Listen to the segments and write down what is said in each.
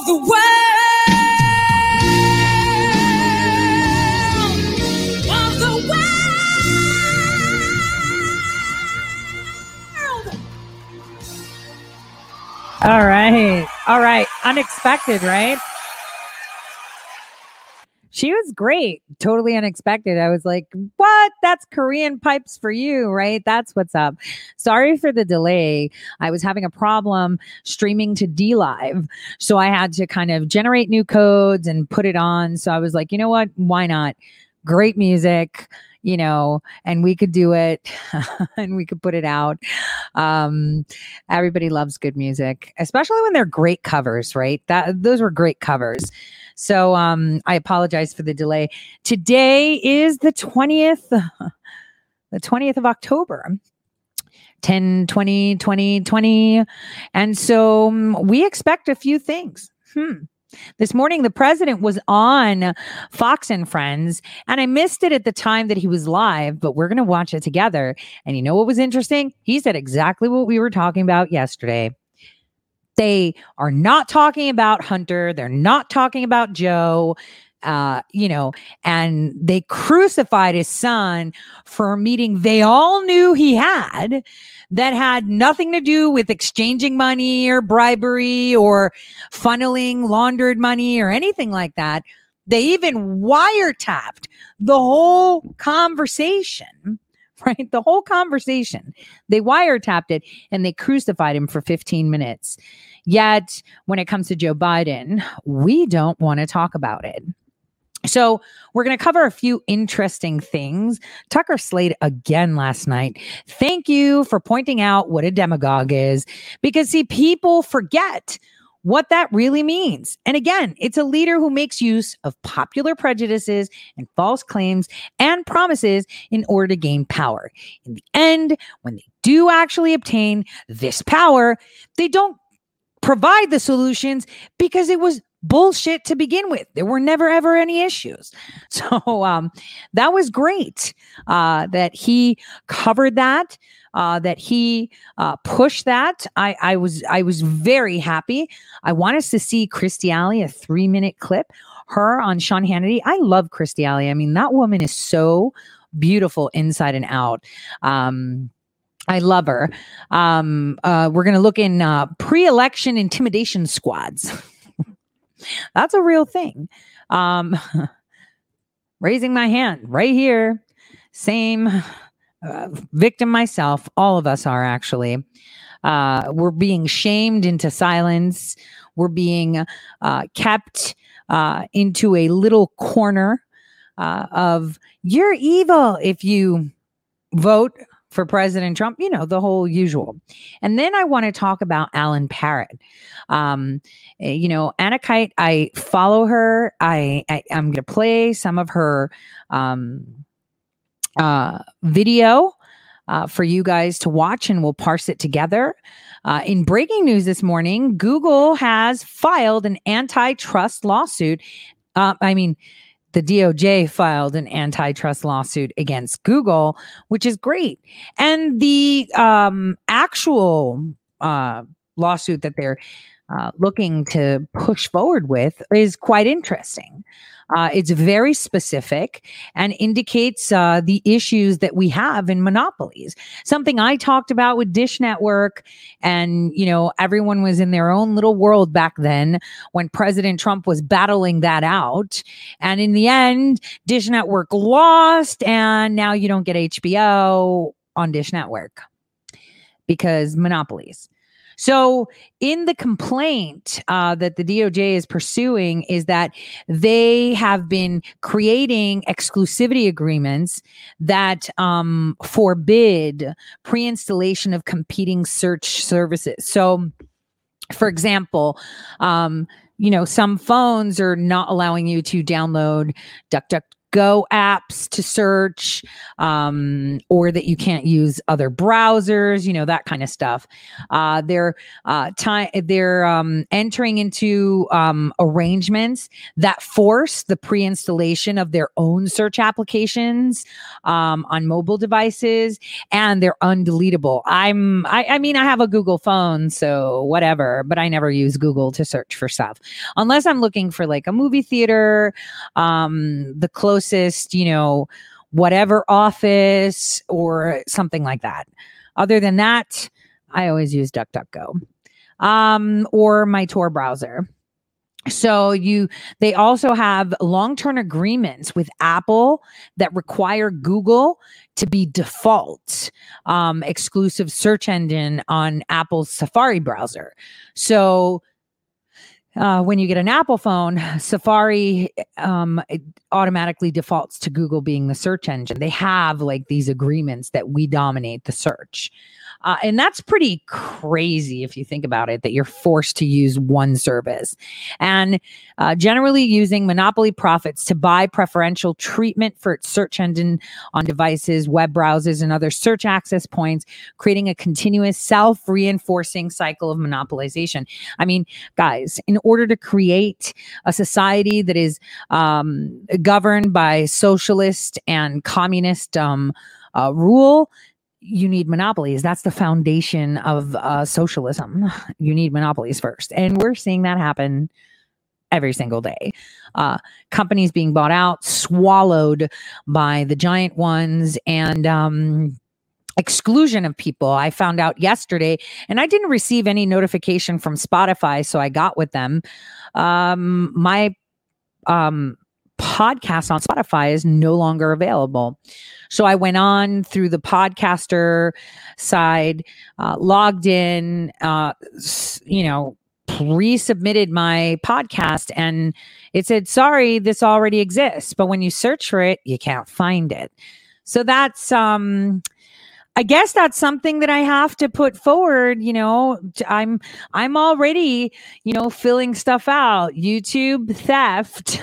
of the world, of the world. All right. Unexpected, right? She was great. Totally unexpected. I was like, what? That's Korean pipes for you, right? That's what's up. Sorry for the delay. I was having a problem streaming to DLive. So I had to kind of generate new codes and put it on. So I was like, you know what? Why not? Great music, you know, and we could do it and we could put it out. Everybody loves good music, especially when they're great covers, right? Those were great covers. So I apologize for the delay. Today is the 20th of October, 10/20/2020. And so we expect a few things. This morning, the president was on Fox and Friends, and I missed it at the time that he was live, but we're going to watch it together. And you know what was interesting? He said exactly what we were talking about yesterday. They are not talking about Hunter. They're not talking about Joe, and they crucified his son for a meeting they all knew he had that had nothing to do with exchanging money or bribery or funneling laundered money or anything like that. They even wiretapped the whole conversation, right? The whole conversation. They wiretapped it and they crucified him for 15 minutes. Yet, when it comes to Joe Biden, we don't want to talk about it. So we're going to cover a few interesting things. Tucker Slade again last night. Thank you for pointing out what a demagogue is, because see, people forget what that really means. And again, it's a leader who makes use of popular prejudices and false claims and promises in order to gain power. In the end, when they do actually obtain this power, they don't provide the solutions because it was bullshit to begin with. There were never, ever any issues. So that was great that he covered that, that he pushed that. I was very happy. I want us to see Kirstie Alley, a 3-minute clip, her on Sean Hannity. I love Kirstie Alley. I mean, that woman is so beautiful inside and out. I love her. We're going to look in pre-election intimidation squads. That's a real thing. Raising my hand right here. Same victim myself. All of us are actually. We're being shamed into silence. We're being kept into a little corner of you're evil if you vote for President Trump, you know, the whole usual. And then I want to talk about Alan Parrott. Anna Kite, I follow her. I'm going to play some of her video for you guys to watch, and we'll parse it together. In breaking news this morning, Google has filed an antitrust lawsuit. The DOJ filed an antitrust lawsuit against Google, which is great. And the actual lawsuit that they're looking to push forward with is quite interesting. It's very specific and indicates the issues that we have in monopolies. Something I talked about with Dish Network, and, you know, everyone was in their own little world back then when President Trump was battling that out. And in the end, Dish Network lost, and now you don't get HBO on Dish Network because monopolies. So in the complaint that the DOJ is pursuing is that they have been creating exclusivity agreements that forbid pre-installation of competing search services. So, for example, some phones are not allowing you to download DuckDuckGo DuckDuckGo apps to search, or that you can't use other browsers, you know, that kind of stuff. They're entering into arrangements that force the pre-installation of their own search applications on mobile devices, and they're undeletable. I mean, I have a Google phone, so whatever, but I never use Google to search for stuff unless I'm looking for like a movie theater, the closest, you know, whatever office or something like that. Other than that, I always use DuckDuckGo or my Tor browser. So they also have long-term agreements with Apple that require Google to be default exclusive search engine on Apple's Safari browser. So when you get an Apple phone, Safari automatically defaults to Google being the search engine. They have like these agreements that we dominate the search. And that's pretty crazy if you think about it, that you're forced to use one service. And generally using monopoly profits to buy preferential treatment for its search engine on devices, web browsers, and other search access points, creating a continuous self-reinforcing cycle of monopolization. I mean, guys, in order to create a society that is governed by socialist and communist rule, you need monopolies. That's the foundation of socialism. You need monopolies first. And we're seeing that happen every single day. Companies being bought out, swallowed by the giant ones, and exclusion of people. I found out yesterday, and I didn't receive any notification from Spotify, so I got with them. My podcast on Spotify is no longer available. So I went on through the podcaster side, logged in, resubmitted my podcast, and it said, sorry, this already exists. But when you search for it, you can't find it. So that's, I guess that's something that I have to put forward. You know, I'm already, you know, filling stuff out. YouTube theft,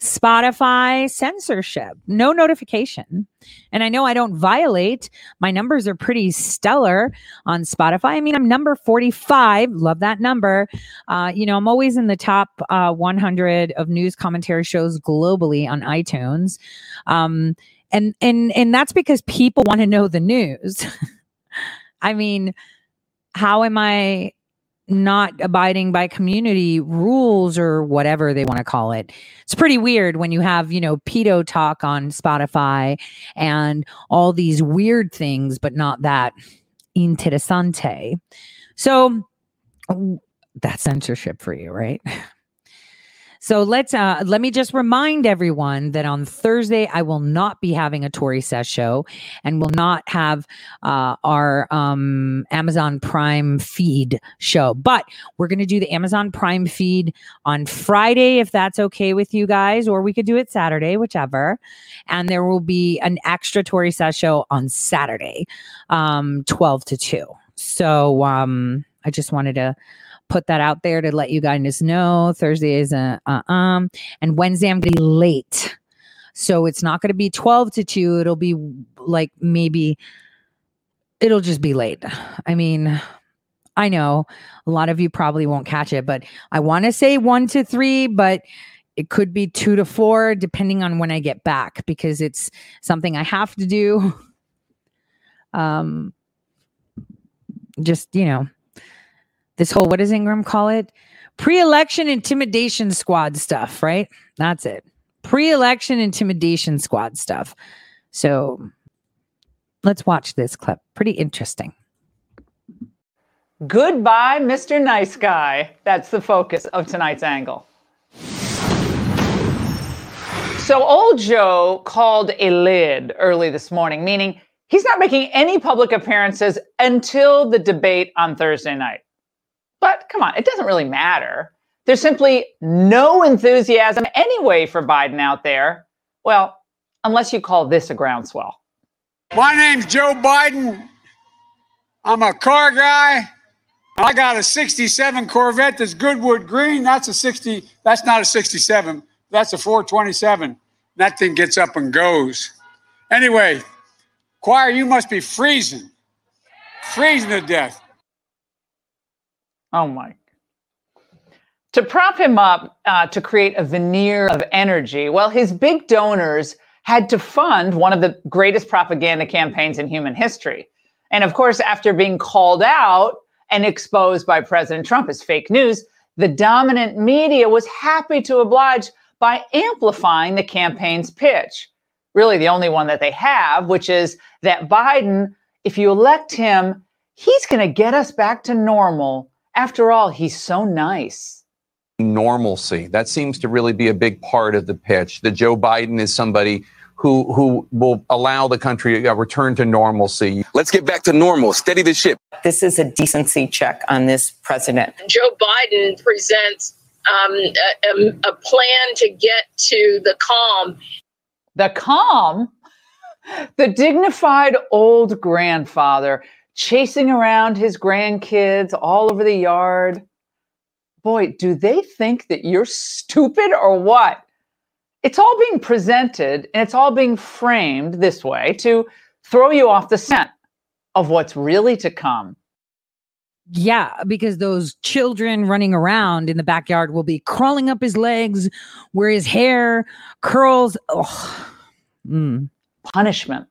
Spotify censorship, no notification. And I know I don't violate. My numbers are pretty stellar on Spotify. I mean, I'm number 45. Love that number. I'm always in the top 100 of news commentary shows globally on iTunes. And that's because people want to know the news. I mean, how am I not abiding by community rules or whatever they want to call it? It's pretty weird when you have, you know, pedo talk on Spotify and all these weird things, but not that interessante. So that's censorship for you, right? So let me just remind everyone that on Thursday, I will not be having a Tori Says show and will not have our Amazon Prime feed show. But we're going to do the Amazon Prime feed on Friday, if that's okay with you guys, or we could do it Saturday, whichever. And there will be an extra Tori Says show on Saturday, 12 to 2. So I just wanted to put that out there to let you guys know. Thursday is and Wednesday I'm going to be late. So it's not going to be 12 to 2. It'll be like maybe it'll just be late. I mean, I know a lot of you probably won't catch it, but I want to say 1 to 3, but it could be 2 to 4 depending on when I get back because it's something I have to do. Just, you know, this whole, what does Ingram call it? Pre-election intimidation squad stuff, right? That's it. Pre-election intimidation squad stuff. So let's watch this clip. Pretty interesting. Goodbye, Mr. Nice Guy. That's the focus of tonight's angle. So old Joe called a lid early this morning, meaning he's not making any public appearances until the debate on Thursday night. But come on, it doesn't really matter. There's simply no enthusiasm anyway for Biden out there. Well, unless you call this a groundswell. My name's Joe Biden. I'm a car guy. I got a 67 Corvette that's Goodwood Green. That's not a 67. That's a 427. that thing gets up and goes. Anyway, choir, you must be freezing. Freezing to death. Oh, my. To prop him up to create a veneer of energy, well, his big donors had to fund one of the greatest propaganda campaigns in human history. And of course, after being called out and exposed by President Trump as fake news, the dominant media was happy to oblige by amplifying the campaign's pitch. Really the only one that they have, which is that Biden, if you elect him, he's going to get us back to normal. After all, he's so nice. Normalcy. That seems to really be a big part of the pitch, that Joe Biden is somebody who will allow the country a return to normalcy. Let's get back to normal. Steady the ship. This is a decency check on this president. Joe Biden presents a plan to get to the calm. The calm? The dignified old grandfather chasing around his grandkids all over the yard. Boy, do they think that you're stupid or what? It's all being presented and it's all being framed this way to throw you off the scent of what's really to come. Yeah, because those children running around in the backyard will be crawling up his legs where his hair curls. Punishment.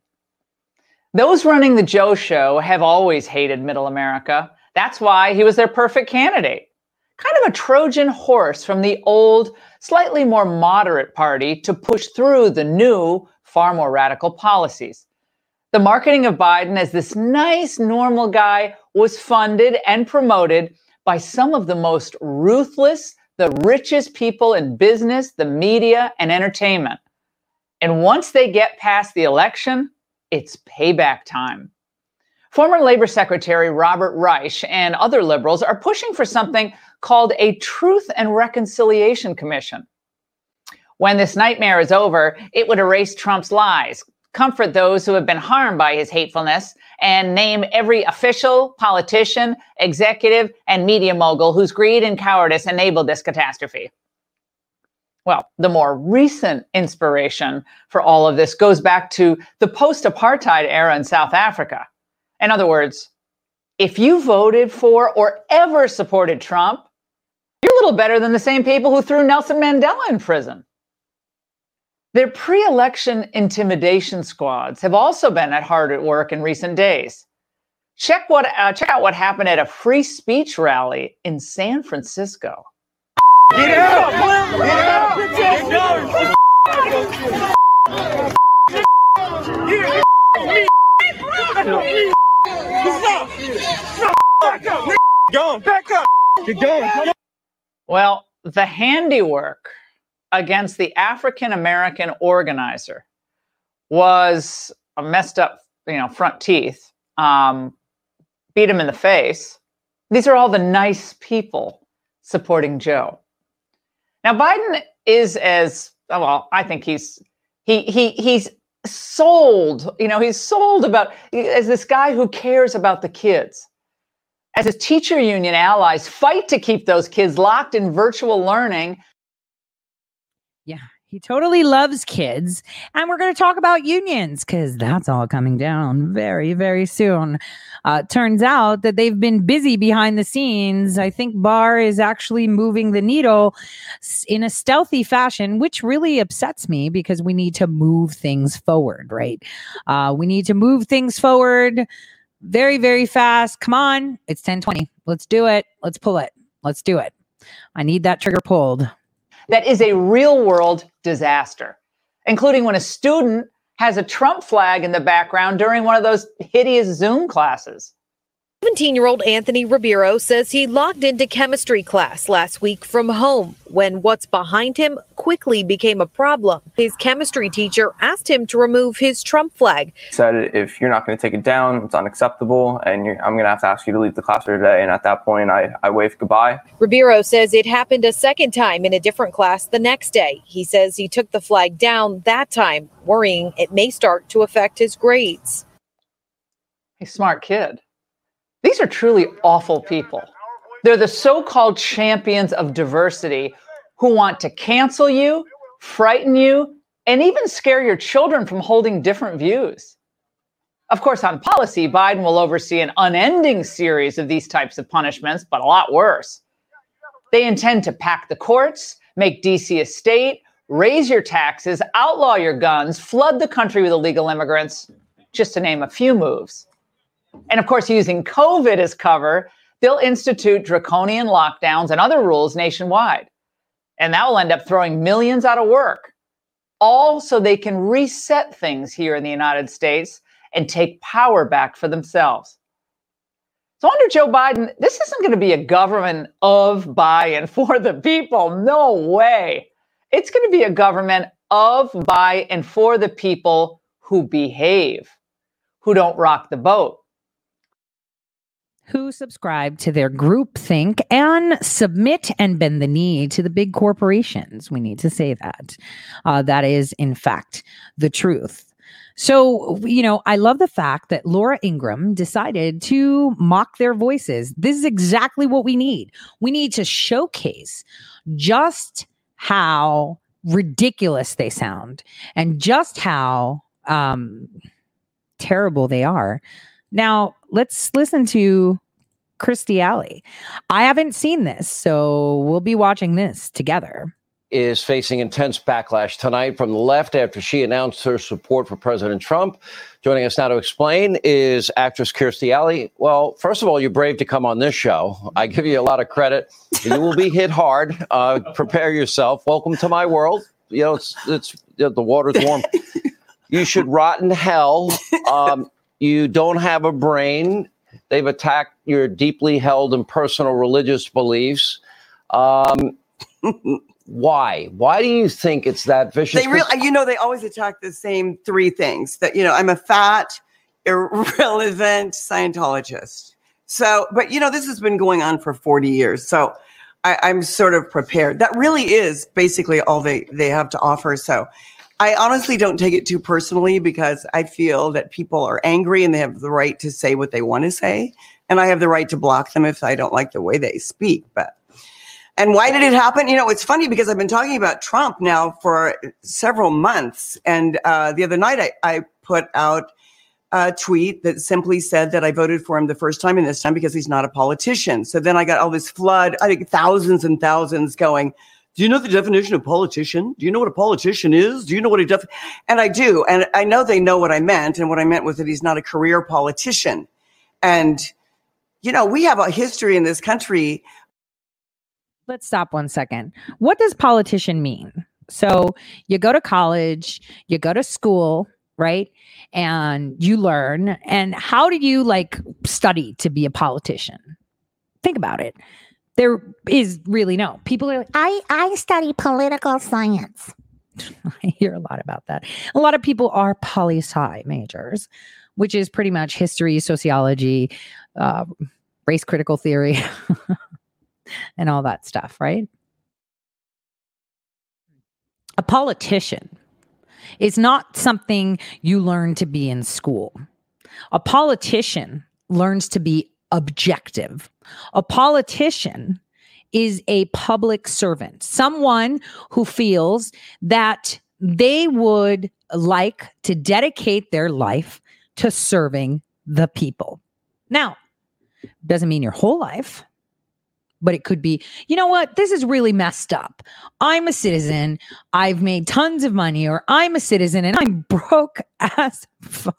Those running the Joe show have always hated middle America. That's why he was their perfect candidate. Kind of a Trojan horse from the old, slightly more moderate party to push through the new, far more radical policies. The marketing of Biden as this nice, normal guy was funded and promoted by some of the most ruthless, the richest people in business, the media, and entertainment. And once they get past the election, it's payback time. Former Labor Secretary Robert Reich and other liberals are pushing for something called a Truth and Reconciliation Commission. When this nightmare is over, it would erase Trump's lies, comfort those who have been harmed by his hatefulness, and name every official, politician, executive, and media mogul whose greed and cowardice enabled this catastrophe. Well, the more recent inspiration for all of this goes back to the post-apartheid era in South Africa. In other words, if you voted for or ever supported Trump, you're a little better than the same people who threw Nelson Mandela in prison. Their pre-election intimidation squads have also been hard at work in recent days. Check out what happened at a free speech rally in San Francisco. Get out! Get out! Get out! Well, the handiwork against the African-American organizer was a messed up, front teeth, beat him in the face. These are all the nice people supporting Joe. Now, Biden is I think he's sold, he's sold about as this guy who cares about the kids. As his teacher union allies fight to keep those kids locked in virtual learning. Yeah, he totally loves kids. And we're going to talk about unions because that's all coming down very, very soon. Turns out that they've been busy behind the scenes. I think Barr is actually moving the needle in a stealthy fashion, which really upsets me because we need to move things forward, right? We need to move things forward. Very, very fast. Come on. It's 10:20. Let's do it. Let's pull it. Let's do it. I need that trigger pulled. That is a real world disaster, including when a student has a Trump flag in the background during one of those hideous Zoom classes. 17-year-old Anthony Ribeiro says he logged into chemistry class last week from home when what's behind him quickly became a problem. His chemistry teacher asked him to remove his Trump flag. He said, if you're not going to take it down, it's unacceptable, and I'm going to have to ask you to leave the class for today. And at that point, I waved goodbye. Ribeiro says it happened a second time in a different class the next day. He says he took the flag down that time, worrying it may start to affect his grades. A smart kid. These are truly awful people. They're the so-called champions of diversity who want to cancel you, frighten you, and even scare your children from holding different views. Of course, on policy, Biden will oversee an unending series of these types of punishments, but a lot worse. They intend to pack the courts, make D.C. a state, raise your taxes, outlaw your guns, flood the country with illegal immigrants, just to name a few moves. And of course, using COVID as cover, they'll institute draconian lockdowns and other rules nationwide. And that will end up throwing millions out of work, all so they can reset things here in the United States and take power back for themselves. So under Joe Biden, this isn't going to be a government of, by, and for the people. No way. It's going to be a government of, by, and for the people who behave, who don't rock the boat, who subscribe to their groupthink and submit and bend the knee to the big corporations. We need to say that. That is, in fact, the truth. So, you know, I love the fact that Laura Ingraham decided to mock their voices. This is exactly what we need. We need to showcase just how ridiculous they sound and just how terrible they are. Now, let's listen to Kirstie Alley. I haven't seen this, so we'll be watching this together. Is facing intense backlash tonight from the left after she announced her support for President Trump. Joining us now to explain is actress Kirstie Alley. Well, first of all, you're brave to come on this show. I give you a lot of credit. You will be hit hard. Prepare yourself. Welcome to my world. You know, it's the water's warm. You should rot in hell. You don't have a brain. They've attacked your deeply held and personal religious beliefs. Why? Why do you think it's that vicious? They always attack the same three things. That, you know, I'm a fat, irrelevant Scientologist. So, but, you know, this has been going on for 40 years. So I'm sort of prepared. That really is basically all they have to offer. So I honestly don't take it too personally because I feel that people are angry and they have the right to say what they want to say. And I have the right to block them if I don't like the way they speak. And why did it happen? You know, it's funny because I've been talking about Trump now for several months. And the other night I put out a tweet that simply said that I voted for him the first time and this time because he's not a politician. So then I got all this flood, I think thousands and thousands going, do you know the definition of politician? Do you know what a politician is? Do you know what a And I do. And I know they know what I meant. And what I meant was that he's not a career politician. And, you know, we have a history in this country. Let's stop one second. What does politician mean? So you go to college, you go to school, right? And you learn. And how do you study to be a politician? Think about it. There is really no. People are like, I study political science. I hear a lot about that. A lot of people are poli-sci majors, which is pretty much history, sociology, race critical theory. And all that stuff, right? A politician is not something you learn to be in school. A politician learns to be objective. A politician is a public servant, someone who feels that they would like to dedicate their life to serving the people. Now, doesn't mean your whole life. But it could be, you know what? This is really messed up. I'm a citizen. I've made tons of money, or I'm a citizen and I'm broke as fuck,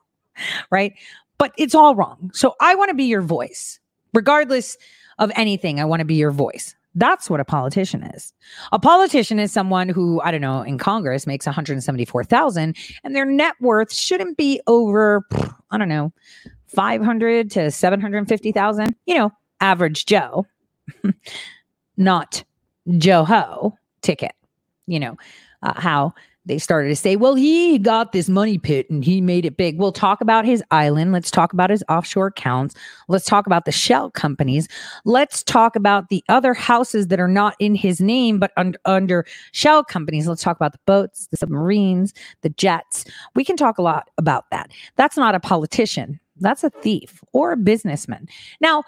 right? But it's all wrong. So I want to be your voice. Regardless of anything, I want to be your voice. That's what a politician is. A politician is someone who, I don't know, in Congress makes $174,000 and their net worth shouldn't be over, I don't know, $500,000 to $750,000. You know, average Joe. Not Joho ticket, you know, how they started to say, well, he got this money pit and he made it big. We'll talk about his island. Let's talk about his offshore accounts. Let's talk about the shell companies. Let's talk about the other houses that are not in his name, but under shell companies. Let's talk about the boats, the submarines, the jets. We can talk a lot about that. That's not a politician. That's a thief or a businessman. Now,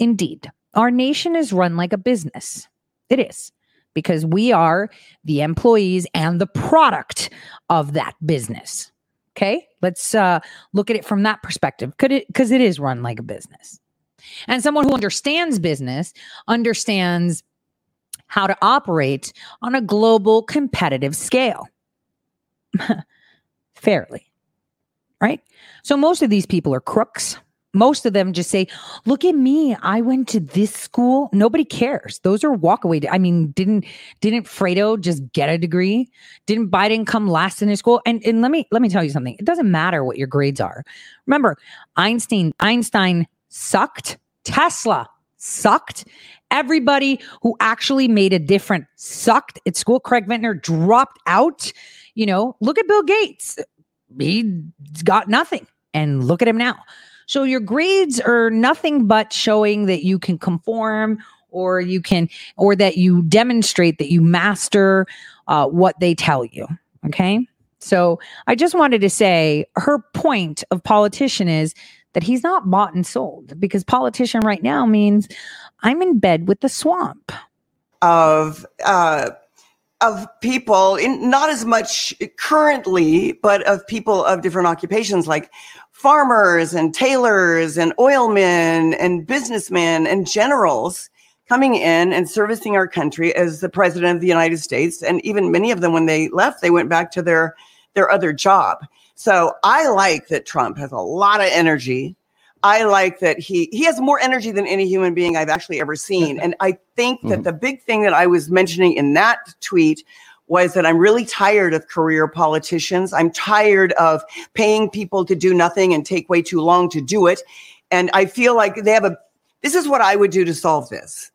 indeed, our nation is run like a business. It is. because we are the employees and the product of that business. Okay, let's look at it from that perspective. Because it is run like a business. And someone who understands business understands how to operate on a global competitive scale. Fairly, right? So most of these people are crooks. Most of them just say, look at me, I went to this school. Nobody cares. Those are walkaway. I mean, didn't Fredo just get a degree? Didn't Biden come last in his school? And let me tell you something. It doesn't matter what your grades are. Remember, Einstein sucked. Tesla sucked. Everybody who actually made a difference sucked at school. Craig Venter dropped out. You know, look at Bill Gates. He got nothing. And look at him now. So your grades are nothing but showing that you can conform or that you demonstrate that you master what they tell you. Okay. So I just wanted to say her point of politician is that he's not bought and sold, because politician right now means I'm in bed with the swamp of people in not as much currently, but of people of different occupations like farmers and tailors and oilmen and businessmen and generals coming in and servicing our country as the president of the United States. And even many of them, when they left, they went back to their other job. So I like that Trump has a lot of energy. I like that he has more energy than any human being I've actually ever seen. And I think that the big thing that I was mentioning in that tweet was that I'm really tired of career politicians. I'm tired of paying people to do nothing and take way too long to do it. And I feel like they have this is what I would do to solve this,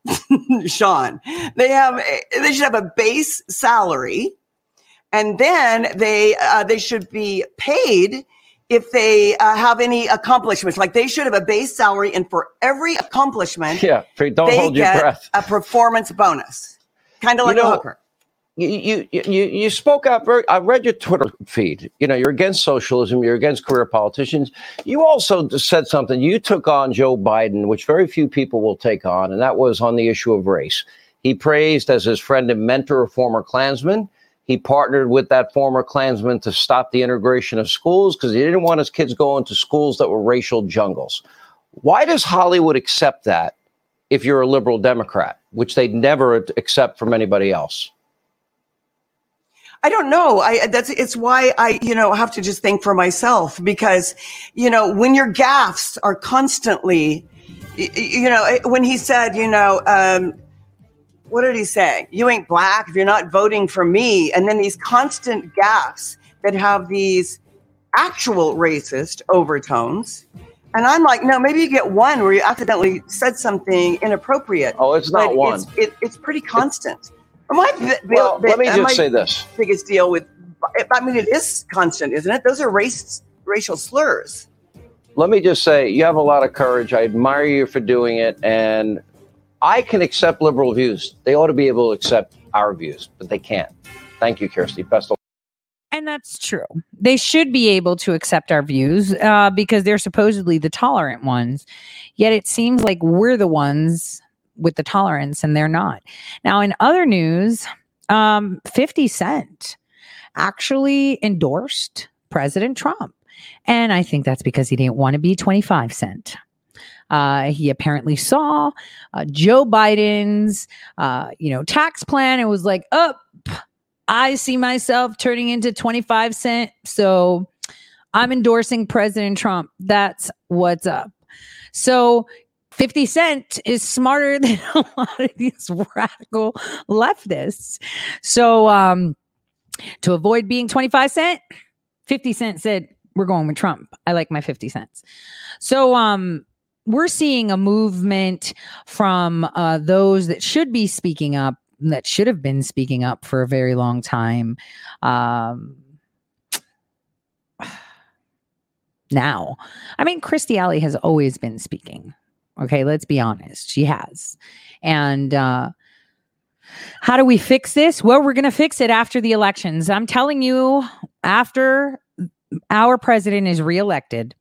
Sean. They should have a base salary, and then they should be paid if they have any accomplishments. Like, they should have a base salary, and for every accomplishment, don't hold your breath, a performance bonus, kind of like a hooker. You spoke out very. I read your Twitter feed. You know, you're against socialism. You're against career politicians. You also said something. You took on Joe Biden, which very few people will take on, and that was on the issue of race. He praised as his friend and mentor a former Klansman. He partnered with that former Klansman to stop the integration of schools because he didn't want his kids going to schools that were racial jungles. Why does Hollywood accept that if you're a liberal Democrat, which they'd never accept from anybody else? I don't know. It's why I have to just think for myself, because, when your gaffes are constantly, when he said, what did he say? You ain't black if you're not voting for me. And then these constant gaffes that have these actual racist overtones. And I'm like, no, maybe you get one where you accidentally said something inappropriate. Oh, it's not one. It's pretty constant. Let me just say this. Biggest deal with, it is constant, isn't it? Those are racial slurs. Let me just say, you have a lot of courage. I admire you for doing it. And I can accept liberal views. They ought to be able to accept our views, but they can't. Thank you, Kirstie. Best of luck. And that's true. They should be able to accept our views because they're supposedly the tolerant ones. Yet it seems like we're the ones with the tolerance and they're not. Now, in other news, 50 Cent actually endorsed President Trump. And I think that's because he didn't want to be 25 Cent. He apparently saw Joe Biden's, tax plan and was like, oh, I see myself turning into 25 Cent. So I'm endorsing President Trump. That's what's up. So 50 Cent is smarter than a lot of these radical leftists. So to avoid being 25 Cent, 50 Cent said, we're going with Trump. I like my 50 cents. So, we're seeing a movement from those that should be speaking up, that should have been speaking up for a very long time. Now, I mean, Kirstie Alley has always been speaking. Okay, let's be honest. She has. And how do we fix this? Well, we're going to fix it after the elections. I'm telling you, after our president is reelected,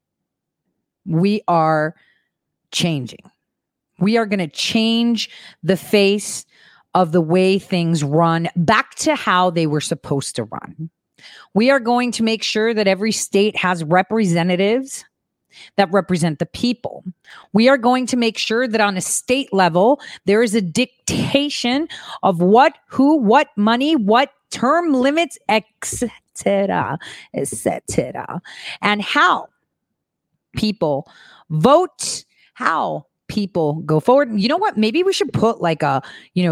we are changing. We are going to change the face of the way things run back to how they were supposed to run. We are going to make sure that every state has representatives that represent the people. We are going to make sure that on a state level, there is a dictation of what, who, what money, what term limits, etc., and how people vote, how people go forward. You know what? Maybe we should put like a,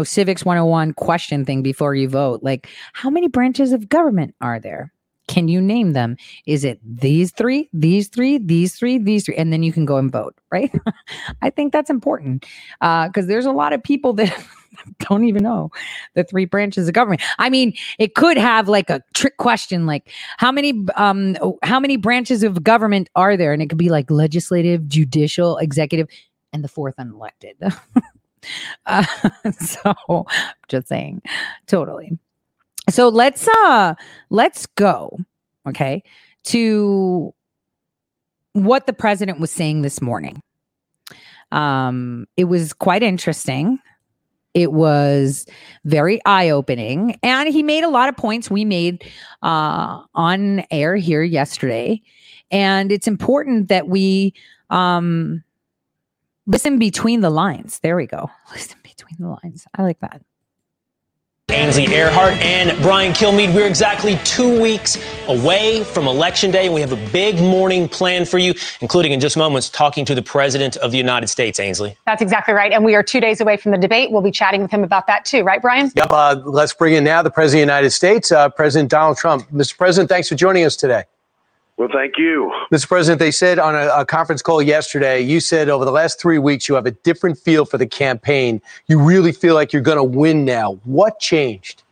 civics 101 question thing before you vote. Like, how many branches of government are there? Can you name them? Is it these three? And then you can go and vote, right? I think that's important because there's a lot of people that don't even know the three branches of government. I mean, it could have like a trick question, like how many branches of government are there? And it could be like legislative, judicial, executive, and the fourth unelected. So just saying, totally. So let's go, okay, to what the president was saying this morning. It was quite interesting. It was very eye-opening, and he made a lot of points we made on air here yesterday. And it's important that we listen between the lines. There we go. Listen between the lines. I like that. Ansley Earhart and Brian Kilmeade, we're exactly 2 weeks away from Election Day. We have a big morning planned for you, including in just moments talking to the President of the United States, Ansley. That's exactly right. And we are 2 days away from the debate. We'll be chatting with him about that too. Right, Brian? Yep. Let's bring in now the President of the United States, President Donald Trump. Mr. President, thanks for joining us today. Well, thank you. Mr. President, they said on a conference call yesterday, you said over the last 3 weeks, you have a different feel for the campaign. You really feel like you're going to win now. What changed?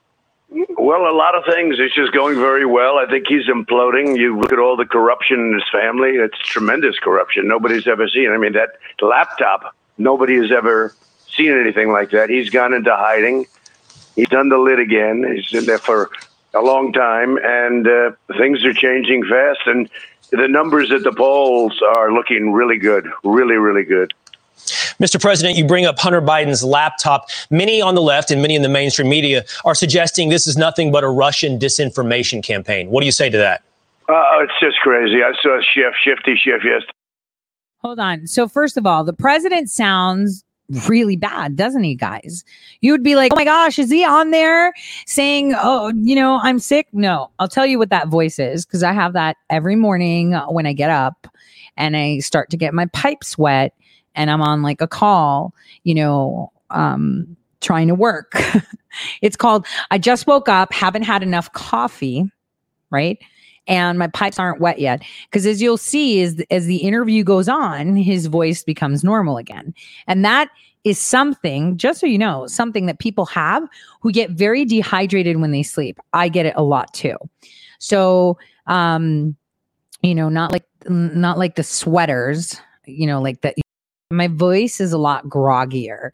Well, a lot of things. It's just going very well. I think he's imploding. You look at all the corruption in his family. It's tremendous corruption. Nobody's ever seen. I mean, that laptop, nobody has ever seen anything like that. He's gone into hiding. He's done the lid again. He's in there for a long time, and things are changing fast, and the numbers at the polls are looking really good, really, really good. Mr. President, you bring up Hunter Biden's laptop. Many on the left and many in the mainstream media are suggesting this is nothing but a Russian disinformation campaign. What do you say to that? It's just crazy. I saw Shifty Schiff yesterday. Hold on. So first of all, the president sounds really bad, doesn't he, guys? You would be like, oh my gosh, is he on there saying, oh, I'm sick? No, I'll tell you what that voice is, because I have that every morning when I get up and I start to get my pipes wet and I'm on like a call, trying to work. It's called, I just woke up, haven't had enough coffee, right? And my pipes aren't wet yet. Because as you'll see, as the interview goes on, his voice becomes normal again. And that is something, just so you know, something that people have who get very dehydrated when they sleep. I get it a lot too. So, not like the sweaters, like that. My voice is a lot groggier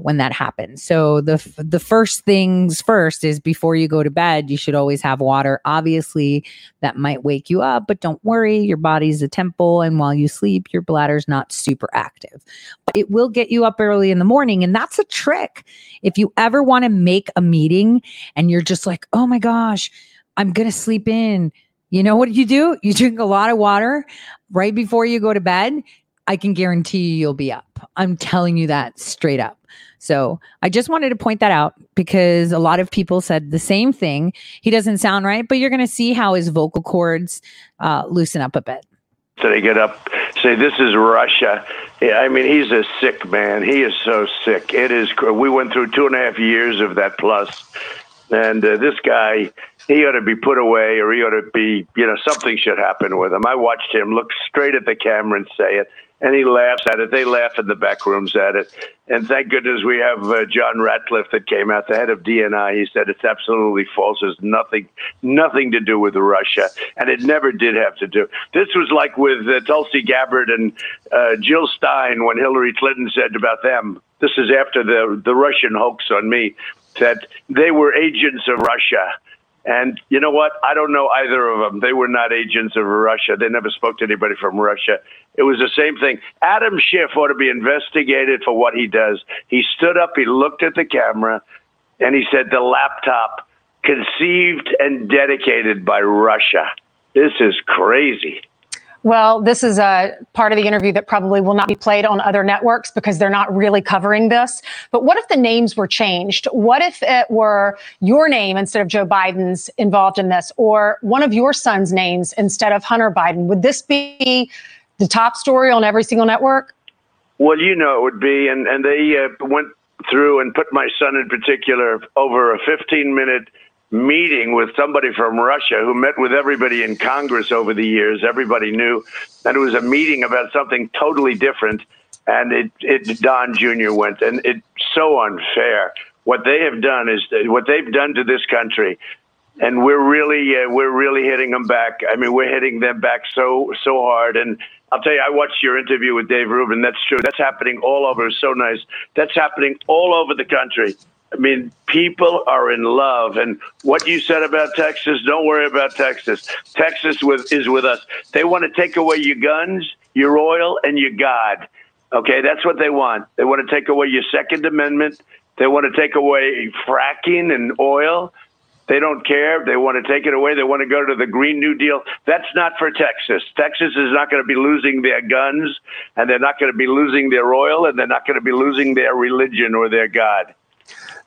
when that happens. So the first things first is before you go to bed, you should always have water. Obviously, that might wake you up, but don't worry. Your body's a temple. And while you sleep, your bladder's not super active. But it will get you up early in the morning. And that's a trick. If you ever want to make a meeting and you're just like, oh my gosh, I'm going to sleep in. You know what you do? You drink a lot of water right before you go to bed. I can guarantee you'll be up. I'm telling you that straight up. So I just wanted to point that out because a lot of people said the same thing. He doesn't sound right, but you're going to see how his vocal cords loosen up a bit. So they get up, say, this is Russia. Yeah, I mean, he's a sick man. He is so sick. It is. We went through 2.5 years of that plus. And this guy, he ought to be put away, or he ought to be, something should happen with him. I watched him look straight at the camera and say it. And he laughs at it. They laugh in the back rooms at it. And thank goodness we have John Ratcliffe that came out, the head of DNI. He said it's absolutely false. There's nothing to do with Russia. And it never did have to do. This was like with Tulsi Gabbard and Jill Stein when Hillary Clinton said about them. This is after the Russian hoax on me, that they were agents of Russia. And you know what? I don't know either of them. They were not agents of Russia. They never spoke to anybody from Russia. It was the same thing. Adam Schiff ought to be investigated for what he does. He stood up, he looked at the camera, and he said, the laptop conceived and dedicated by Russia. This is crazy. Well, this is a part of the interview that probably will not be played on other networks because they're not really covering this. But what if the names were changed? What if it were your name instead of Joe Biden's involved in this, or one of your son's names instead of Hunter Biden? Would this be the top story on every single network? Well, you know, it would be. And they went through and put my son in particular over a 15-minute meeting with somebody from Russia who met with everybody in Congress over the years. Everybody knew that it was a meeting about something totally different, and Don Jr. went, and it's so unfair. What they have done is what they've done to this country, and we're really hitting them back. I mean, we're hitting them back so hard. And I'll tell you, I watched your interview with Dave Rubin. That's true. That's happening all over. It's so nice. That's happening all over the country. I mean, people are in love. And what you said about Texas, don't worry about Texas. Texas is with us. They want to take away your guns, your oil, and your God. Okay, that's what they want. They want to take away your Second Amendment. They want to take away fracking and oil. They don't care. They want to take it away. They want to go to the Green New Deal. That's not for Texas. Texas is not going to be losing their guns, and they're not going to be losing their oil, and they're not going to be losing their religion or their God.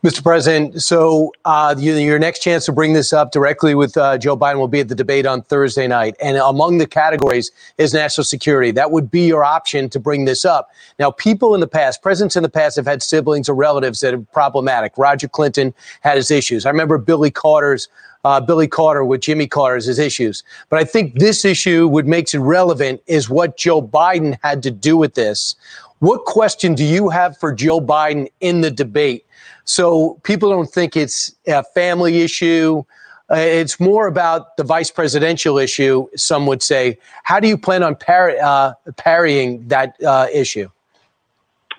Mr. President, so your next chance to bring this up directly with Joe Biden will be at the debate on Thursday night. And among the categories is national security. That would be your option to bring this up. Now, people in the past, presidents in the past have had siblings or relatives that are problematic. Roger Clinton had his issues. I remember Billy Carter with Jimmy Carter's his issues. But I think this issue, what makes it relevant, is what Joe Biden had to do with this. What question do you have for Joe Biden in the debate? So people don't think it's a family issue. It's more about the vice presidential issue, some would say. How do you plan on parrying that issue?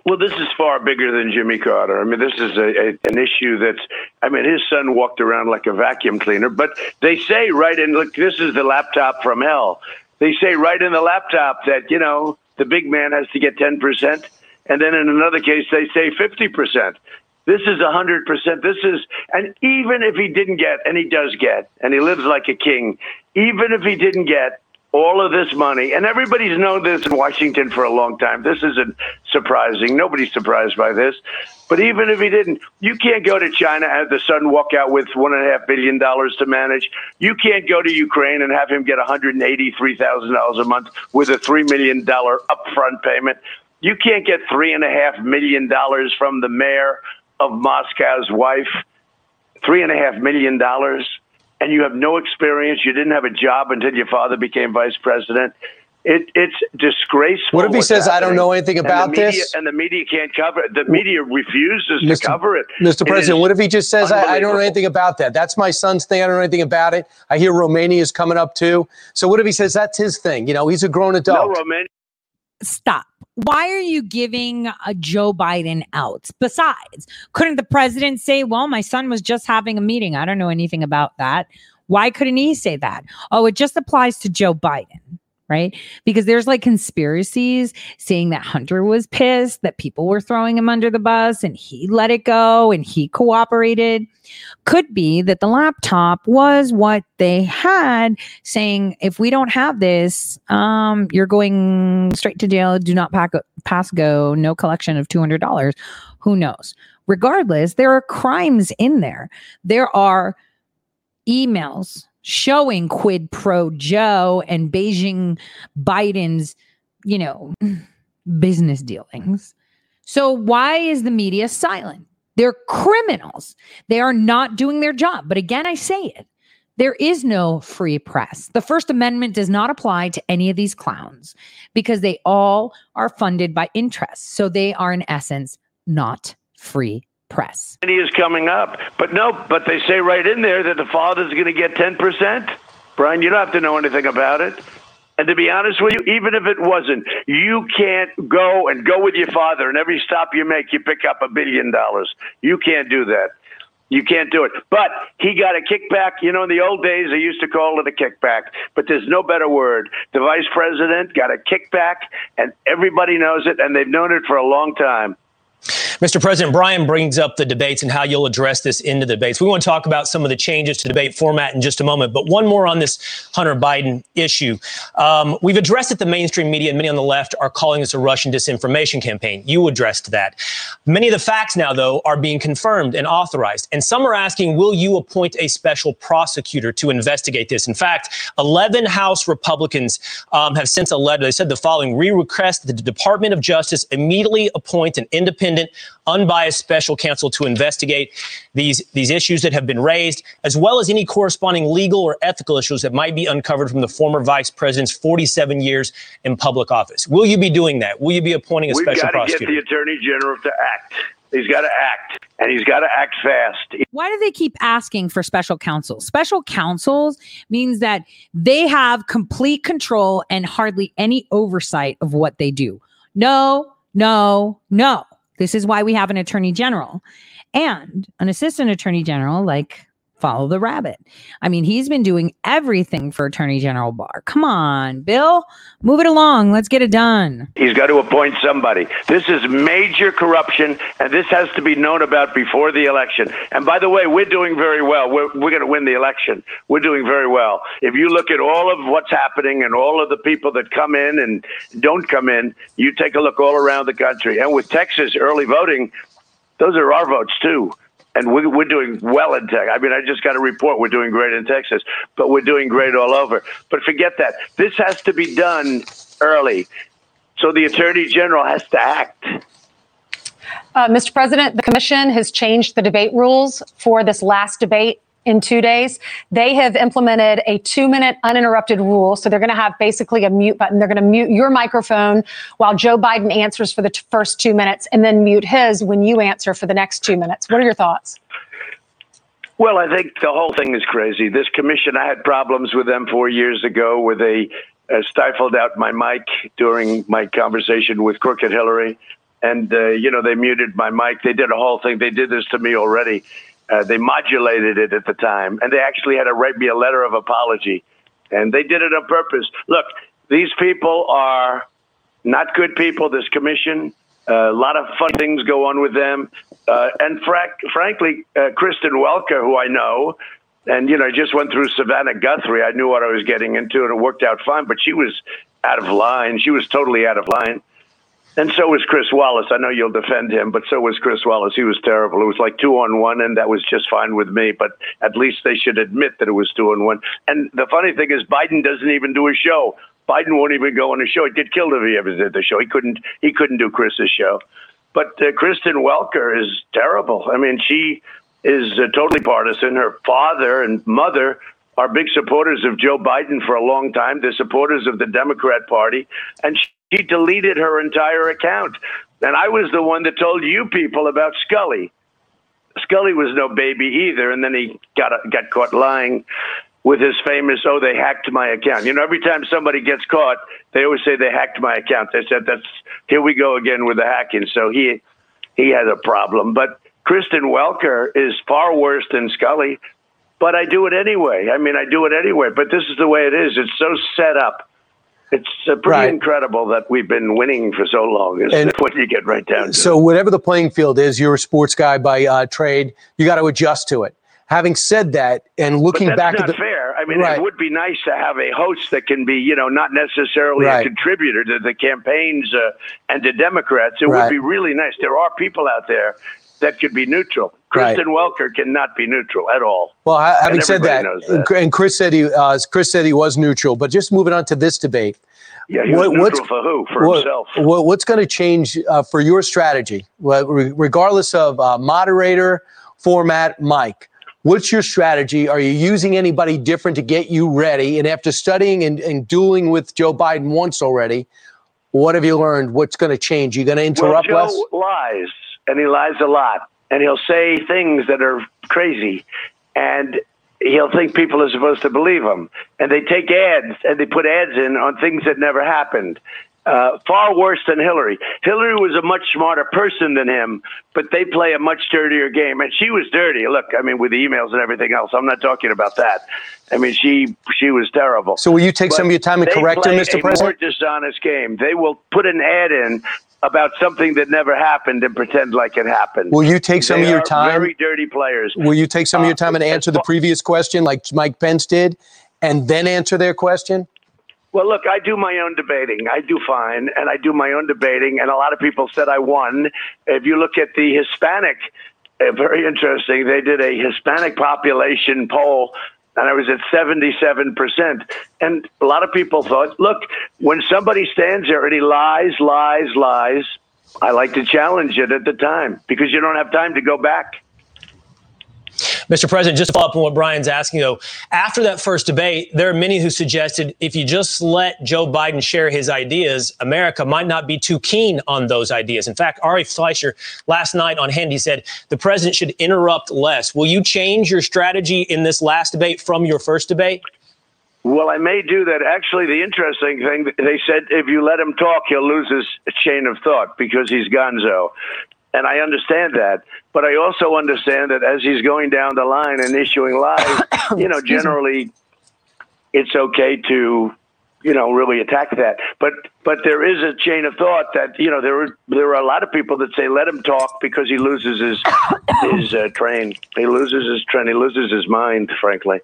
Well, this is far bigger than Jimmy Carter. I mean, this is an issue that's, I mean, his son walked around like a vacuum cleaner. But they say, right, and look, this is the laptop from hell. They say right in the laptop that, you know, the big man has to get 10%. And then in another case, they say 50%. This is 100%. And even if he didn't get, and he does get, and he lives like a king, even if he didn't get all of this money, and everybody's known this in Washington for a long time. This isn't surprising. Nobody's surprised by this. But even if he didn't, you can't go to China and have the son walk out with $1.5 billion to manage. You can't go to Ukraine and have him get $183,000 a month with a $3 million upfront payment. You can't get $3.5 million from the mayor of Moscow's wife, $3.5 million, and you have no experience. You didn't have a job until your father became vice president. It's disgraceful. What if he says, I don't know anything about this? And the media can't cover it. The media refuses to cover it. Mr. President, what if he just says, I don't know anything about that? That's my son's thing. I don't know anything about it. I hear Romania is coming up, too. So what if he says that's his thing? You know, he's a grown adult. No, Romania. Stop. Why are you giving Joe Biden outs? Besides, couldn't the president say, well, my son was just having a meeting. I don't know anything about that. Why couldn't he say that? Oh, it just applies to Joe Biden, right? Because there's like conspiracies saying that Hunter was pissed, that people were throwing him under the bus and he let it go and he cooperated. Could be that the laptop was what they had saying, if we don't have this, you're going straight to jail. Do not pass go. No collection of $200. Who knows? Regardless, there are crimes in there. There are emails showing quid pro Joe and Beijing Biden's, you know, business dealings. So why is the media silent? They're criminals. They are not doing their job. But again, I say it. There is no free press. The First Amendment does not apply to any of these clowns because they all are funded by interests. So they are, in essence, not free press. And he is coming up. But no, but they say right in there that the father's going to get 10%. Brian, you don't have to know anything about it. And to be honest with you, even if it wasn't, you can't go with your father, and every stop you make, you pick up $1 billion. You can't do that. You can't do it. But he got a kickback. You know, in the old days, they used to call it a kickback, but there's no better word. The vice president got a kickback, and everybody knows it, and they've known it for a long time. Mr. President, Brian brings up the debates and how you'll address this in the debates. We want to talk about some of the changes to debate format in just a moment, but one more on this Hunter Biden issue. We've addressed that the mainstream media and many on the left are calling this a Russian disinformation campaign. You addressed that. Many of the facts now, though, are being confirmed and authorized, and some are asking, will you appoint a special prosecutor to investigate this? In fact, 11 House Republicans have sent a letter. They said the following: we request that the Department of Justice immediately appoint an independent, unbiased special counsel to investigate these issues that have been raised, as well as any corresponding legal or ethical issues that might be uncovered from the former vice president's 47 years in public office. Will you be doing that? Will you be appointing a special prosecutor? We've got to get the attorney general to act. He's got to act, and he's got to act fast. Why do they keep asking for special counsel? Special counsels means that they have complete control and hardly any oversight of what they do. No, no, no. This is why we have an attorney general and an assistant attorney general, like follow the rabbit. I mean, he's been doing everything for Attorney General Barr. Come on, Bill, move it along. Let's get it done. He's got to appoint somebody. This is major corruption, and this has to be known about before the election. And by the way, we're doing very well. We're going to win the election. We're doing very well. If you look at all of what's happening and all of the people that come in and don't come in, you take a look all around the country. And with Texas early voting, those are our votes, too. And we're doing well in Texas. I mean, I just got a report. We're doing great in Texas, but we're doing great all over. But forget that. This has to be done early. So the attorney general has to act. Mr. President, the commission has changed the debate rules for this last debate in 2 days. They have implemented a 2-minute uninterrupted rule. So they're going to have basically a mute button. They're going to mute your microphone while Joe Biden answers for the first 2 minutes, and then mute his when you answer for the next 2 minutes. What are your thoughts? Well, I think the whole thing is crazy. This commission, I had problems with them 4 years ago where they stifled out my mic during my conversation with Crooked Hillary. And, you know, they muted my mic. They did a whole thing. They did this to me already. They modulated it at the time, and they actually had to write me a letter of apology, and they did it on purpose. Look, these people are not good people, this commission. A lot of fun things go on with them. And frankly, Kristen Welker, who I know, and, you know, I just went through Savannah Guthrie. I knew what I was getting into, and it worked out fine, but she was out of line. She was totally out of line. And so was Chris Wallace. I know you'll defend him, but so was Chris Wallace. He was terrible. It was like 2-on-1, and that was just fine with me. But at least they should admit that it was 2-on-1. And the funny thing is Biden doesn't even do a show. Biden won't even go on a show. He'd get killed if he ever did the show. He couldn't do Chris's show. But Kristen Welker is terrible. I mean, she is totally partisan. Her father and mother are big supporters of Joe Biden for a long time. They're supporters of the Democrat Party. And she deleted her entire account. And I was the one that told you people about Scully. Scully was no baby either. And then he got caught lying with his famous, "Oh, they hacked my account." You know, every time somebody gets caught, they always say they hacked my account. They said, here we go again with the hacking. So he has a problem. But Kristen Welker is far worse than Scully. But I do it anyway. I mean, I do it anyway. But this is the way it is. It's so set up. It's pretty incredible that we've been winning for so long. Is what you get right down to. So whatever the playing field is, you're a sports guy by trade. You got to adjust to it. Having said that, and looking back at the— That's not fair. I mean, It would be nice to have a host that can be, you know, not necessarily a contributor to the campaigns and to Democrats. It would be really nice. There are people out there that could be neutral. Kristen Welker cannot be neutral at all. Well, having said that, and Chris said he was neutral, but just moving on to this debate. Yeah, he was neutral for who? For himself. What's going to change for your strategy, regardless of moderator, format, mic? What's your strategy? Are you using anybody different to get you ready? And after studying and dueling with Joe Biden once already, what have you learned? What's going to change? You're going to interrupt less? Joe lies. And he lies a lot, and he'll say things that are crazy, and he'll think people are supposed to believe him. And they take ads, and they put ads in on things that never happened. Far worse than Hillary. Hillary was a much smarter person than him, but they play a much dirtier game. And she was dirty. Look, I mean, with the emails and everything else, I'm not talking about that. I mean, she was terrible. So will you take some of your time and correct her, Mr. President? They play a more dishonest game. They will put an ad in about something that never happened and pretend like it happened. Will you take some of your time? They are very dirty players. Will you take some of your time and answer the previous question like Mike Pence did and then answer their question? Well, look, I do my own debating. I do fine, and I do my own debating, and a lot of people said I won. If you look at the Hispanic, very interesting, they did a Hispanic population poll, and I was at 77%. And a lot of people thought, look, when somebody stands there and he lies, I like to challenge it at the time because you don't have time to go back. Mr. President, just to follow up on what Brian's asking, though, after that first debate, there are many who suggested if you just let Joe Biden share his ideas, America might not be too keen on those ideas. In fact, Ari Fleischer last night on Handy said the president should interrupt less. Will you change your strategy in this last debate from your first debate? Well, I may do that. Actually, the interesting thing, they said if you let him talk, he'll lose his chain of thought because he's gonzo. And I understand that. But I also understand that as he's going down the line and issuing lies, generally it's okay to, really attack that. But there is a chain of thought that, there are a lot of people that say let him talk because he loses his train. He loses his train. He loses his mind, frankly.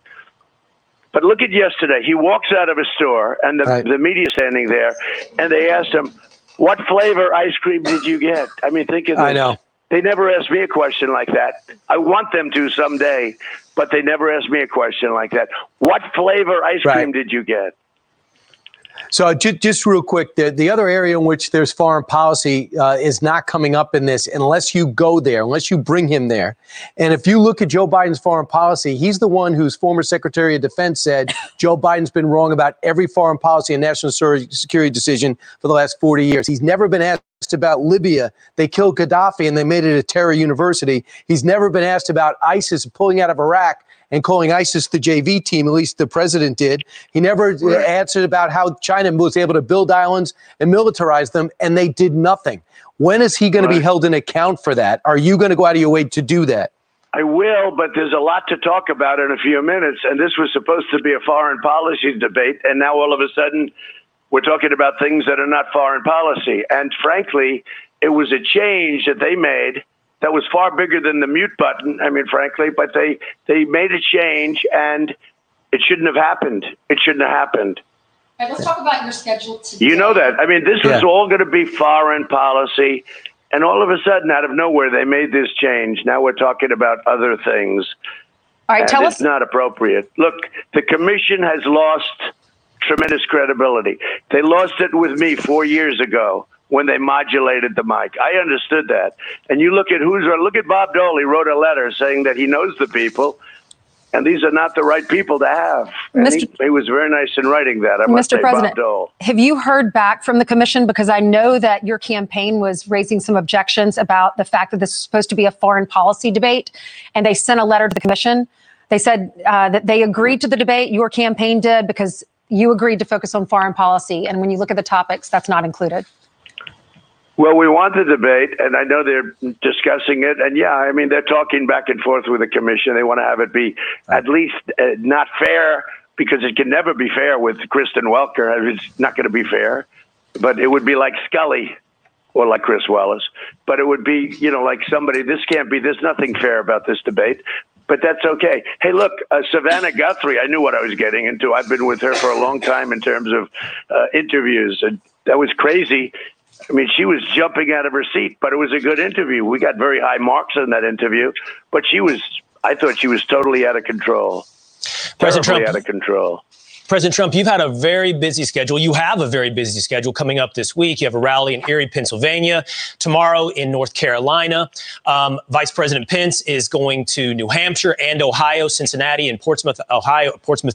But look at yesterday. He walks out of a store and the media standing there and they asked him, what flavor ice cream did you get? I mean, think of this. I know. They never asked me a question like that. I want them to someday, but they never asked me a question like that. What flavor ice cream did you get? So just real quick, the other area in which there's foreign policy is not coming up in this unless you go there, unless you bring him there. And if you look at Joe Biden's foreign policy, he's the one whose former Secretary of Defense said Joe Biden's been wrong about every foreign policy and national security decision for the last 40 years. He's never been asked about Libya. They killed Gaddafi and they made it a terror university. He's never been asked about ISIS pulling out of Iraq and calling ISIS the JV team, at least the president did. He never answered about how China was able to build islands and militarize them, and they did nothing. When is he going to be held in account for that? Are you going to go out of your way to do that? I will, but there's a lot to talk about in a few minutes, and this was supposed to be a foreign policy debate, and now all of a sudden we're talking about things that are not foreign policy. And frankly, it was a change that they made that was far bigger than the mute button, I mean, frankly, but they made a change and it shouldn't have happened. It shouldn't have happened. All right, let's talk about your schedule today. You know that. I mean, this was all going to be foreign policy. And all of a sudden, out of nowhere, they made this change. Now we're talking about other things. All right, tell us. It's not appropriate. Look, the commission has lost tremendous credibility. They lost it with me 4 years ago when they modulated the mic. I understood that. And you look at look at Bob Dole. He wrote a letter saying that he knows the people, and these are not the right people to have. And he was very nice in writing that. I must say, Bob Dole. Have you heard back from the commission? Because I know that your campaign was raising some objections about the fact that this is supposed to be a foreign policy debate, and they sent a letter to the commission. They said that they agreed to the debate. Your campaign did because you agreed to focus on foreign policy. And when you look at the topics, that's not included. Well, we want the debate, and I know they're discussing it. And, I mean, they're talking back and forth with the commission. They want to have it be at least not fair, because it can never be fair with Kristen Welker. I mean, it's not going to be fair. But it would be like Scully or like Chris Wallace. But it would be, like somebody, there's nothing fair about this debate. But that's okay. Hey, look, Savannah Guthrie, I knew what I was getting into. I've been with her for a long time in terms of interviews. And that was crazy. I mean, she was jumping out of her seat, but it was a good interview. We got very high marks on that interview, but I thought she was totally out of control. President Trump, out of control. President Trump, you've had a very busy schedule. You have a very busy schedule coming up this week. You have a rally in Erie, Pennsylvania, tomorrow in North Carolina. Vice President Pence is going to New Hampshire and Ohio, Cincinnati and Portsmouth,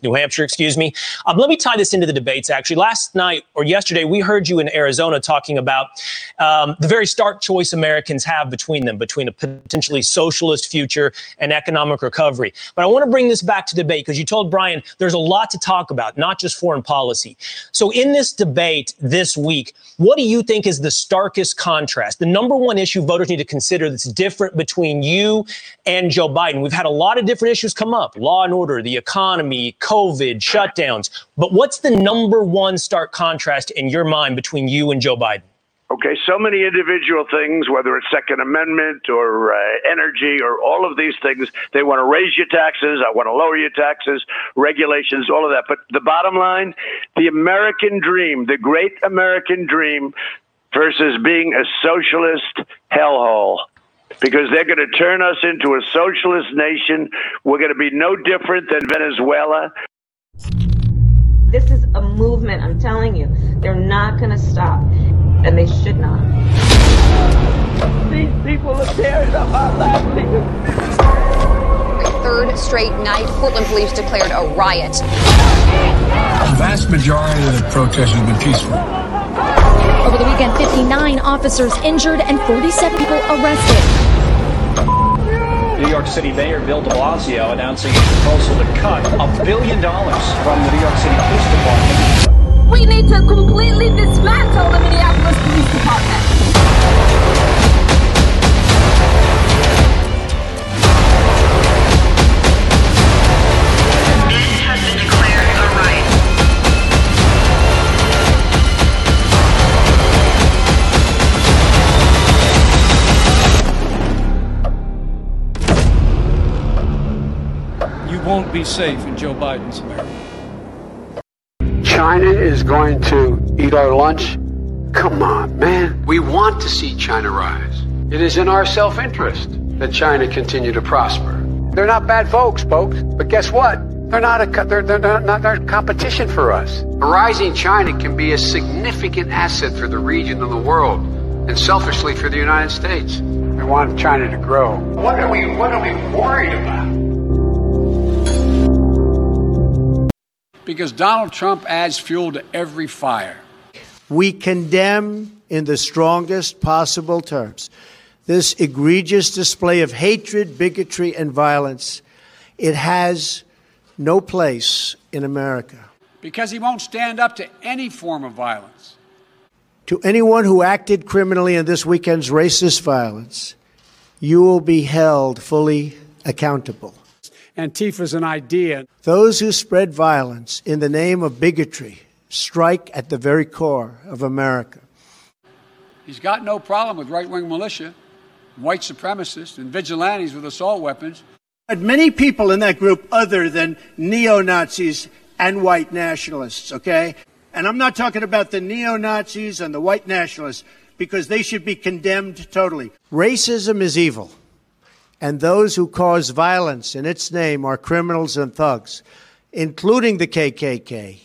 New Hampshire, excuse me. Let me tie this into the debates, actually. Last night or yesterday, we heard you in Arizona talking about the very stark choice Americans have between a potentially socialist future and economic recovery. But I want to bring this back to debate because you told Brian there's a lot to talk about. about, not just foreign policy. So in this debate this week, what do you think is the starkest contrast, the number one issue voters need to consider that's different between you and Joe Biden? We've had a lot of different issues come up, law and order, the economy, COVID, shutdowns. But what's the number one stark contrast in your mind between you and Joe Biden? Okay, so many individual things, whether it's Second Amendment or energy or all of these things, they want to raise your taxes, I want to lower your taxes, regulations, all of that. But the bottom line, the American dream, the great American dream versus being a socialist hellhole. Because they're going to turn us into a socialist nation. We're going to be no different than Venezuela. This is a movement, I'm telling you. They're not going to stop. And they should not. These people are tearing up our lives. A third straight night, Portland police declared a riot. The vast majority of the protests have been peaceful. Over the weekend, 59 officers injured and 47 people arrested. New York City Mayor Bill de Blasio announcing a proposal to cut $1 billion from the New York City Police Department. We need to completely dismantle the Minneapolis Police Department. It has been declared a riot. You won't be safe in Joe Biden's America. China is going to eat our lunch? Come on, man. We want to see China rise. It is in our self-interest that China continue to prosper. They're not bad folks, folks. But guess what? They're not competition for us. A rising China can be a significant asset for the region and the world, and selfishly for the United States. We want China to grow. What are we worried about? Because Donald Trump adds fuel to every fire. We condemn in the strongest possible terms this egregious display of hatred, bigotry, and violence. It has no place in America. Because he won't stand up to any form of violence. To anyone who acted criminally in this weekend's racist violence, you will be held fully accountable. Antifa's an idea. Those who spread violence in the name of bigotry strike at the very core of America. He's got no problem with right-wing militia, white supremacists, and vigilantes with assault weapons. But many people in that group other than neo-Nazis and white nationalists, okay? And I'm not talking about the neo-Nazis and the white nationalists, because they should be condemned totally. Racism is evil. And those who cause violence in its name are criminals and thugs, including the KKK,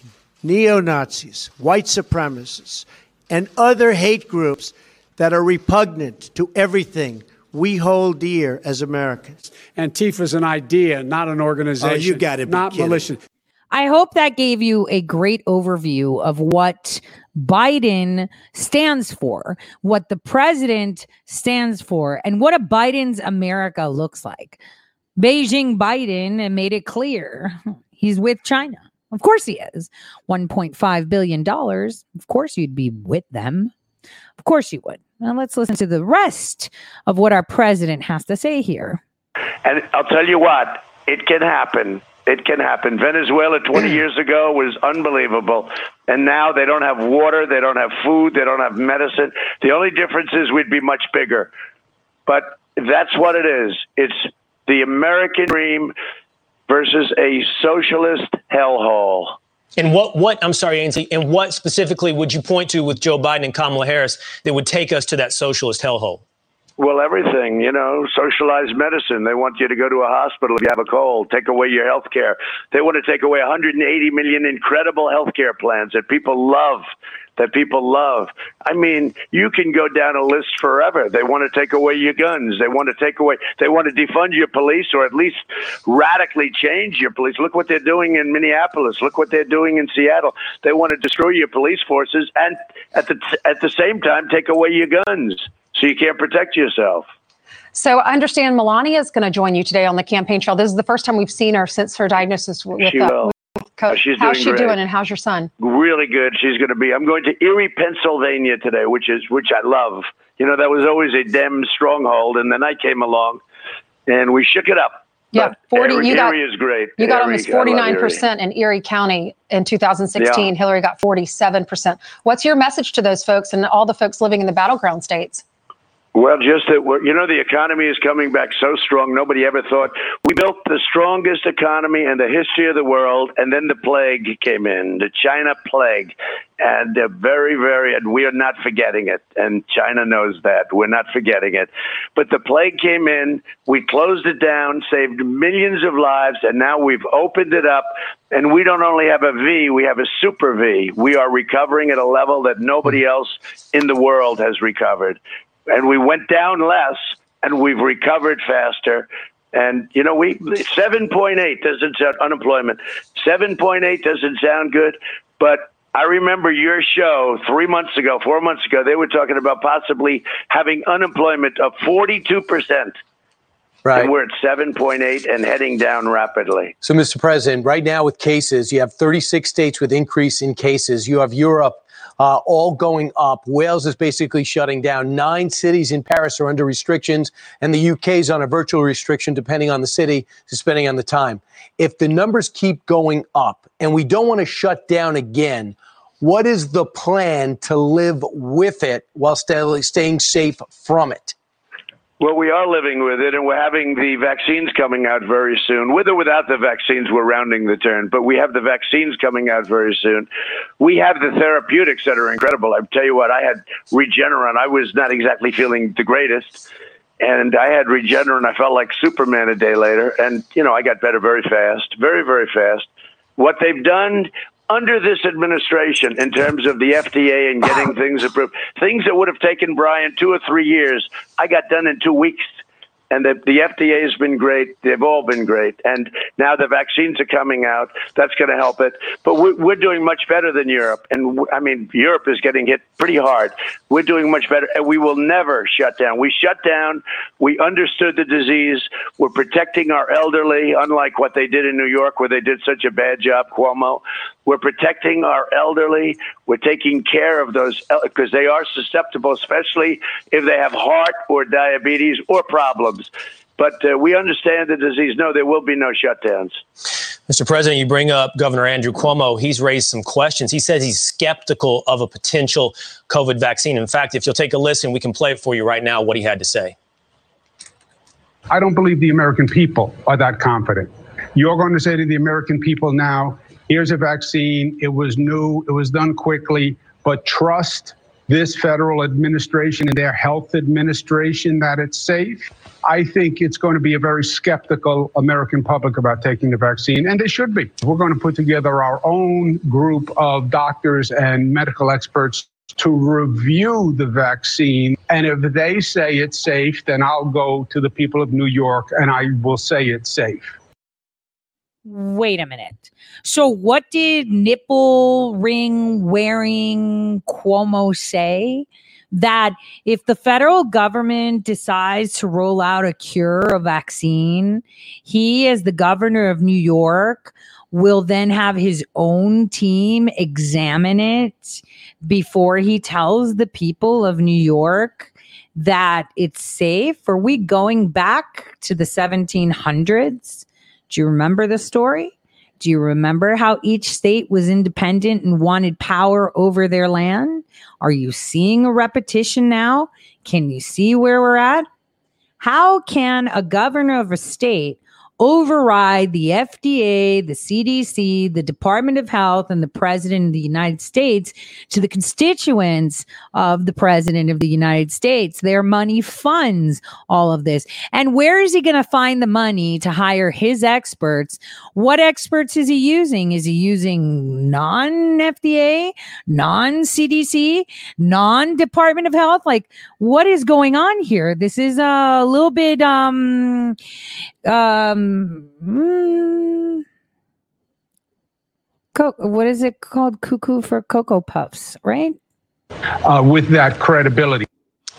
neo-Nazis, white supremacists, and other hate groups that are repugnant to everything we hold dear as Americans. Antifa's an idea, not an organization. Oh, you got to be not kidding. Militia. I hope that gave you a great overview of what Biden stands for, what the president stands for, and what a Biden's America looks like. Beijing Biden made it clear he's with China. Of course he is. $1.5 billion. Of course you'd be with them. Of course you would. Now let's listen to the rest of what our president has to say here. And I'll tell you what, it can happen. It can happen. Venezuela 20 years ago was unbelievable. And now they don't have water. They don't have food. They don't have medicine. The only difference is we'd be much bigger. But that's what it is. It's the American dream versus a socialist hellhole. And what I'm sorry, Ainsley, and what specifically would you point to with Joe Biden and Kamala Harris that would take us to that socialist hellhole? Well, everything, you know, socialized medicine. They want you to go to a hospital if you have a cold, take away your health care. They want to take away 180 million incredible health care plans that people love, I mean, you can go down a list forever. They want to take away your guns. They want to defund your police, or at least radically change your police. Look what they're doing in Minneapolis. Look what they're doing in Seattle. They want to destroy your police forces and at the same time take away your guns. So you can't protect yourself. So I understand Melania is going to join you today on the campaign trail. This is the first time we've seen her since her diagnosis with Coach. How's she doing and how's your son? Really good. She's going to be, I'm going to Erie, Pennsylvania today, which I love. You know, that was always a Dem stronghold. And then I came along and we shook it up. Yeah, Erie is great. You got almost 49% in Erie County in 2016. Yeah. Hillary got 47%. What's your message to those folks and all the folks living in the battleground states? Well, just that, the economy is coming back so strong. Nobody ever thought. We built the strongest economy in the history of the world, and then the plague came in, the China plague. And they're very, very, and we are not forgetting it. And China knows that. We're not forgetting it. But the plague came in. We closed it down, saved millions of lives, and now we've opened it up. And we don't only have a V, we have a super V. We are recovering at a level that nobody else in the world has recovered. And we went down less, and we've recovered faster. And, you know, 7.8 doesn't sound unemployment. 7.8 doesn't sound good, but I remember your show 4 months ago, they were talking about possibly having unemployment of 42%. Right. And we're at 7.8 and heading down rapidly. So, Mr. President, right now with cases, you have 36 states with increase in cases. You have Europe all going up. Wales is basically shutting down. 9 cities in Paris are under restrictions, and the UK is on a virtual restriction, depending on the city, depending on the time. If the numbers keep going up and we don't want to shut down again, what is the plan to live with it while staying safe from it? Well, we are living with it, and we're having the vaccines coming out very soon. With or without the vaccines, we're rounding the turn, but we have the vaccines coming out very soon. We have the therapeutics that are incredible. I tell you what, I had Regeneron. I was not exactly feeling the greatest, and I had Regeneron. I felt like Superman a day later, and, you know, I got better very fast, very, very fast. What they've done under this administration in terms of the FDA and getting things approved, things that would have taken Brian 2 or 3 years, I got done in 2 weeks. And the FDA has been great. They've all been great. And now the vaccines are coming out. That's going to help it. But we're doing much better than Europe. And Europe is getting hit pretty hard. We're doing much better. And we will never shut down. We shut down. We understood the disease. We're protecting our elderly, unlike what they did in New York, where they did such a bad job, Cuomo. We're protecting our elderly. We're taking care of those because they are susceptible, especially if they have heart or diabetes or problems. But we understand the disease. No, there will be no shutdowns. Mr. President, you bring up Governor Andrew Cuomo. He's raised some questions. He says he's skeptical of a potential COVID vaccine. In fact, if you'll take a listen, we can play it for you right now, what he had to say. I don't believe the American people are that confident. You're going to say to the American people now, here's a vaccine. It was new. It was done quickly. But trust this federal administration and their health administration that it's safe. I think it's going to be a very skeptical American public about taking the vaccine, and they should be. We're going to put together our own group of doctors and medical experts to review the vaccine. And if they say it's safe, then I'll go to the people of New York and I will say it's safe. Wait a minute. So what did nipple ring wearing Cuomo say? That if the federal government decides to roll out a cure, a vaccine, he, as the governor of New York, will then have his own team examine it before he tells the people of New York that it's safe? Are we going back to the 1700s? Do you remember the story? Do you remember how each state was independent and wanted power over their land? Are you seeing a repetition now? Can you see where we're at? How can a governor of a state override the FDA, the CDC, the Department of Health, and the President of the United States to the constituents of the President of the United States? Their money funds all of this. And where is he going to find the money to hire his experts? What experts is he using? Is he using non-FDA, non-CDC, non-Department of Health? Like, what is going on here? This is a little bit what is it called? Cuckoo for Cocoa Puffs, right? With that credibility.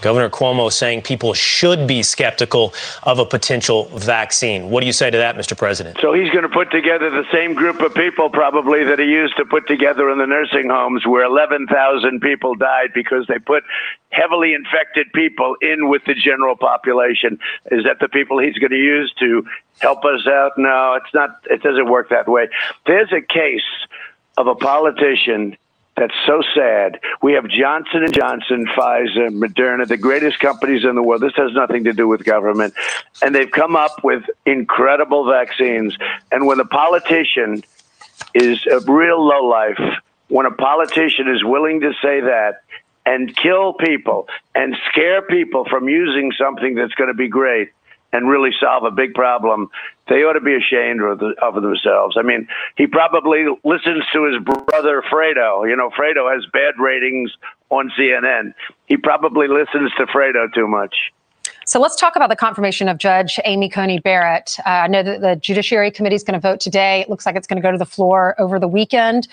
Governor Cuomo saying people should be skeptical of a potential vaccine. What do you say to that, Mr. President? So he's going to put together the same group of people probably that he used to put together in the nursing homes where 11,000 people died because they put heavily infected people in with the general population. Is that the people he's going to use to help us out? No, it's not. It doesn't work that way. There's a case of a politician that's so sad. We have Johnson & Johnson, Pfizer, Moderna, the greatest companies in the world. This has nothing to do with government. And they've come up with incredible vaccines. And when a politician is a real lowlife, when a politician is willing to say that and kill people and scare people from using something that's going to be great and really solve a big problem, they ought to be ashamed of themselves. I mean, he probably listens to his brother Fredo. You know, Fredo has bad ratings on CNN. He probably listens to Fredo too much. So let's talk about the confirmation of Judge Amy Coney Barrett. I know that the Judiciary Committee is going to vote today. It looks like it's going to go to the floor over the weekend.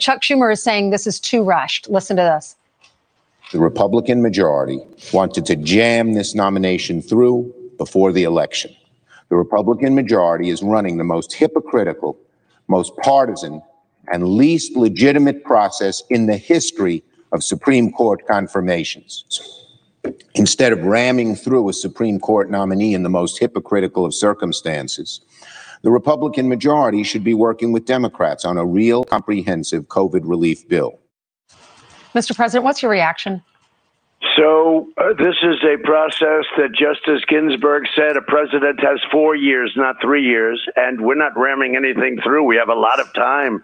Chuck Schumer is saying this is too rushed. Listen to this. The Republican majority wanted to jam this nomination through before the election. The Republican majority is running the most hypocritical, most partisan, and least legitimate process in the history of Supreme Court confirmations. Instead of ramming through a Supreme Court nominee in the most hypocritical of circumstances, the Republican majority should be working with Democrats on a real comprehensive COVID relief bill. Mr. President, what's your reaction? So this is a process that Justice Ginsburg said a president has 4 years, not 3 years, and we're not ramming anything through. We have a lot of time.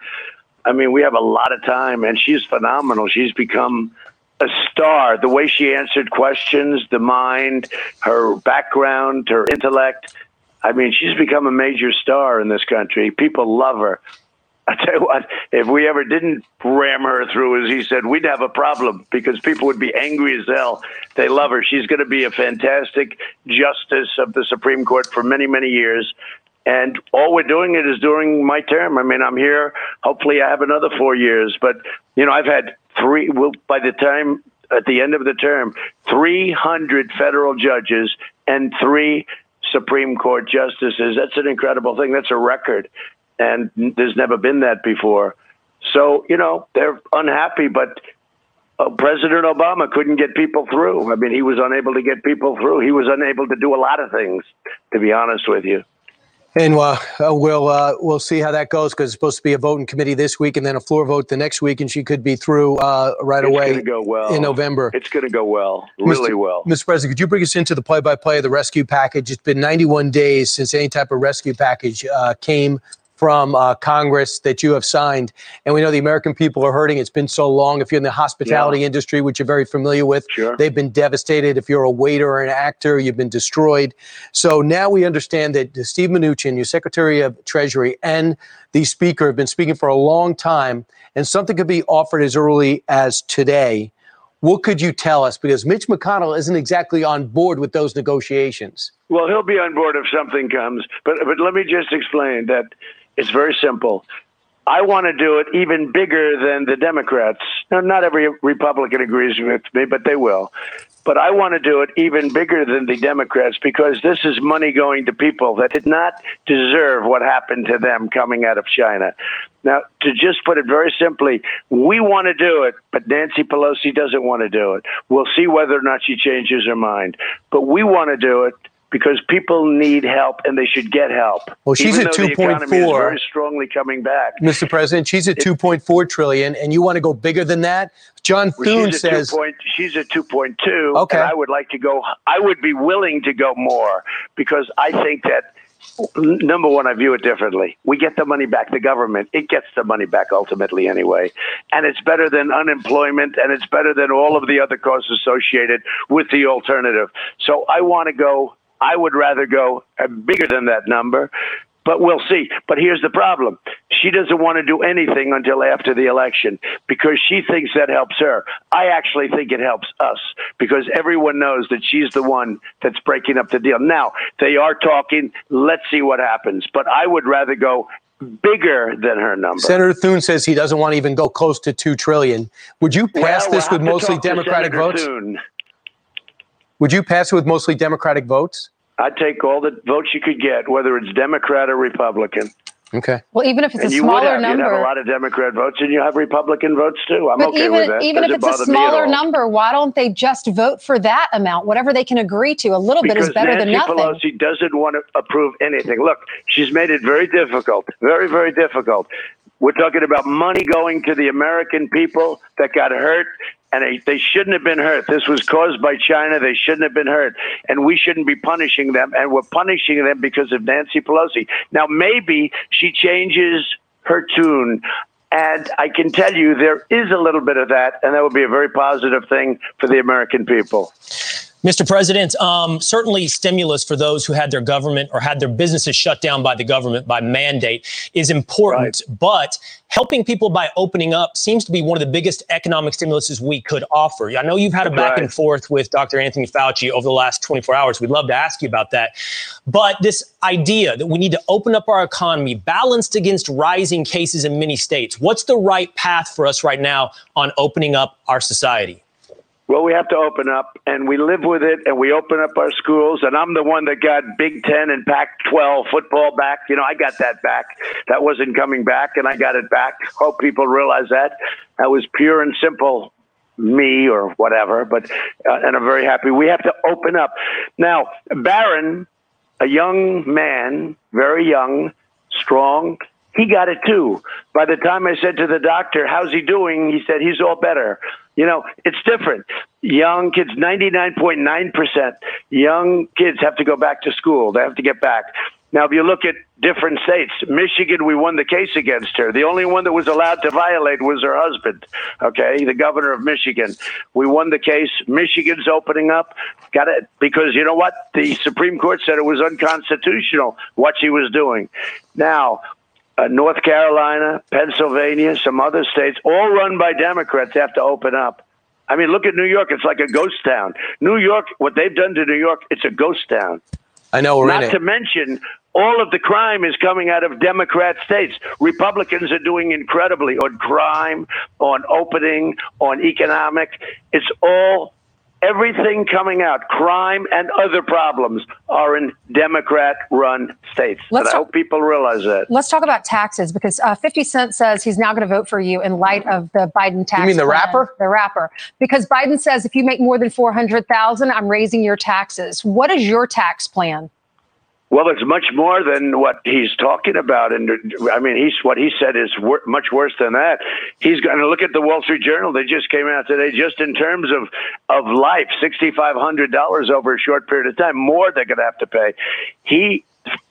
I mean, we have a lot of time, and she's phenomenal. She's become a star. The way she answered questions, the mind, her background, her intellect. I mean, she's become a major star in this country. People love her. I tell you what, if we ever didn't ram her through, as he said, we'd have a problem because people would be angry as hell. They love her. She's going to be a fantastic justice of the Supreme Court for many, many years. And all we're doing it is during my term. I mean, I'm here. Hopefully I have another 4 years. But, you know, I've had three. Well, by the time at the end of the term, 300 federal judges and 3 Supreme Court justices. That's an incredible thing. That's a record. And there's never been that before. So, you know, they're unhappy, but President Obama couldn't get people through. I mean, he was unable to get people through. He was unable to do a lot of things, to be honest with you. And we'll see how that goes because it's supposed to be a vote in committee this week and then a floor vote the next week, and she could be through right away. It's going to go well in November. It's going to go well, really well. Mr. President, could you bring us into the play-by-play of the rescue package? It's been 91 days since any type of rescue package came from Congress that you have signed. And we know the American people are hurting. It's been so long. If you're in the hospitality industry, which you're very familiar with, they've been devastated. If you're a waiter or an actor, you've been destroyed. So now we understand that Steve Mnuchin, your Secretary of Treasury, and the Speaker have been speaking for a long time, and something could be offered as early as today. What could you tell us? Because Mitch McConnell isn't exactly on board with those negotiations. Well, he'll be on board if something comes. But let me just explain that it's very simple. I want to do it even bigger than the Democrats. Now, not every Republican agrees with me, but they will. But I want to do it even bigger than the Democrats because this is money going to people that did not deserve what happened to them coming out of China. Now, to just put it very simply, we want to do it, but Nancy Pelosi doesn't want to do it. We'll see whether or not she changes her mind. But we want to do it because people need help and they should get help. Well, she's at 2.4. The economy is very strongly coming back. Mr. President, she's at 2.4 trillion and you want to go bigger than that? John Thune says she's at 2.2. Okay. And I would like to go. I would be willing to go more because I think that, number one, I view it differently. We get the money back, the government. It gets the money back ultimately anyway. And it's better than unemployment, and it's better than all of the other costs associated with the alternative. So I want to go. I would rather go bigger than that number, but we'll see. But here's the problem. She doesn't want to do anything until after the election because she thinks that helps her. I actually think it helps us because everyone knows that she's the one that's breaking up the deal. Now, they are talking. Let's see what happens. But I would rather go bigger than her number. Senator Thune says he doesn't want to even go close to $2 trillion. Would you pass this with mostly Democratic votes? Thune. Would you pass it with mostly Democratic votes? I'd take all the votes you could get, whether it's Democrat or Republican. Okay. Well, even if it's and a smaller number. You'd have a lot of Democrat votes and you have Republican votes too. I'm okay with that. Even if it's a smaller number, why don't they just vote for that amount? Whatever they can agree to, a little bit is better than nothing. Because Nancy Pelosi doesn't want to approve anything. Look, she's made it very difficult, very, very difficult. We're talking about money going to the American people that got hurt. And they shouldn't have been hurt. This was caused by China. They shouldn't have been hurt. And we shouldn't be punishing them. And we're punishing them because of Nancy Pelosi. Now, maybe she changes her tune. And I can tell you there is a little bit of that. And that would be a very positive thing for the American people. Mr. President, certainly stimulus for those who had their government or had their businesses shut down by the government by mandate is important. Right. But helping people by opening up seems to be one of the biggest economic stimuluses we could offer. I know you've had a back and forth with Dr. Anthony Fauci over the last 24 hours. We'd love to ask you about that. But this idea that we need to open up our economy balanced against rising cases in many states. What's the right path for us right now on opening up our society? Well, we have to open up, and we live with it, and we open up our schools, and I'm the one that got Big Ten and Pac-12 football back. You know, I got that back. That wasn't coming back, and I got it back. Hope people realize that. That was pure and simple me or whatever, but and I'm very happy. We have to open up. Now, Barron, a young man, very young, strong, he got it too. By the time I said to the doctor, how's he doing? He said, he's all better. You know, it's different. Young kids, 99.9%, young kids have to go back to school. They have to get back. Now, if you look at different states, Michigan, we won the case against her. The only one that was allowed to violate was her husband, okay, the governor of Michigan. We won the case. Michigan's opening up. Got it. Because you know what? The Supreme Court said it was unconstitutional what she was doing. Now, North Carolina, Pennsylvania, some other states, all run by Democrats, have to open up. I mean, look at New York. It's like a ghost town. New York, what they've done to New York, it's a ghost town. I know. We're not in it. Not to mention, all of the crime is coming out of Democrat states. Republicans are doing incredibly on crime, on opening, on economic. It's all everything coming out, crime and other problems, are in Democrat-run states. And I hope people realize that. Let's talk about taxes, because 50 Cent says he's now going to vote for you in light of the Biden tax. You mean the rapper? The rapper. Because Biden says if you make more than $400,000, I'm raising your taxes. What is your tax plan? Well, it's much more than what he's talking about. And I mean, what he said is much worse than that. He's going to look at the Wall Street Journal. They just came out today, just in terms of life, $6,500 over a short period of time, more they're going to have to pay.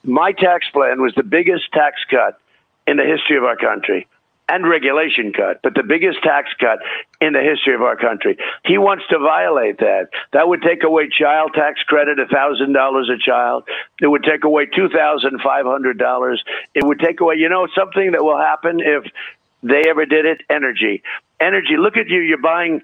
My tax plan was the biggest tax cut in the history of our country, and regulation cut, but the biggest tax cut in the history of our country. He wants to violate that. That would take away child tax credit, $1,000 a child. It would take away $2,500. It would take away, you know, something that will happen if they ever did it, energy. Energy, look at you, you're buying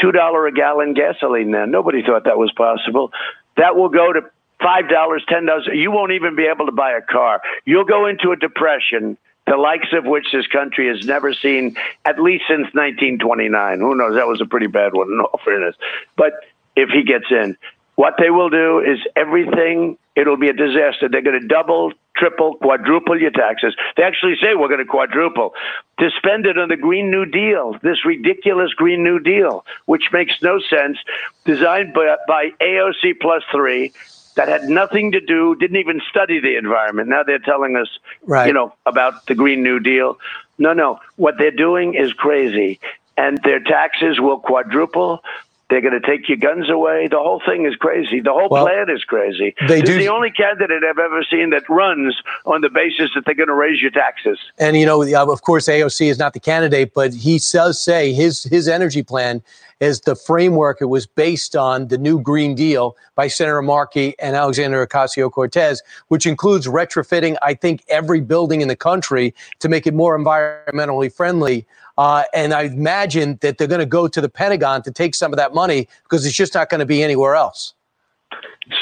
$2 a gallon gasoline now. Nobody thought that was possible. That will go to $5, $10. You won't even be able to buy a car. You'll go into a depression, the likes of which this country has never seen, at least since 1929. Who knows? That was a pretty bad one, in all fairness. But if he gets in, what they will do is everything, it'll be a disaster. They're going to double, triple, quadruple your taxes. They actually say we're going to quadruple. To spend it on the Green New Deal, this ridiculous Green New Deal, which makes no sense, designed by AOC +3, that had nothing to do, didn't even study the environment. Now they're telling us, you know, about the Green New Deal. No. What they're doing is crazy. And their taxes will quadruple. They're going to take your guns away. The whole thing is crazy. The whole plan is crazy. This is the only candidate I've ever seen that runs on the basis that they're going to raise your taxes. And, you know, of course, AOC is not the candidate, but he does say his energy plan is the framework. It was based on the new Green Deal by Senator Markey and Alexander Ocasio-Cortez, which includes retrofitting, I think, every building in the country to make it more environmentally friendly. And I imagine that they're going to go to the Pentagon to take some of that money because it's just not going to be anywhere else.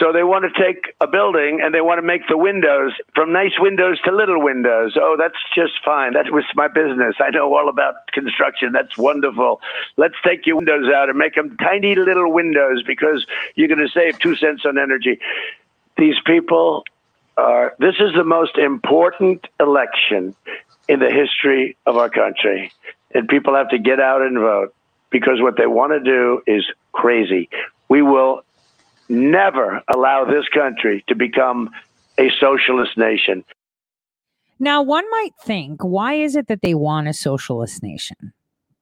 So they want to take a building and they want to make the windows from nice windows to little windows. Oh, that's just fine. That was my business. I know all about construction. That's wonderful. Let's take your windows out and make them tiny little windows because you're going to save 2 cents on energy. These people are, this is the most important election in the history of our country. And people have to get out and vote because what they want to do is crazy. We will never allow this country to become a socialist nation. Now, one might think, why is it that they want a socialist nation?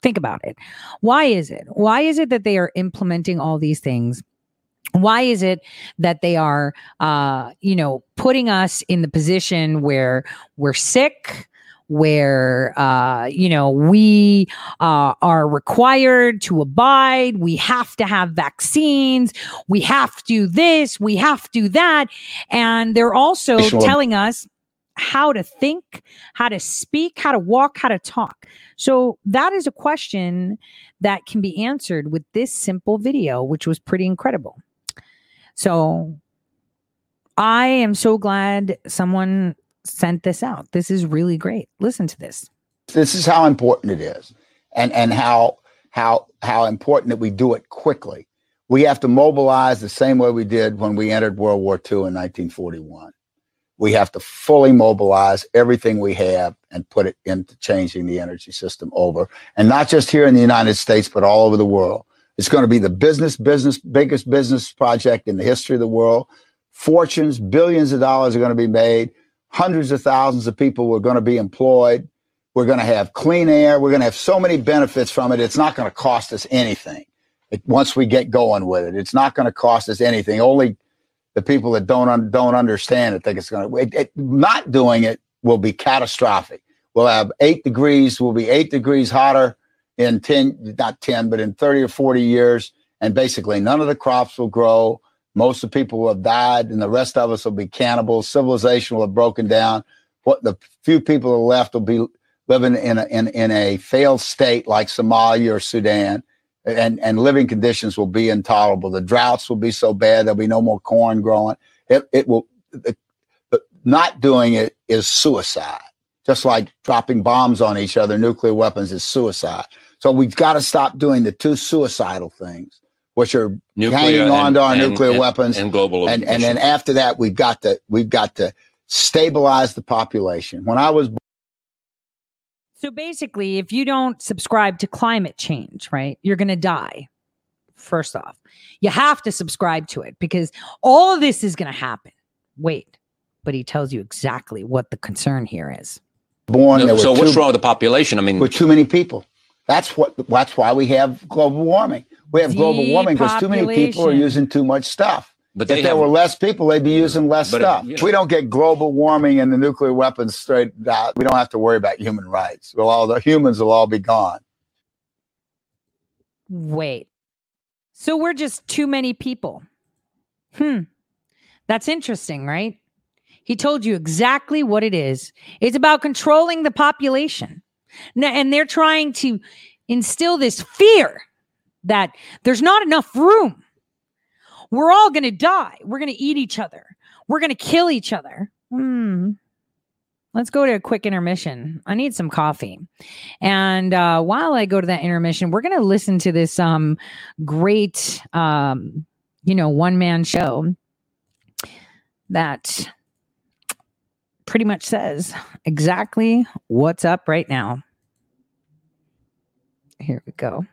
Think about it. Why is it? Why is it that they are implementing all these things? Why is it that they are, putting us in the position where we're sick, where, we are required to abide, we have to have vaccines, we have to do this, we have to do that. And they're also telling us how to think, how to speak, how to walk, how to talk. So that is a question that can be answered with this simple video, which was pretty incredible. So I am so glad someone sent this out. This is really great. Listen to this. This is how important it is, and how important that we do it quickly. We have to mobilize the same way we did when we entered World War II in 1941. We have to fully mobilize everything we have and put it into changing the energy system over, and not just here in the United States, but all over the world. It's going to be the biggest business project in the history of the world. Fortunes, billions of dollars are going to be made. Hundreds of thousands of people were going to be employed. We're going to have clean air. We're going to have so many benefits from it. It's not going to cost us anything. Once we get going with it, it's not going to cost us anything. Only the people that don't understand it think it's going to. Not doing it will be catastrophic. We'll have 8 degrees. We'll be 8 degrees hotter in 30 or 40 years. And basically none of the crops will grow. Most of the people will have died, and the rest of us will be cannibals. Civilization will have broken down. What the few people who are left will be living in a failed state like Somalia or Sudan, and living conditions will be intolerable. The droughts will be so bad there'll be no more corn growing. Not doing it is suicide. Just like dropping bombs on each other, nuclear weapons is suicide. So we've got to stop doing the two suicidal things, which are nuclear, hanging on to our nuclear weapons and global, and then after that we've got to stabilize the population. When I was so basically, if you don't subscribe to climate change, right, you're going to die. First off, you have to subscribe to it because all of this is going to happen. Wait, but he tells you exactly what the concern here is. So what's wrong with the population? I mean, with too many people. That's why we have global warming. We have global warming because too many people are using too much stuff. But if there were less people, they'd be using less stuff. We don't get global warming and the nuclear weapons straight out. We don't have to worry about human rights. The humans will all be gone. Wait. So we're just too many people. That's interesting, right? He told you exactly what it is. It's about controlling the population. And they're trying to instill this fear that there's not enough room. We're all going to die. We're going to eat each other. We're going to kill each other. Let's go to a quick intermission. I need some coffee. And while I go to that intermission, we're going to listen to this great, one-man show that pretty much says exactly what's up right now. Here we go.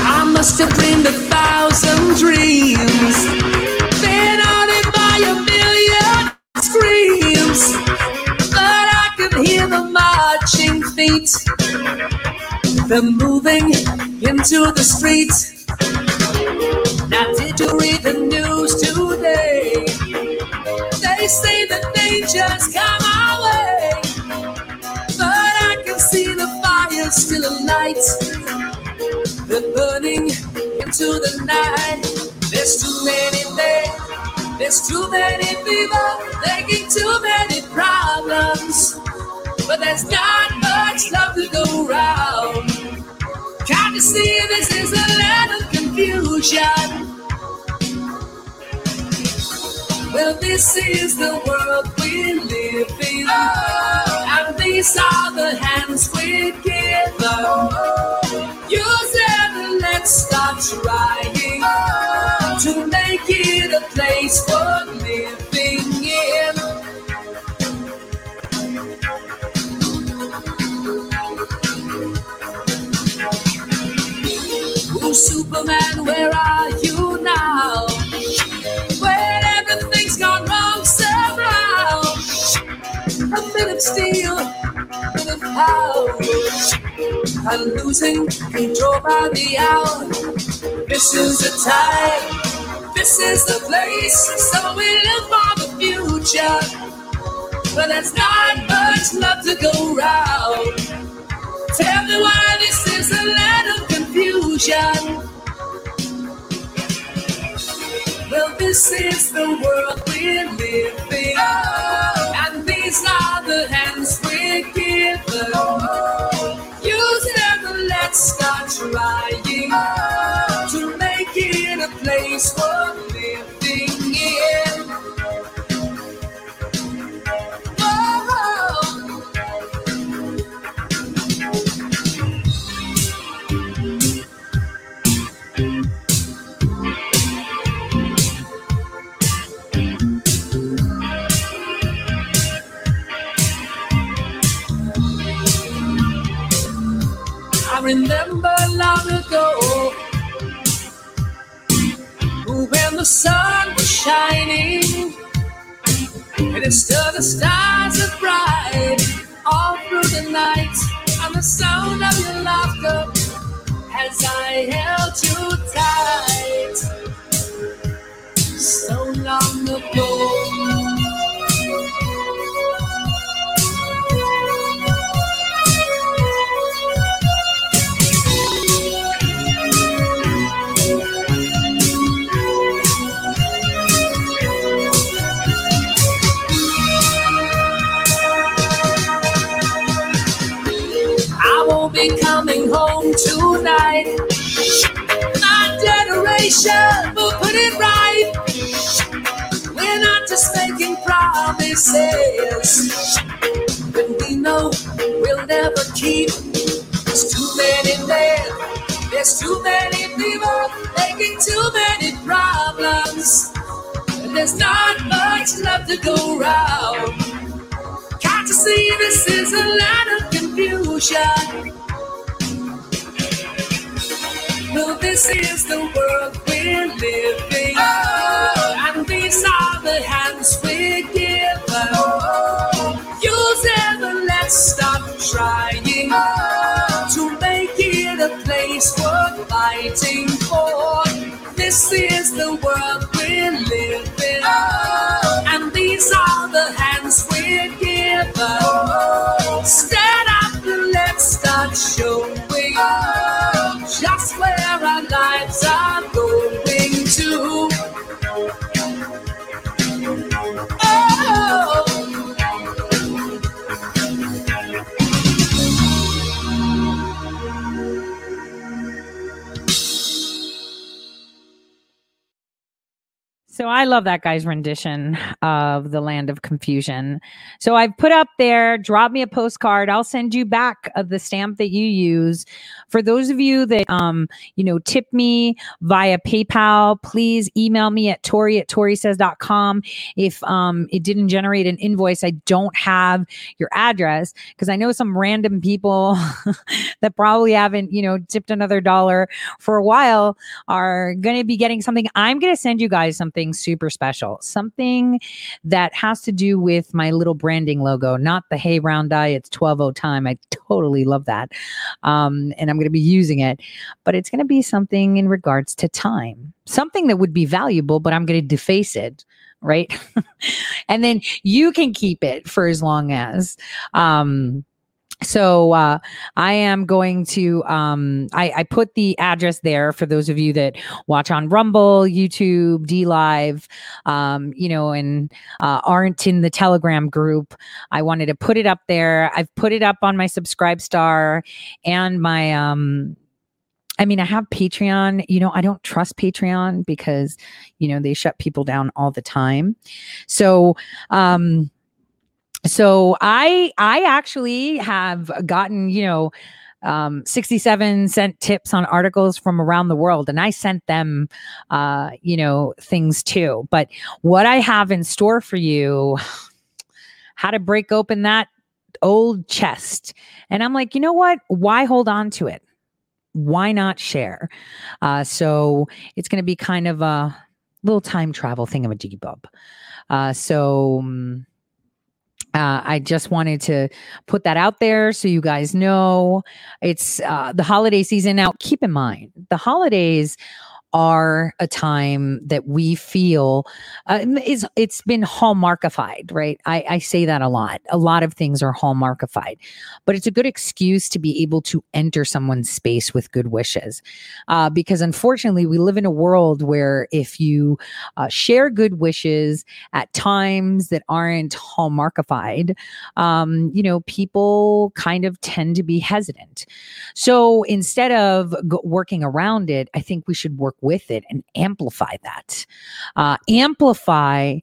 I must have dreamed 1,000 dreams, been haunted by a million screams, but I can hear the marching feet. They're moving into the streets. Now did you read the news today? They say the danger's come our way, but I can see the fire still alight. They're burning into the night. There's too many men, there's too many people, taking too many problems. arounds, but there's not much love to go around. Trying to see this is a land of confusion. Well, this is the world we live in, oh, and these are the hands we're given. Oh, you said, let's stop trying, oh, to make it a place for living in. Superman, where are you now? When everything's gone wrong somehow. A bit of steel, a bit of power. I'm losing control by the hour. This is the time, this is the place. So we live for the future. But there's not much love to go round. Tell me why this is a land of confusion. Well, this is the world we live in, oh, and these are the hands we're given. Oh, use it and let's start trying, oh, to make it a place for living in. Remember long ago, when the sun was shining and it still the stars are bright all through the night, and the sound of your laughter as I held you tight. So long ago. Coming home tonight. My generation will put it right. We're not just making promises when we know we'll never keep. There's too many men, there's too many people making too many problems. And there's not much love to go around. Can't you see this is a lot of confusion? Well, this is the world we're living, oh, and these are the hands we're given. Oh, use it and let's stop trying, oh, to make it a place worth fighting for. This is the world we're living, oh, and these are the hands we're given. Oh, stand up and let's start showing, oh, just where our lives are going to. So I love that guy's rendition of The Land of Confusion. So I've put up there, drop me a postcard. I'll send you back of the stamp that you use. For those of you that, tip me via PayPal, please email me at tori@torisays.com. If it didn't generate an invoice, I don't have your address, because I know some random people that probably haven't, tipped another dollar for a while are going to be getting something. I'm going to send you guys something super special, something that has to do with my little branding logo, not the hey round eye, it's 12:0 time. I totally love that. And I'm going to be using it, but it's going to be something in regards to time, something that would be valuable, but I'm going to deface it. Right. And then you can keep it for as long as, So I am going to, I put the address there for those of you that watch on Rumble, YouTube, DLive, you know, and aren't in the Telegram group. I wanted to put it up there. I've put it up on my Subscribestar and my, I mean, I have Patreon. You know, I don't trust Patreon because, you know, they shut people down all the time. So, So I actually have gotten, you know, 67-cent tips on articles from around the world, and I sent them, you know, things too. But what I have in store for you, how to break open that old chest. And I'm like, you know what? Why hold on to it? Why not share? So it's going to be kind of a little time travel thingamajiggy-bub. I just wanted to put that out there so you guys know it's the holiday season. Now, keep in mind, the holidays are a time that we feel it's been hallmarkified, right? I say that a lot. A lot of things are hallmarkified, but it's a good excuse to be able to enter someone's space with good wishes, because unfortunately we live in a world where if you share good wishes at times that aren't hallmarkified, you know, people kind of tend to be hesitant. So instead of working around it, I think we should work with it and amplify that, amplify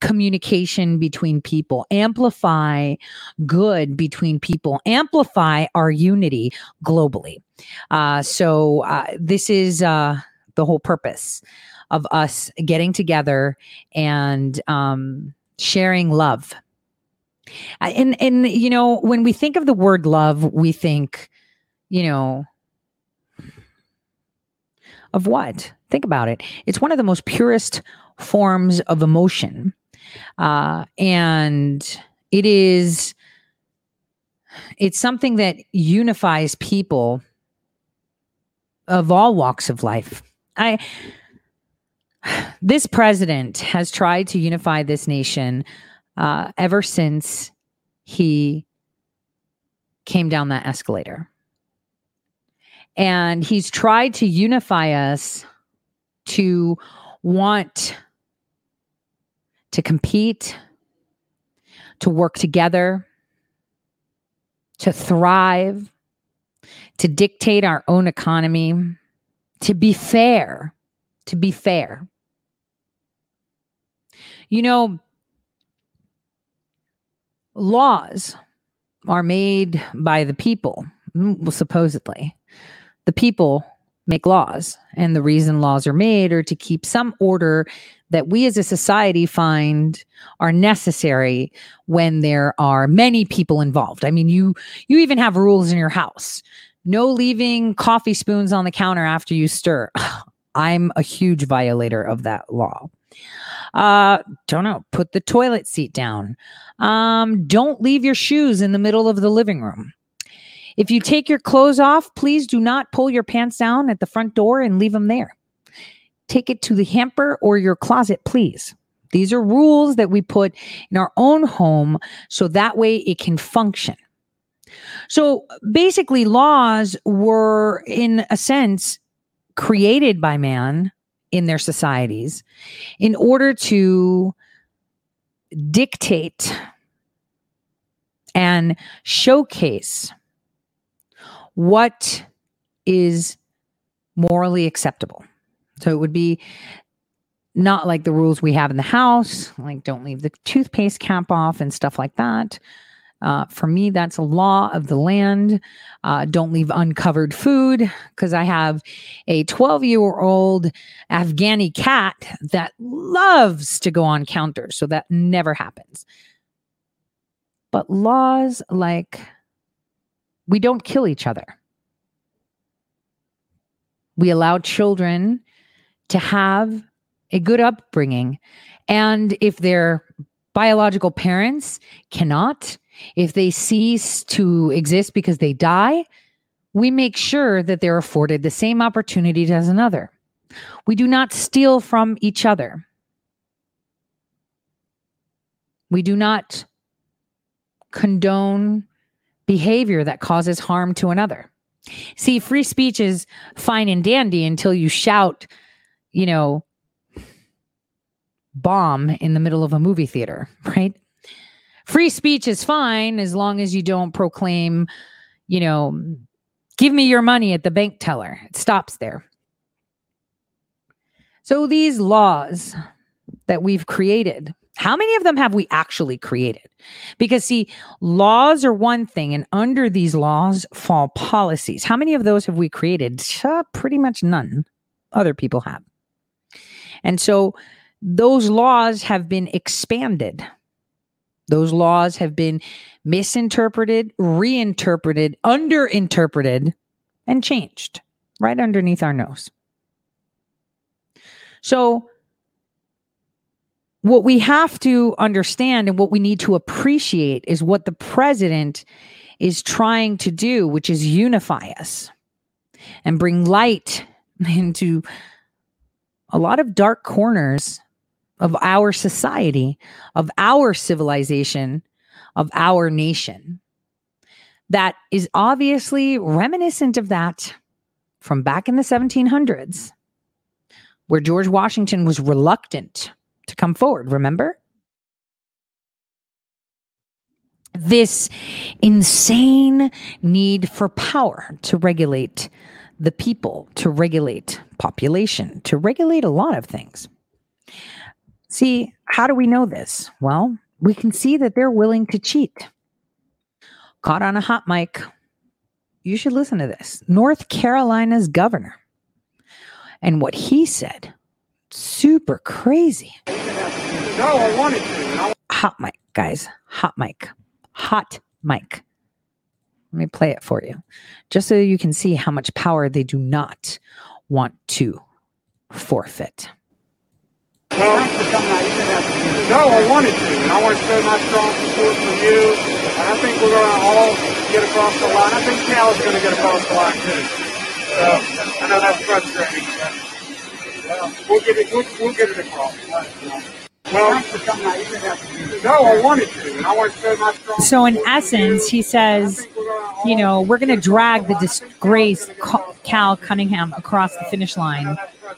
communication between people, amplify good between people, amplify our unity globally. So this is the whole purpose of us getting together and sharing love. And you know, when we think of the word love, we think, you know, of what? Think about it. It's one of the most purest forms of emotion. And it's something that unifies people of all walks of life. This president has tried to unify this nation ever since he came down that escalator. And he's tried to unify us to want to compete, to work together, to thrive, to dictate our own economy, to be fair. You know, laws are made by the people, well, supposedly. The people make laws, and the reason laws are made are to keep some order that we as a society find are necessary when there are many people involved. I mean, you even have rules in your house. No leaving coffee spoons on the counter after you stir. I'm a huge violator of that law. Don't know. Put the toilet seat down. Don't leave your shoes in the middle of the living room. If you take your clothes off, please do not pull your pants down at the front door and leave them there. Take it to the hamper or your closet, please. These are rules that we put in our own home so that way it can function. So basically, laws were, in a sense, created by man in their societies in order to dictate and showcase what is morally acceptable. So it would be not like the rules we have in the house, like don't leave the toothpaste cap off and stuff like that. For me, that's a law of the land. Don't leave uncovered food, because I have a 12-year-old Afghani cat that loves to go on counters. So that never happens. But laws like we don't kill each other. We allow children to have a good upbringing. And if their biological parents cannot, if they cease to exist because they die, we make sure that they're afforded the same opportunities as another. We do not steal from each other. We do not condone behavior that causes harm to another. See, free speech is fine and dandy until you shout, you know, bomb in the middle of a movie theater, right? Free speech is fine as long as you don't proclaim, you know, give me your money at the bank teller. It stops there. So these laws that we've created, how many of them have we actually created? Because see, laws are one thing, and under these laws fall policies. How many of those have we created? Pretty much none. Other people have. And so those laws have been expanded. Those laws have been misinterpreted, reinterpreted, underinterpreted, and changed right underneath our nose. So what we have to understand and what we need to appreciate is what the president is trying to do, which is unify us and bring light into a lot of dark corners of our society, of our civilization, of our nation. That is obviously reminiscent of that from back in the 1700s, where George Washington was reluctant to come forward, remember? This insane need for power to regulate the people, to regulate population, to regulate a lot of things. See, how do we know this? Well, we can see that they're willing to cheat. Caught on a hot mic. You should listen to this. North Carolina's governor. And what he said, super crazy. No, I wanted to. Hot mic, guys. Hot mic. Hot mic. Let me play it for you, just so you can see how much power they do not want to forfeit. Well, no, I wanted to, and I want to show my strong support for you, and I think we're going to all get across the line. I think Cal is going to get across the line, too. So, I know that's frustrating, but we'll get it across. Well, no, I wanted to, and I want to show my strong. So, in essence, he says, you know, we're going to drag the disgraced Cal Cunningham across the finish line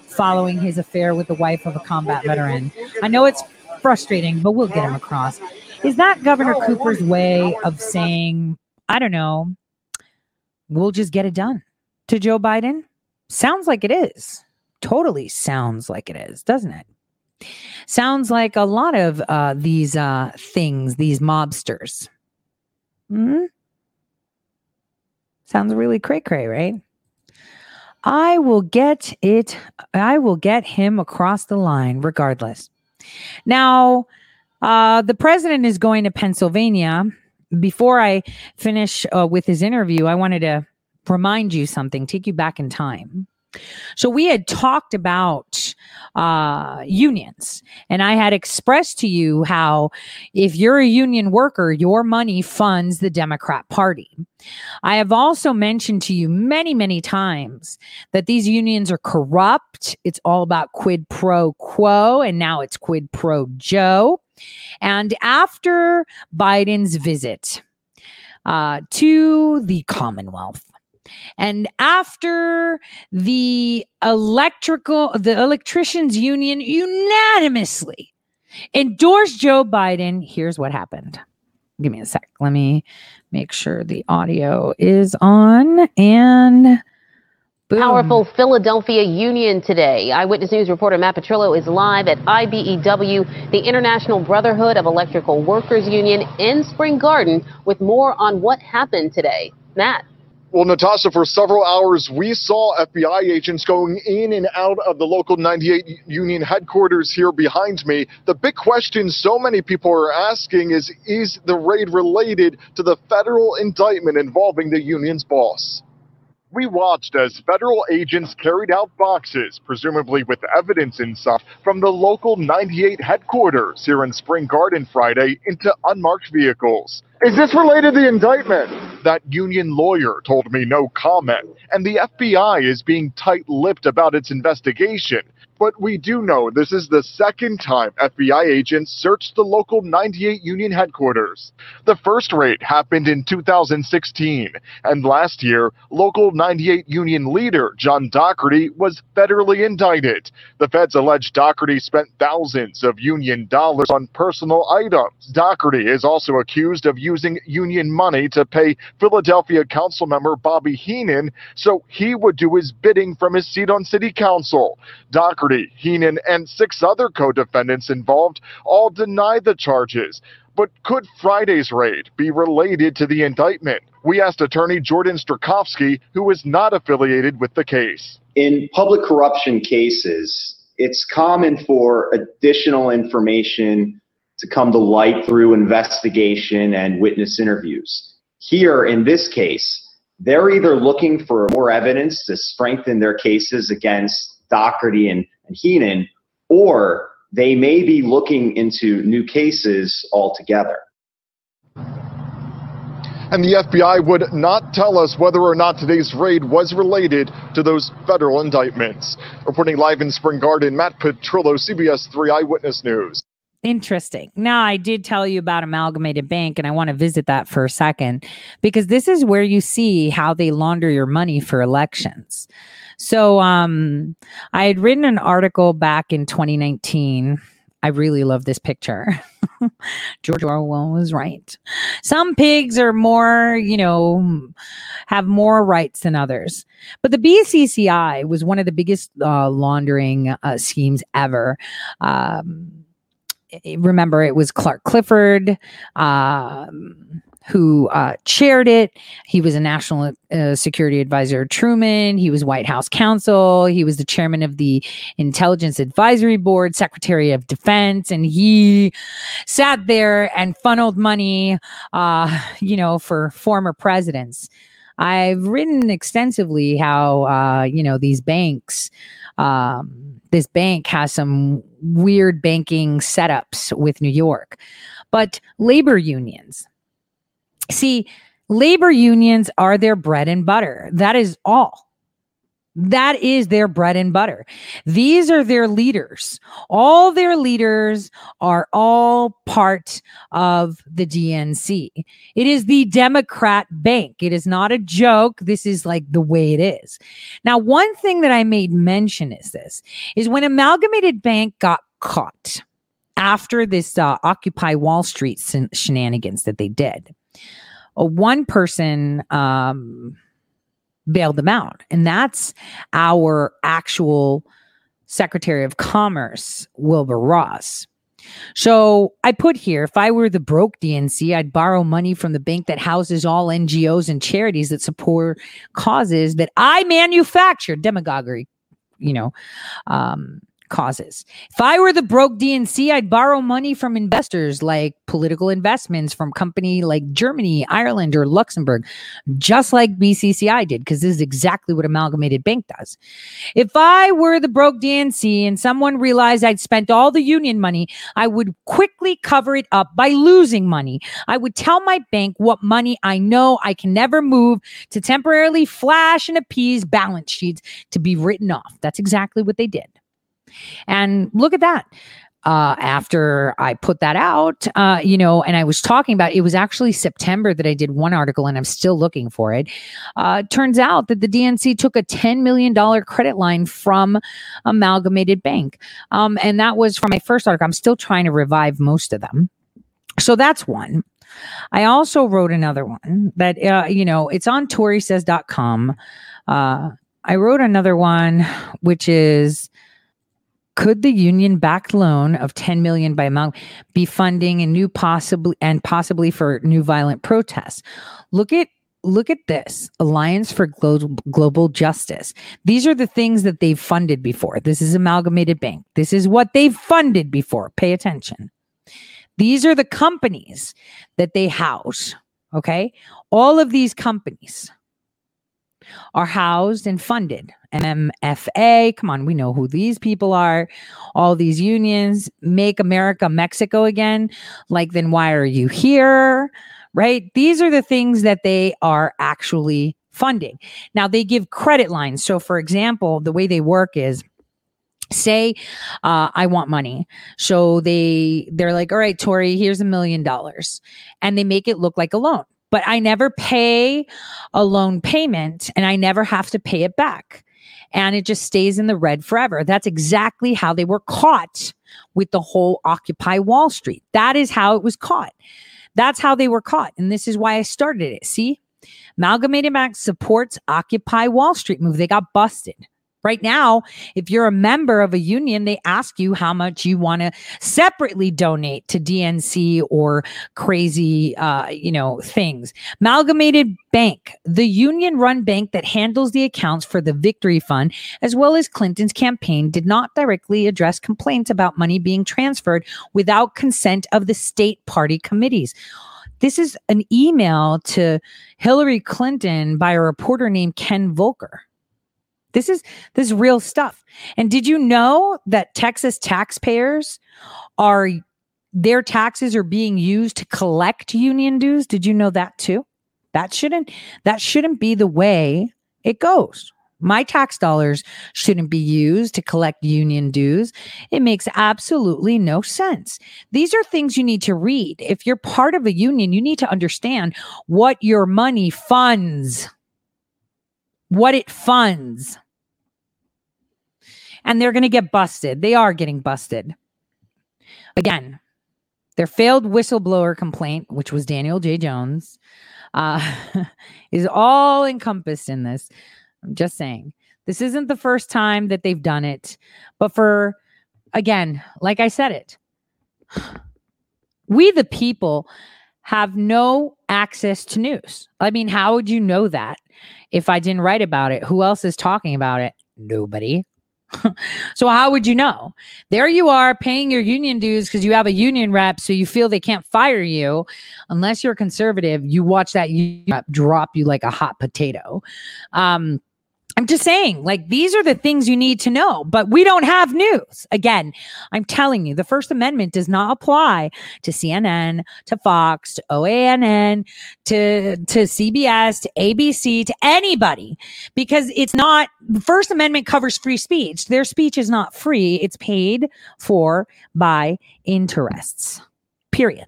following his affair with the wife of a combat veteran. I know it's frustrating, but we'll get him across. Is that Governor Cooper's way of saying, I don't know, we'll just get it done to Joe Biden? Sounds like it is. Totally sounds like it is, doesn't it? Sounds like a lot of these things, these mobsters. Mm-hmm. Sounds really cray-cray, right? I will get him across the line regardless. Now, the president is going to Pennsylvania. Before I finish with his interview, I wanted to remind you something, take you back in time. So we had talked about unions, and I had expressed to you how if you're a union worker, your money funds the Democrat Party. I have also mentioned to you many, many times that these unions are corrupt. It's all about quid pro quo, and now it's quid pro Joe. And after Biden's visit to the Commonwealth, and after the electricians union unanimously endorsed Joe Biden, here's what happened. Give me a sec. Let me make sure the audio is on. And boom. Powerful Philadelphia union today. Eyewitness News reporter Matt Petrillo is live at IBEW, the International Brotherhood of Electrical Workers Union in Spring Garden, with more on what happened today. Matt. Well, Natasha, for several hours, we saw FBI agents going in and out of the Local 98 Union headquarters here behind me. The big question so many people are asking is the raid related to the federal indictment involving the union's boss? We watched as federal agents carried out boxes, presumably with evidence inside, from the Local 98 headquarters here in Spring Garden Friday into unmarked vehicles. Is this related to the indictment? That union lawyer told me no comment, and the FBI is being tight-lipped about its investigation. But we do know this is the second time FBI agents searched the local 98 union headquarters. The first raid happened in 2016, and last year, local 98 union leader John Doherty was federally indicted. The feds allege Doherty spent thousands of union dollars on personal items. Doherty is also accused of using union money to pay Philadelphia councilmember Bobby Heenan so he would do his bidding from his seat on city council. Doherty, Heenan, and six other co-defendants involved all deny the charges. But could Friday's raid be related to the indictment? We asked attorney Jordan Strakowski, who is not affiliated with the case. In public corruption cases, it's common for additional information to come to light through investigation and witness interviews. Here, in this case, they're either looking for more evidence to strengthen their cases against Doherty and Heenan, or they may be looking into new cases altogether. And the FBI would not tell us whether or not today's raid was related to those federal indictments. Reporting live in Spring Garden, Matt Petrillo, CBS 3 Eyewitness News. Interesting. Now, I did tell you about Amalgamated Bank, and I want to visit that for a second, because this is where you see how they launder your money for elections. So I had written an article back in 2019. I really love this picture. George Orwell was right. Some pigs are more, have more rights than others. But the BCCI was one of the biggest laundering schemes ever. Remember, it was Clark Clifford who chaired it. He was a national security advisor to Truman. He was White House counsel. He was the chairman of the Intelligence Advisory Board, Secretary of Defense, and he sat there and funneled money, for former presidents. I've written extensively how, these banks, this bank has some weird banking setups with New York, but labor unions. See, labor unions are their bread and butter. That is all. That is their bread and butter. These are their leaders. All their leaders are all part of the DNC. It is the Democrat bank. It is not a joke. This is like the way it is. Now, one thing that I made mention is this, is when Amalgamated Bank got caught after this Occupy Wall Street shenanigans that they did, one person bailed them out. And that's our actual Secretary of Commerce, Wilbur Ross. So I put here, if I were the broke DNC, I'd borrow money from the bank that houses all NGOs and charities that support causes that I manufacture, demagoguery, causes. If I were the broke DNC, I'd borrow money from investors like political investments from company like Germany, Ireland, or Luxembourg, just like BCCI did, because this is exactly what Amalgamated Bank does. If I were the broke DNC and someone realized I'd spent all the union money, I would quickly cover it up by losing money. I would tell my bank what money I know I can never move to temporarily flash and appease balance sheets to be written off. That's exactly what they did. And look at that. After I put that out, and I was talking about, it was actually September that I did one article, and I'm still looking for it. Turns out that the DNC took a $10 million credit line from Amalgamated Bank. And that was from my first article. I'm still trying to revive most of them. So that's one. I also wrote another one that, it's on torysays.com. I wrote another one, which is, could the union-backed loan of $10 million by amount be funding a new possibly for new violent protests? Look at this Alliance for Global Justice. These are the things that they've funded before. This is Amalgamated Bank. This is what they've funded before. Pay attention. These are the companies that they house. Okay, all of these companies are housed and funded. MMFA, come on, we know who these people are. All these unions, Make America Mexico Again. Like, then why are you here? Right? These are the things that they are actually funding. Now, they give credit lines. So, for example, the way they work is say, I want money. So they're like, all right, Tori, here's $1 million. And they make it look like a loan. But I never pay a loan payment and I never have to pay it back. And it just stays in the red forever. That's exactly how they were caught with the whole Occupy Wall Street. That is how it was caught. That's how they were caught. And this is why I started it. See, Amalgamated Bank supports Occupy Wall Street move. They got busted. Right now, if you're a member of a union, they ask you how much you want to separately donate to DNC or crazy, things. Amalgamated Bank, the union-run bank that handles the accounts for the Victory Fund, as well as Clinton's campaign, did not directly address complaints about money being transferred without consent of the state party committees. This is an email to Hillary Clinton by a reporter named Ken Volker. This is real stuff. And did you know that Texas taxpayers their taxes are being used to collect union dues? Did you know that too? That shouldn't be the way it goes. My tax dollars shouldn't be used to collect union dues. It makes absolutely no sense. These are things you need to read. If you're part of a union, you need to understand what your money funds. What it funds. And they're going to get busted. They are getting busted. Again, their failed whistleblower complaint, which was Daniel J. Jones, is all encompassed in this. I'm just saying. This isn't the first time that they've done it. But again, like I said it, we the people have no access to news. I mean, how would you know that? If I didn't write about it, who else is talking about it? Nobody. So how would you know? There you are paying your union dues because you have a union rep, so you feel they can't fire you. Unless you're a conservative, you watch that union rep drop you like a hot potato. I'm just saying, like, these are the things you need to know, but we don't have news. Again, I'm telling you, the First Amendment does not apply to CNN, to Fox, to OANN, to CBS, to ABC, to anybody, because it's not, the First Amendment covers free speech. Their speech is not free. It's paid for by interests, period.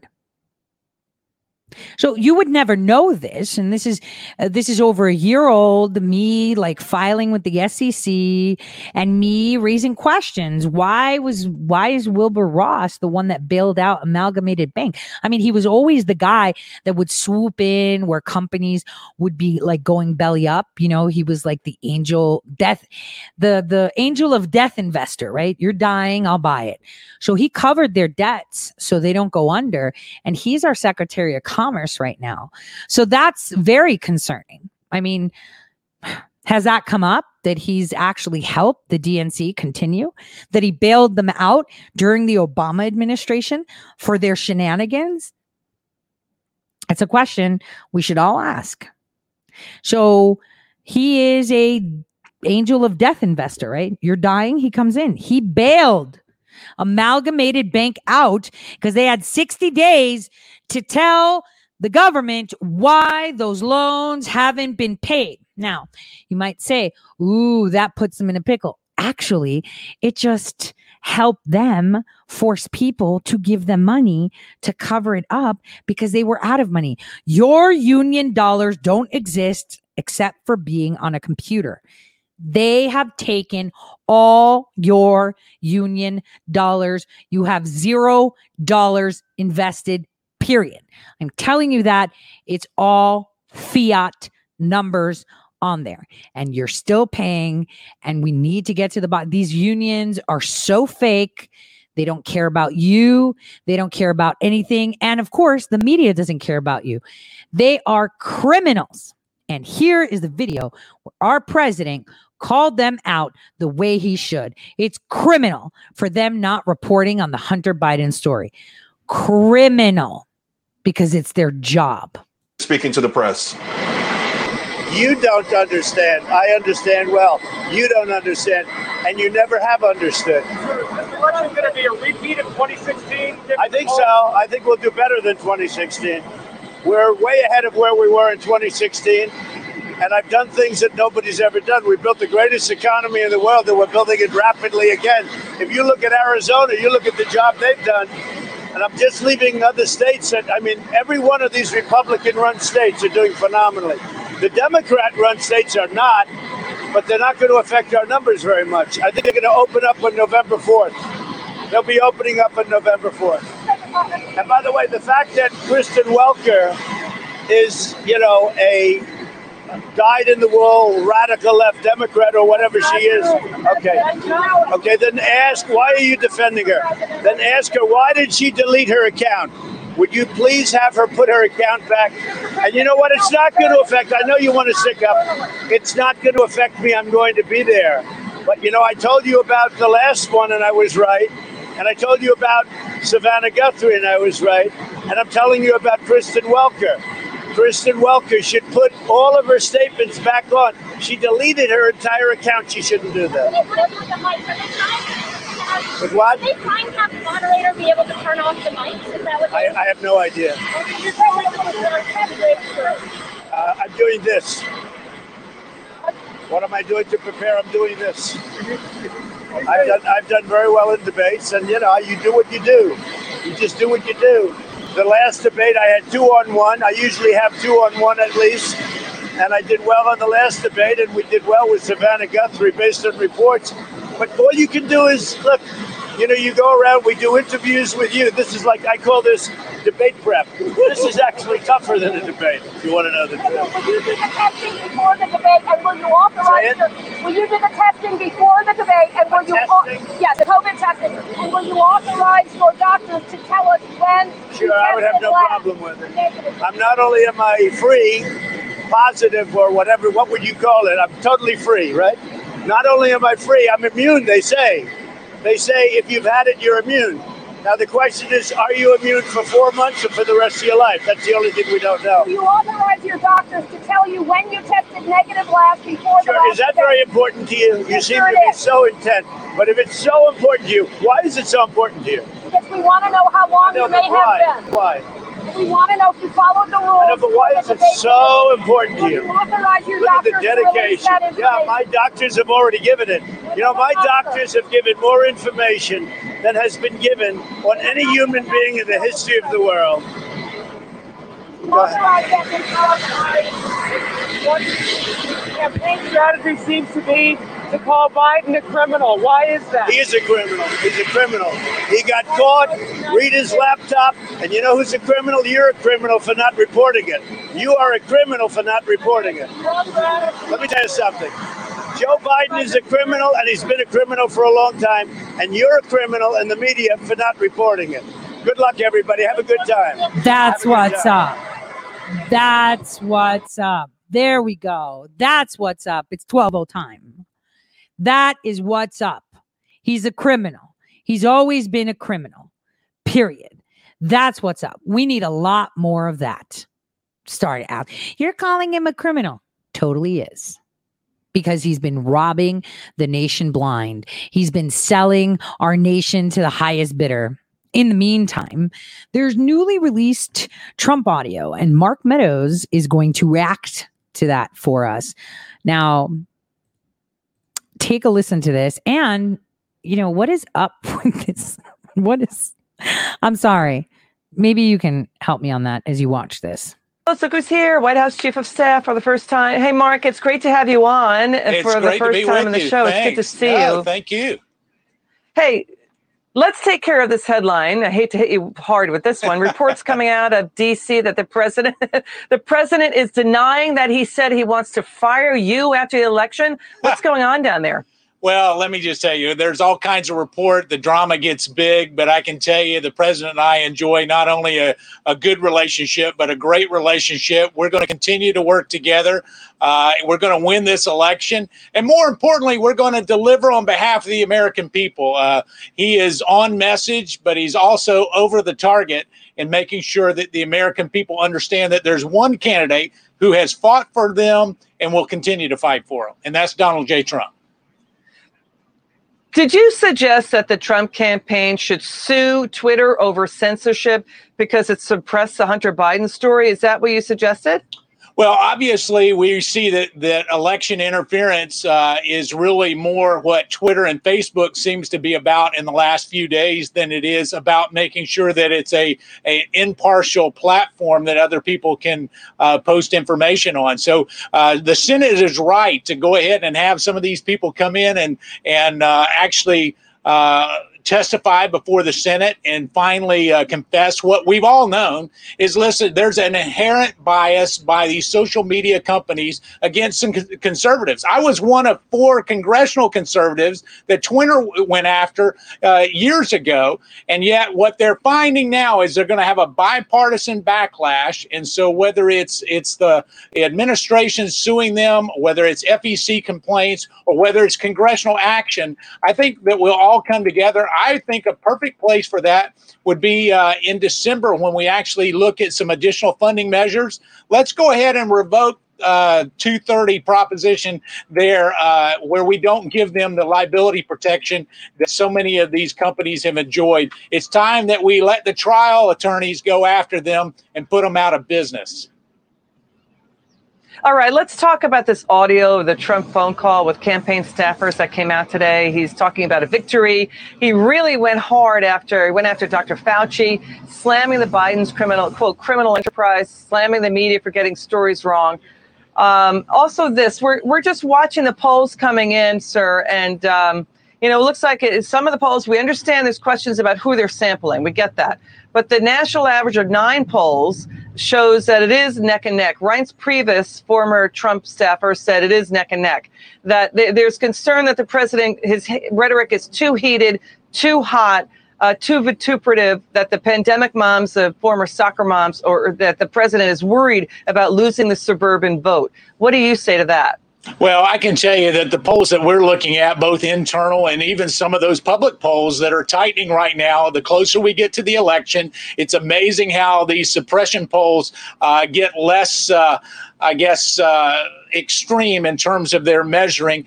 So you would never know this, and this is over a year old, me like filing with the SEC and me raising questions. Why is Wilbur Ross the one that bailed out Amalgamated Bank? I mean, he was always the guy that would swoop in where companies would be like going belly up. You know, he was like the angel of death investor, right? You're dying, I'll buy it. So he covered their debts so they don't go under, and he's our Secretary of Commerce right now. So that's very concerning. I mean, has that come up that he's actually helped the DNC continue, that he bailed them out during the Obama administration for their shenanigans? That's a question we should all ask. So he is an angel of death investor, right? You're dying, he comes in. He bailed Amalgamated Bank out because they had 60 days to tell the government why those loans haven't been paid. Now, you might say, ooh, that puts them in a pickle. Actually, it just helped them force people to give them money to cover it up because they were out of money. Your union dollars don't exist except for being on a computer. They have taken all your union dollars. You have $0 invested, period. I'm telling you that it's all fiat numbers on there. And you're still paying, and we need to get to the bottom. These unions are so fake. They don't care about you. They don't care about anything. And of course, the media doesn't care about you. They are criminals. And here is the video where our president called them out the way he should. It's criminal for them not reporting on the Hunter Biden story. Criminal, because it's their job. Speaking to the press. You don't understand. I understand well. You don't understand, and you never have understood. Is going to be a repeat of 2016? I think so. I think we'll do better than 2016. We're way ahead of where we were in 2016. and I've done things that nobody's ever done. We built the greatest economy in the world, and we're building it rapidly again. If you look at Arizona, you look at the job they've done, and I'm just leaving other states that, I mean, every one of these Republican-run states are doing phenomenally. The Democrat-run states are not, but they're not going to affect our numbers very much. I think they're going to open up on November 4th. They'll be opening up on November 4th. And by the way, the fact that Kristen Welker is, you know, a dyed-in-the-wool radical left Democrat or whatever she is. Okay, then ask, why are you defending her? Then ask her, why did she delete her account? Would you please have her put her account back? And you know what? It's not going to affect, I know you want to stick up. It's not going to affect me. I'm going to be there. But, you know, I told you about the last one, and I was right. And I told you about Savannah Guthrie, and I was right. And I'm telling you about Kristen Welker. Kristen Welker should put all of her statements back on. She deleted her entire account. She shouldn't do that. With what? Are they trying to have the moderator be able to turn off the mics? Is that what they I have no idea. I'm doing this. What am I doing to prepare? I'm doing this. I've done very well in debates, and you know, you do what you do. You just do what you do. The last debate, I had 2-on-1. I usually have 2-on-1 at least. And I did well on the last debate, and we did well with Savannah Guthrie based on reports. But all you can do is, look, you know, you go around, we do interviews with you. This is like, I call this debate prep. This is actually tougher than a debate, if you want to know the truth. Will you do the testing before the debate, and will you authorize the, will you do the testing before the debate, and will you, yeah, the COVID testing, and will you authorize your doctors to tell us when? Sure, I would have no problem with it. I'm not only am I free, positive, or whatever, what would you call it? I'm totally free, right? Not only am I free, I'm immune, they say. They say if you've had it, you're immune. Now, the question is, are you immune for 4 months or for the rest of your life? That's the only thing we don't know. Do you authorize your doctors to tell you when you tested negative last before the last? Is that very important to you? You seem to be so intent. But if it's so important to you, why is it so important to you? Because we want to know how long you may have been. Why? We want to know if you followed the rules. I know, but why is it so important to you? Look at the dedication. Yeah, my doctors have already given it. You know, my doctors have given more information than has been given on any human being in the history of the world. One campaign strategy seems to be to call Biden a criminal. Why is that? He is a criminal. He's a criminal. He got caught, read his laptop, and you know who's a criminal? You're a criminal for not reporting it. You are a criminal for not reporting it. Let me tell you something. Joe Biden is a criminal, and he's been a criminal for a long time, and you're a criminal in the media for not reporting it. Good luck, everybody. Have a good time. That's what's up. That's what's up. There we go. That's what's up. It's 12:00 time. That is what's up. He's a criminal. He's always been a criminal, period. That's what's up. We need a lot more of that. Start out. You're calling him a criminal. Totally is. Because he's been robbing the nation blind. He's been selling our nation to the highest bidder. In the meantime, there's newly released Trump audio, and Mark Meadows is going to react to that for us. Now, take a listen to this. And, you know, what is up with this? I'm sorry. Maybe you can help me on that as you watch this. Let's look who's here. White House Chief of Staff for the first time. Hey, Mark, it's great to have you on for the first time on the show. Thanks. It's good to see you. Thank you. Hey. Let's take care of this headline. I hate to hit you hard with this one. Reports coming out of D.C. that the president is denying that he said he wants to fire you after the election. What's going on down there? Well, let me just tell you, there's all kinds of report. The drama gets big, but I can tell you the president and I enjoy not only a good relationship, but a great relationship. We're going to continue to work together. We're going to win this election. And more importantly, we're going to deliver on behalf of the American people. He is on message, but he's also over the target in making sure that the American people understand that there's one candidate who has fought for them and will continue to fight for them. And that's Donald J. Trump. Did you suggest that the Trump campaign should sue Twitter over censorship because it suppressed the Hunter Biden story? Is that what you suggested? Well, obviously, we see that election interference is really more what Twitter and Facebook seems to be about in the last few days than it is about making sure that it's an impartial platform that other people can post information on. So the Senate is right to go ahead and have some of these people come in and actually testify before the Senate and finally confess what we've all known is, listen, there's an inherent bias by these social media companies against some conservatives. I was one of 4 congressional conservatives that Twitter went after years ago, and yet what they're finding now is they're going to have a bipartisan backlash, and so whether it's the administration suing them, whether it's FEC complaints, or whether it's congressional action, I think that we'll all come together. I think a perfect place for that would be in December when we actually look at some additional funding measures. Let's go ahead and revoke 230 proposition there where we don't give them the liability protection that so many of these companies have enjoyed. It's time that we let the trial attorneys go after them and put them out of business. All right, let's talk about this audio, the Trump phone call with campaign staffers that came out today. He's talking about a victory. He really went hard after, he went after Dr. Fauci, slamming the Biden's criminal enterprise, slamming the media for getting stories wrong. Also this, we're just watching the polls coming in, sir. And, it looks like some of the polls, we understand there's questions about who they're sampling. We get that. But the national average of 9 polls shows that it is neck and neck. Reince Priebus, former Trump staffer, said it is neck and neck. That there's concern that the president, his rhetoric is too heated, too hot, too vituperative, that the pandemic moms, the former soccer moms, or that the president is worried about losing the suburban vote. What do you say to that? Well, I can tell you that the polls that we're looking at, both internal and even some of those public polls that are tightening right now, the closer we get to the election, it's amazing how these suppression polls get less, extreme in terms of their measuring.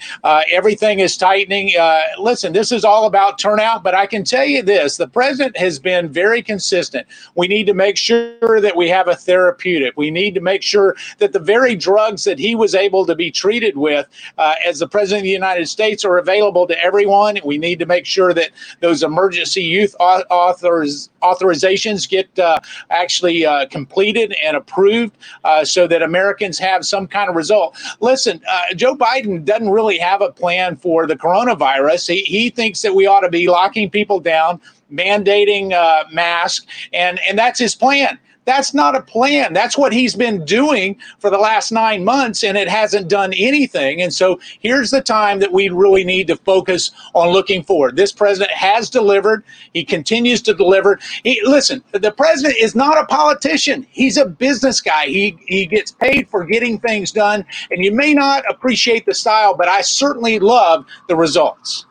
Everything is tightening. Listen, this is all about turnout, but I can tell you this, the president has been very consistent. We need to make sure that we have a therapeutic. We need to make sure that the very drugs that he was able to be treated with as the president of the United States are available to everyone. We need to make sure that those emergency youth authorizations get actually completed and approved so that Americans have some kind of result. Listen, Joe Biden doesn't really have a plan for the coronavirus. He thinks that we ought to be locking people down, mandating masks, and that's his plan. That's not a plan. That's what he's been doing for the last 9 months, and it hasn't done anything. And so here's the time that we really need to focus on looking forward. This president has delivered. He continues to deliver. Listen, the president is not a politician. He's a business guy. He gets paid for getting things done. And you may not appreciate the style, but I certainly love the results.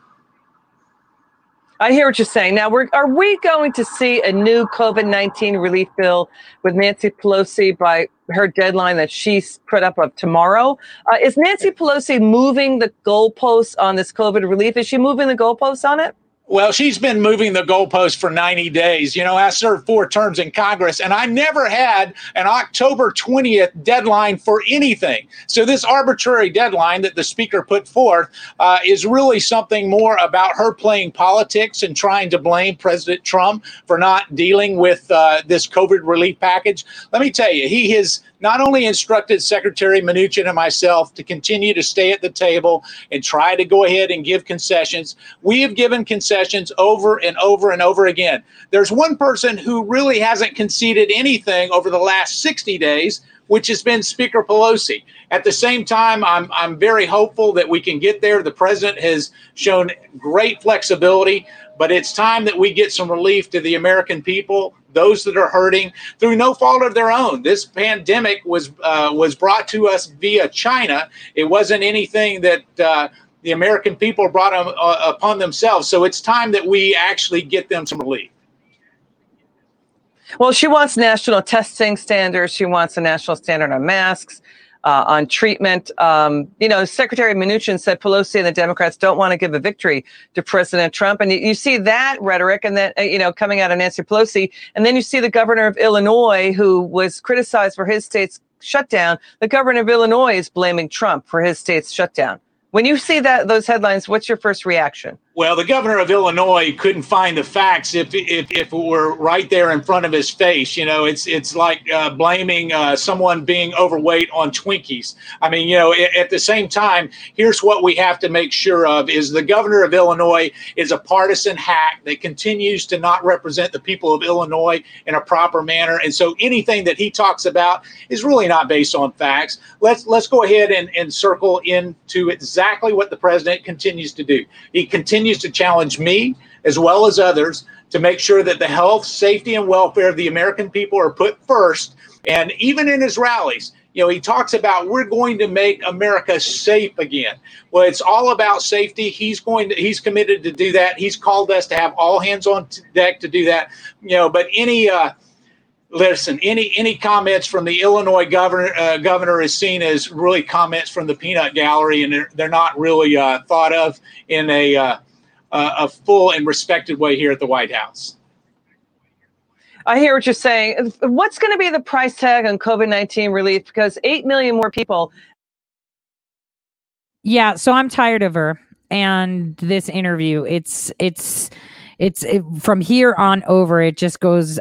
I hear what you're saying. Now, are we going to see a new COVID-19 relief bill with Nancy Pelosi by her deadline that she's put up tomorrow? Is Nancy Pelosi moving the goalposts on this COVID relief? Is she moving the goalposts on it? Well, she's been moving the goalposts for 90 days. I served 4 terms in Congress, and I never had an October 20th deadline for anything. So this arbitrary deadline that the speaker put forth is really something more about her playing politics and trying to blame President Trump for not dealing with this COVID relief package. Let me tell you, he has not only instructed Secretary Mnuchin and myself to continue to stay at the table and try to go ahead and give concessions. We have given concessions over and over and over again. There's one person who really hasn't conceded anything over the last 60 days, which has been Speaker Pelosi. At the same time, I'm very hopeful that we can get there. The president has shown great flexibility, but it's time that we get some relief to the American people, those that are hurting through no fault of their own. This pandemic was brought to us via China. It wasn't anything that the American people brought upon themselves. So it's time that we actually get them some relief. Well, she wants national testing standards. She wants a national standard on masks, on treatment. Secretary Mnuchin said Pelosi and the Democrats don't want to give a victory to President Trump. And you see that rhetoric and then, coming out of Nancy Pelosi. And then you see the governor of Illinois, who was criticized for his state's shutdown, the governor of Illinois is blaming Trump for his state's shutdown. When you see that those headlines, what's your first reaction? Well, the governor of Illinois couldn't find the facts if it were right there in front of his face. You know, it's like blaming someone being overweight on Twinkies. I mean, you know, at the same time, here's what we have to make sure of is the governor of Illinois is a partisan hack that continues to not represent the people of Illinois in a proper manner. And so anything that he talks about is really not based on facts. Let's go ahead and circle into exactly what the president continues to do. He continues to challenge me as well as others to make sure that the health, safety, and welfare of the American people are put first. And even in his rallies, you know, he talks about we're going to make America safe again. Well, it's all about safety. He's committed to do that. He's called us to have all hands on deck to do that. You know, but any comments from the Illinois governor is seen as really comments from the peanut gallery, and they're not really thought of in a full and respected way here at the White House. I hear what you're saying. What's going to be the price tag on COVID-19 relief? Because 8 million more people. Yeah, so I'm tired of her and this interview. It's from here on over, it just goes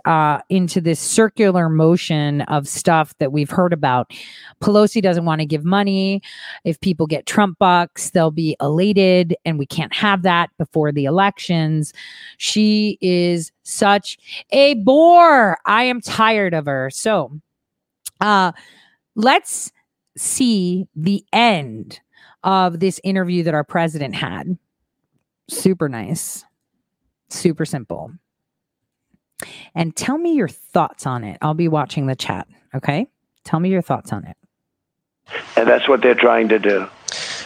into this circular motion of stuff that we've heard about. Pelosi doesn't want to give money. If people get Trump bucks, they'll be elated, and we can't have that before the elections. She is such a bore. I am tired of her. So let's see the end of this interview that our president had. Super nice. Super simple. And tell me your thoughts on it. I'll be watching the chat, okay? Tell me your thoughts on it. And that's what they're trying to do.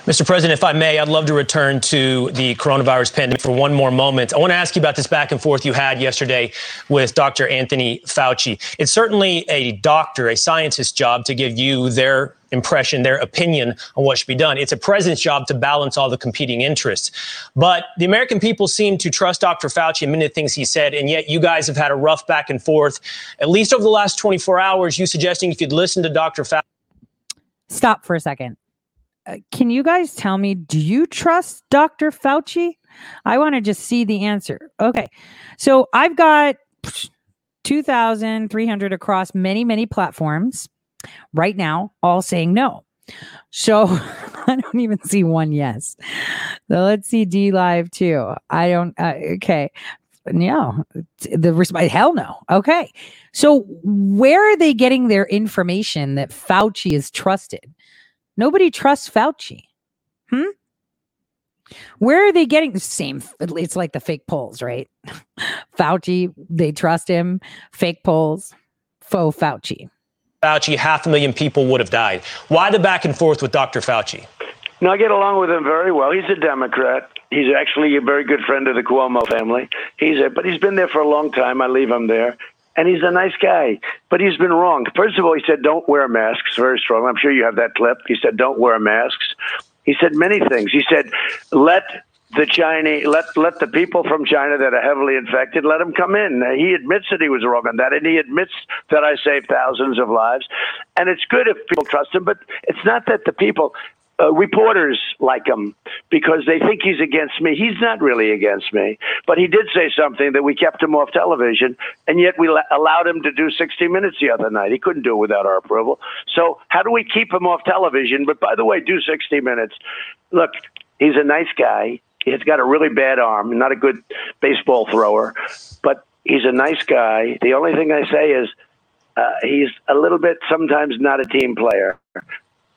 Mr. President, if I may, I'd love to return to the coronavirus pandemic for one more moment. I want to ask you about this back and forth you had yesterday with Dr. Anthony Fauci. It's certainly a doctor, a scientist's job to give you their impression, their opinion on what should be done. It's a president's job to balance all the competing interests. But the American people seem to trust Dr. Fauci and many of the things he said, and yet you guys have had a rough back and forth, at least over the last 24 hours, you suggesting if you'd listen to Dr. Fauci. Stop for a second. Can you guys tell me, do you trust Dr. Fauci? I want to just see the answer. Okay. So I've got 2,300 across many, many platforms right now, all saying no. So I don't even see one yes. So let's see DLive too. I don't, okay. No, the response, hell no. Okay. So where are they getting their information that Fauci is trusted? Nobody trusts Fauci. Where are they getting the same? It's like the fake polls, right? Fauci, they trust him. Fake polls, faux Fauci. Fauci, 500,000 people would have died. Why the back and forth with Dr. Fauci? No, I get along with him very well. He's a Democrat. He's actually a very good friend of the Cuomo family. But he's been there for a long time. I leave him there. And he's a nice guy, but he's been wrong. First of all, he said, don't wear masks, very strong. I'm sure you have that clip. He said, don't wear masks. He said many things. He said, let the people from China that are heavily infected, let them come in. He admits that he was wrong on that, and he admits that I saved thousands of lives. And it's good if people trust him, but it's not that the people... reporters like him because they think he's against me. He's not really against me, but he did say something that we kept him off television, and yet we allowed him to do 60 Minutes the other night. He couldn't do it without our approval. So how do we keep him off television? But by the way, do 60 Minutes. Look, he's a nice guy. He's got a really bad arm, not a good baseball thrower, but he's a nice guy. The only thing I say is he's a little bit sometimes not a team player,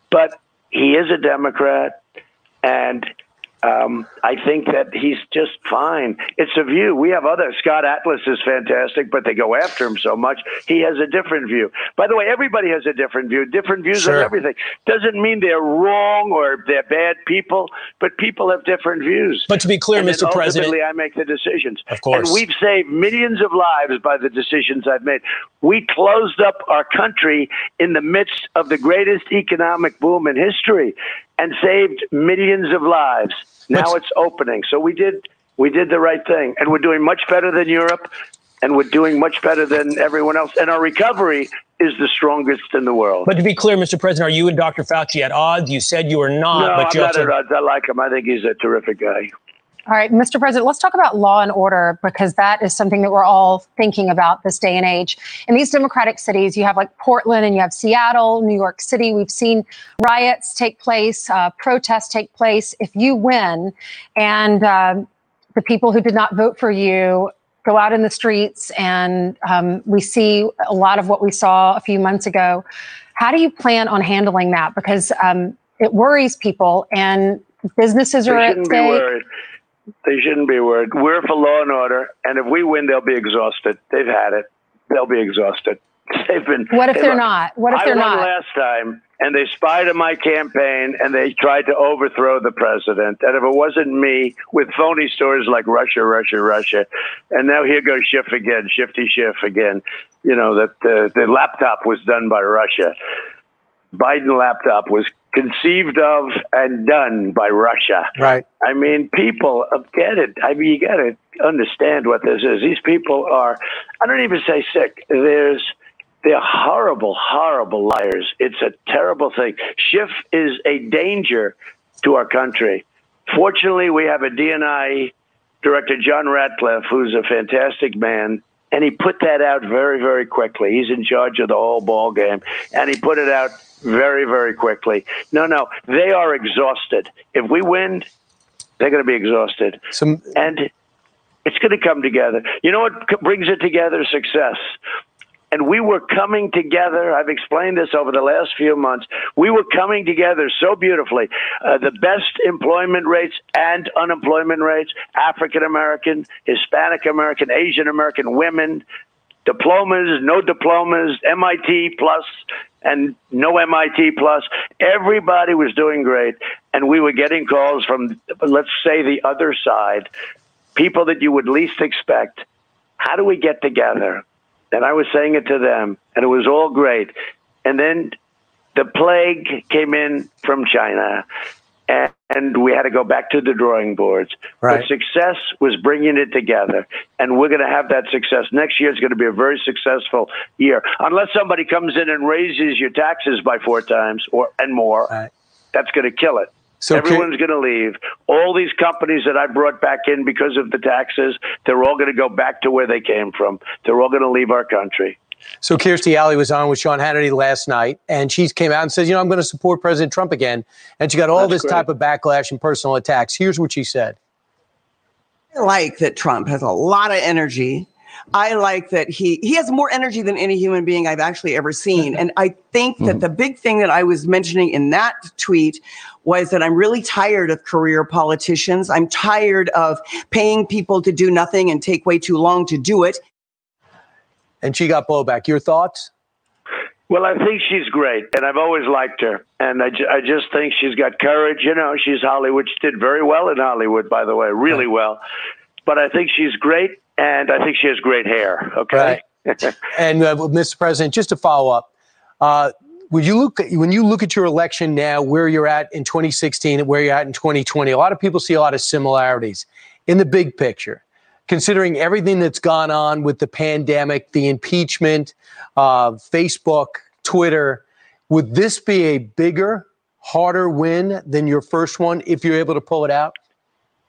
but he is a Democrat, and I think that he's just fine. It's a view. We have others. Scott Atlas is fantastic, but they go after him so much. He has a different view. By the way, everybody has a different view, different views on everything. Doesn't mean they're wrong or they're bad people, but people have different views. But to be clear, Mr. President. Ultimately, I make the decisions. Of course. And we've saved millions of lives by the decisions I've made. We closed up our country in the midst of the greatest economic boom in history and saved millions of lives. Now it's opening. So we did the right thing. And we're doing much better than Europe, and we're doing much better than everyone else. And our recovery is the strongest in the world. But to be clear, Mr. President, are you and Dr. Fauci at odds? You said you were not. No, but I'm not at odds. I like him. I think he's a terrific guy. All right, Mr. President, let's talk about law and order, because that is something that we're all thinking about this day and age. In these Democratic cities, you have like Portland and you have Seattle, New York City. We've seen riots take place, protests take place. If you win and the people who did not vote for you go out in the streets and we see a lot of what we saw a few months ago, how do you plan on handling that? Because it worries people and businesses are at stake. They shouldn't be worried. We're for law and order, and if we win, they'll be exhausted. They've had it. They'll be exhausted. They've been. What if they're not? What if they're not? I won last time, and they spied on my campaign, and they tried to overthrow the president. And if it wasn't me, with phony stories like Russia, and now here goes Schiff again, Shifty Schiff again. You know that the laptop was done by Russia. Biden laptop was conceived of and done by Russia. Right. I mean, people get it. I mean, you got to understand what this is. These people are, I don't even say sick. They're horrible, horrible liars. It's a terrible thing. Schiff is a danger to our country. Fortunately, we have a DNI director, John Ratcliffe, who's a fantastic man. And he put that out very, very quickly. He's in charge of the whole ball game. And he put it out very, very quickly. No, they are exhausted. If we win, they're going to be exhausted. And it's going to come together. You know what brings it together? Success. And we were coming together. I've explained this over the last few months. We were coming together so beautifully. The best employment rates and unemployment rates, African American, Hispanic American, Asian American, women, diplomas, no diplomas, MIT plus and no MIT plus. Everybody was doing great. And we were getting calls from, let's say, the other side, people that you would least expect. How do we get together? And I was saying it to them, and it was all great. And then the plague came in from China, and we had to go back to the drawing boards. Right. But success was bringing it together, and we're going to have that success. Next year is going to be a very successful year, unless somebody comes in and raises your taxes by 4 times and more. Right. That's going to kill it. So everyone's going to leave. All these companies that I brought back in because of the taxes, they're all going to go back to where they came from. They're all going to leave our country. So Kirstie Alley was on with Sean Hannity last night, and she came out and said, you know, I'm going to support President Trump again. And she got all this type of backlash and personal attacks. Here's what she said. I like that Trump has a lot of energy. I like that he has more energy than any human being I've actually ever seen. And I think that the big thing that I was mentioning in that tweet was that I'm really tired of career politicians. I'm tired of paying people to do nothing and take way too long to do it. And she got blowback. Your thoughts? Well, I think she's great, and I've always liked her. And I just think she's got courage. You know, she's Hollywood. She did very well in Hollywood, by the way, really well. But I think she's great. And I think she has great hair. Okay. Right. And Mr. President, just to follow up, when you look at your election now, where you're at in 2016 and where you're at in 2020, a lot of people see a lot of similarities in the big picture, considering everything that's gone on with the pandemic, the impeachment, Facebook, Twitter. Would this be a bigger, harder win than your first one if you're able to pull it out?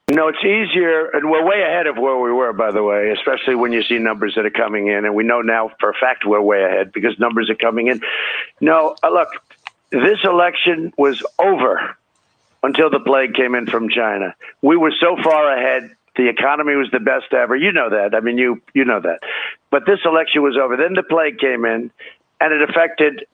No, it's easier, and we're way ahead of where we were, by the way, especially when you see numbers that are coming in, and we know now for a fact we're way ahead because numbers are coming in. No, look, this election was over until the plague came in from China. We were so far ahead. The economy was the best ever. You know that. I mean, you know that. But this election was over. Then the plague came in, and it affected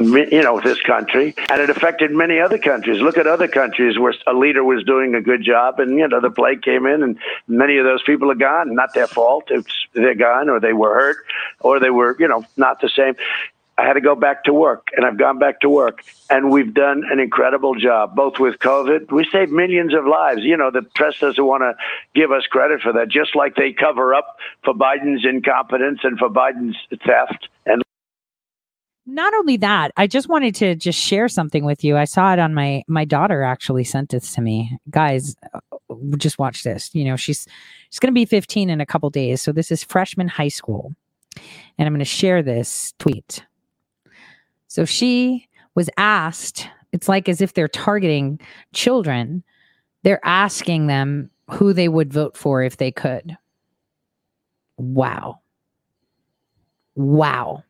this country, and it affected many other countries. Look at other countries where a leader was doing a good job, and the plague came in, and many of those people are gone. Not their fault; they're gone, or they were hurt, or they were, not the same. I had to go back to work, and I've gone back to work, and we've done an incredible job, both with COVID. We saved millions of lives. The press doesn't want to give us credit for that, just like they cover up for Biden's incompetence and for Biden's theft and. Not only that, I just wanted to just share something with you. I saw it on my daughter actually sent this to me. Guys, just watch this. She's going to be 15 in a couple days. So this is freshman high school. And I'm going to share this tweet. So she was asked, it's like as if they're targeting children. They're asking them who they would vote for if they could. Wow. Wow.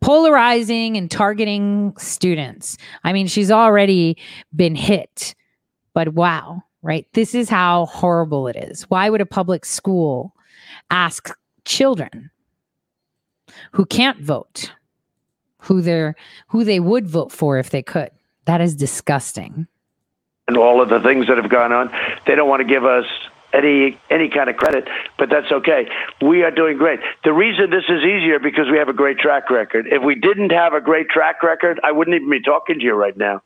Polarizing and targeting students. I mean, she's already been hit, but wow, right? This is how horrible it is. Why would a public school ask children who can't vote who they would vote for if they could? That is disgusting. And all of the things that have gone on, they don't want to give us any kind of credit, but that's okay. We are doing great. The reason this is easier because we have a great track record. If we didn't have a great track record, I wouldn't even be talking to you right now.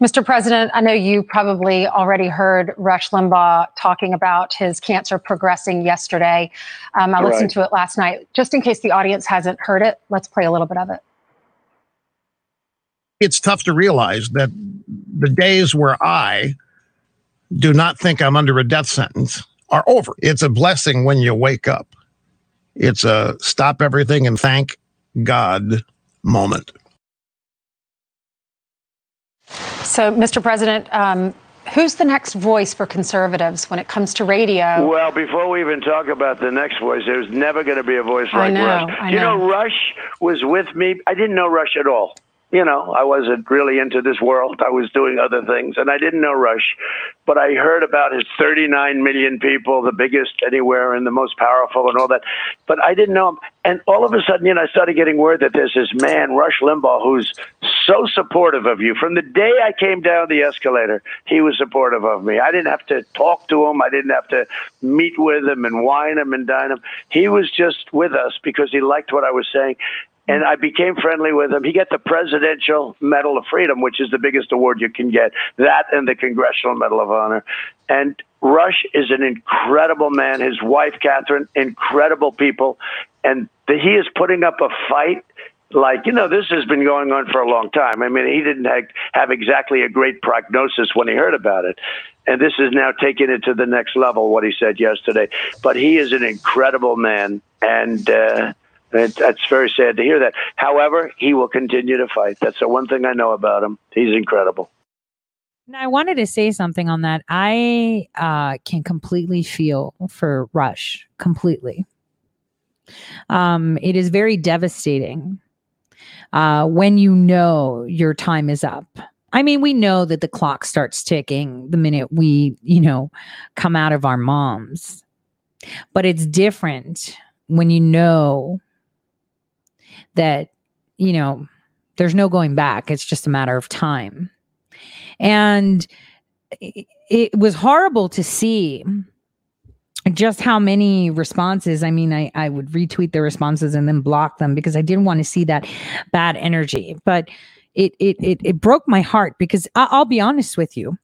Mr. President, I know you probably already heard Rush Limbaugh talking about his cancer progressing yesterday. I listened to it last night. Just in case the audience hasn't heard it, let's play a little bit of it. It's tough to realize that the days where I do not think I'm under a death sentence are over. It's a blessing when you wake up. It's a stop everything and thank God moment. So, Mr. President, who's the next voice for conservatives when it comes to radio? Well, before we even talk about the next voice, there's never going to be a voice like Rush. You know, Rush was with me. I didn't know Rush at all. You know, I wasn't really into this world. I was doing other things, and I didn't know Rush. But I heard about his 39 million people, the biggest anywhere and the most powerful and all that. But I didn't know him. And all of a sudden, you know, I started getting word that there's this man, Rush Limbaugh, who's so supportive of you. From the day I came down the escalator, he was supportive of me. I didn't have to talk to him. I didn't have to meet with him and wine him and dine him. He was just with us because he liked what I was saying. And I became friendly with him. He got the Presidential Medal of Freedom, which is the biggest award you can get. That and the Congressional Medal of Honor. And Rush is an incredible man. His wife, Catherine, incredible people. And he is putting up a fight. Like, you know, this has been going on for a long time. I mean, he didn't have exactly a great prognosis when he heard about it. And this is now taking it to the next level, what he said yesterday. But he is an incredible man. And, that's very sad to hear that. However, he will continue to fight. That's the one thing I know about him. He's incredible. Now, I wanted to say something on that. I can completely feel for Rush, completely. It is very devastating when you know your time is up. I mean, we know that the clock starts ticking the minute we, you know, come out of our moms. But it's different when you know that, you know, there's no going back. It's just a matter of time. And it was horrible to see just how many responses. I mean, I would retweet the responses and then block them because I didn't want to see that bad energy. But it broke my heart because I'll be honest with you.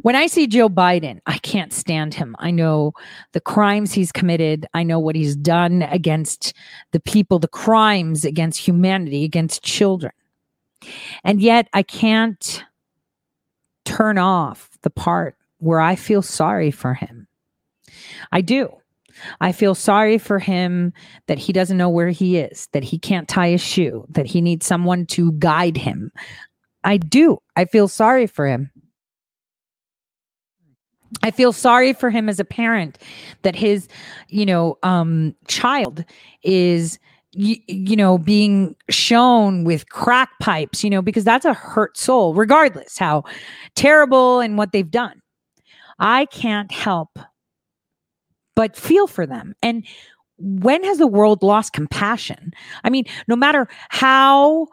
When I see Joe Biden, I can't stand him. I know the crimes he's committed. I know what he's done against the people, the crimes against humanity, against children. And yet I can't turn off the part where I feel sorry for him. I do. I feel sorry for him that he doesn't know where he is, that he can't tie his shoe, that he needs someone to guide him. I do. I feel sorry for him. I feel sorry for him as a parent that his, you know, child is, you know, being shown with crack pipes, you know, because that's a hurt soul, regardless how terrible and what they've done. I can't help but feel for them. And when has the world lost compassion? I mean, no matter how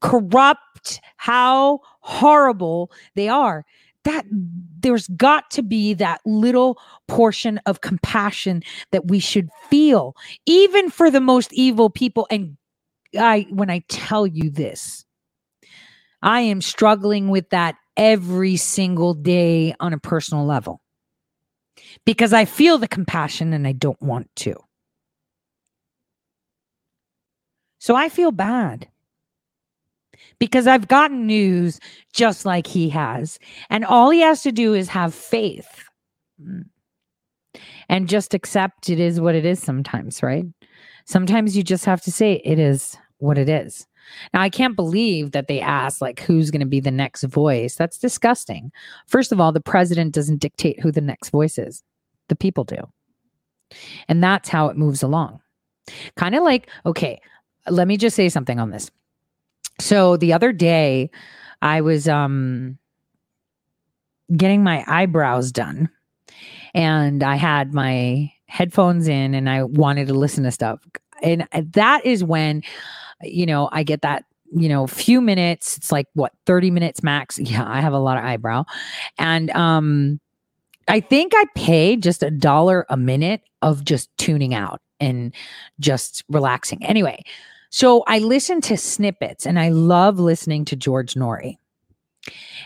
corrupt, how horrible they are, that there's got to be that little portion of compassion that we should feel, even for the most evil people. And when I tell you this, I am struggling with that every single day on a personal level because I feel the compassion and I don't want to. So I feel bad. Because I've gotten news just like he has. And all he has to do is have faith and just accept it is what it is sometimes, right? Sometimes you just have to say it is what it is. Now, I can't believe that they asked, like, who's going to be the next voice. That's disgusting. First of all, the president doesn't dictate who the next voice is. The people do. And that's how it moves along. Kind of like, okay, let me just say something on this. So the other day, I was getting my eyebrows done, and I had my headphones in, and I wanted to listen to stuff. And that is when, you know, I get that, you know, few minutes. It's like, what, 30 minutes max? Yeah, I have a lot of eyebrow. And I think I pay just $1 a minute of just tuning out and just relaxing. Anyway, so I listen to snippets, and I love listening to George Norrie.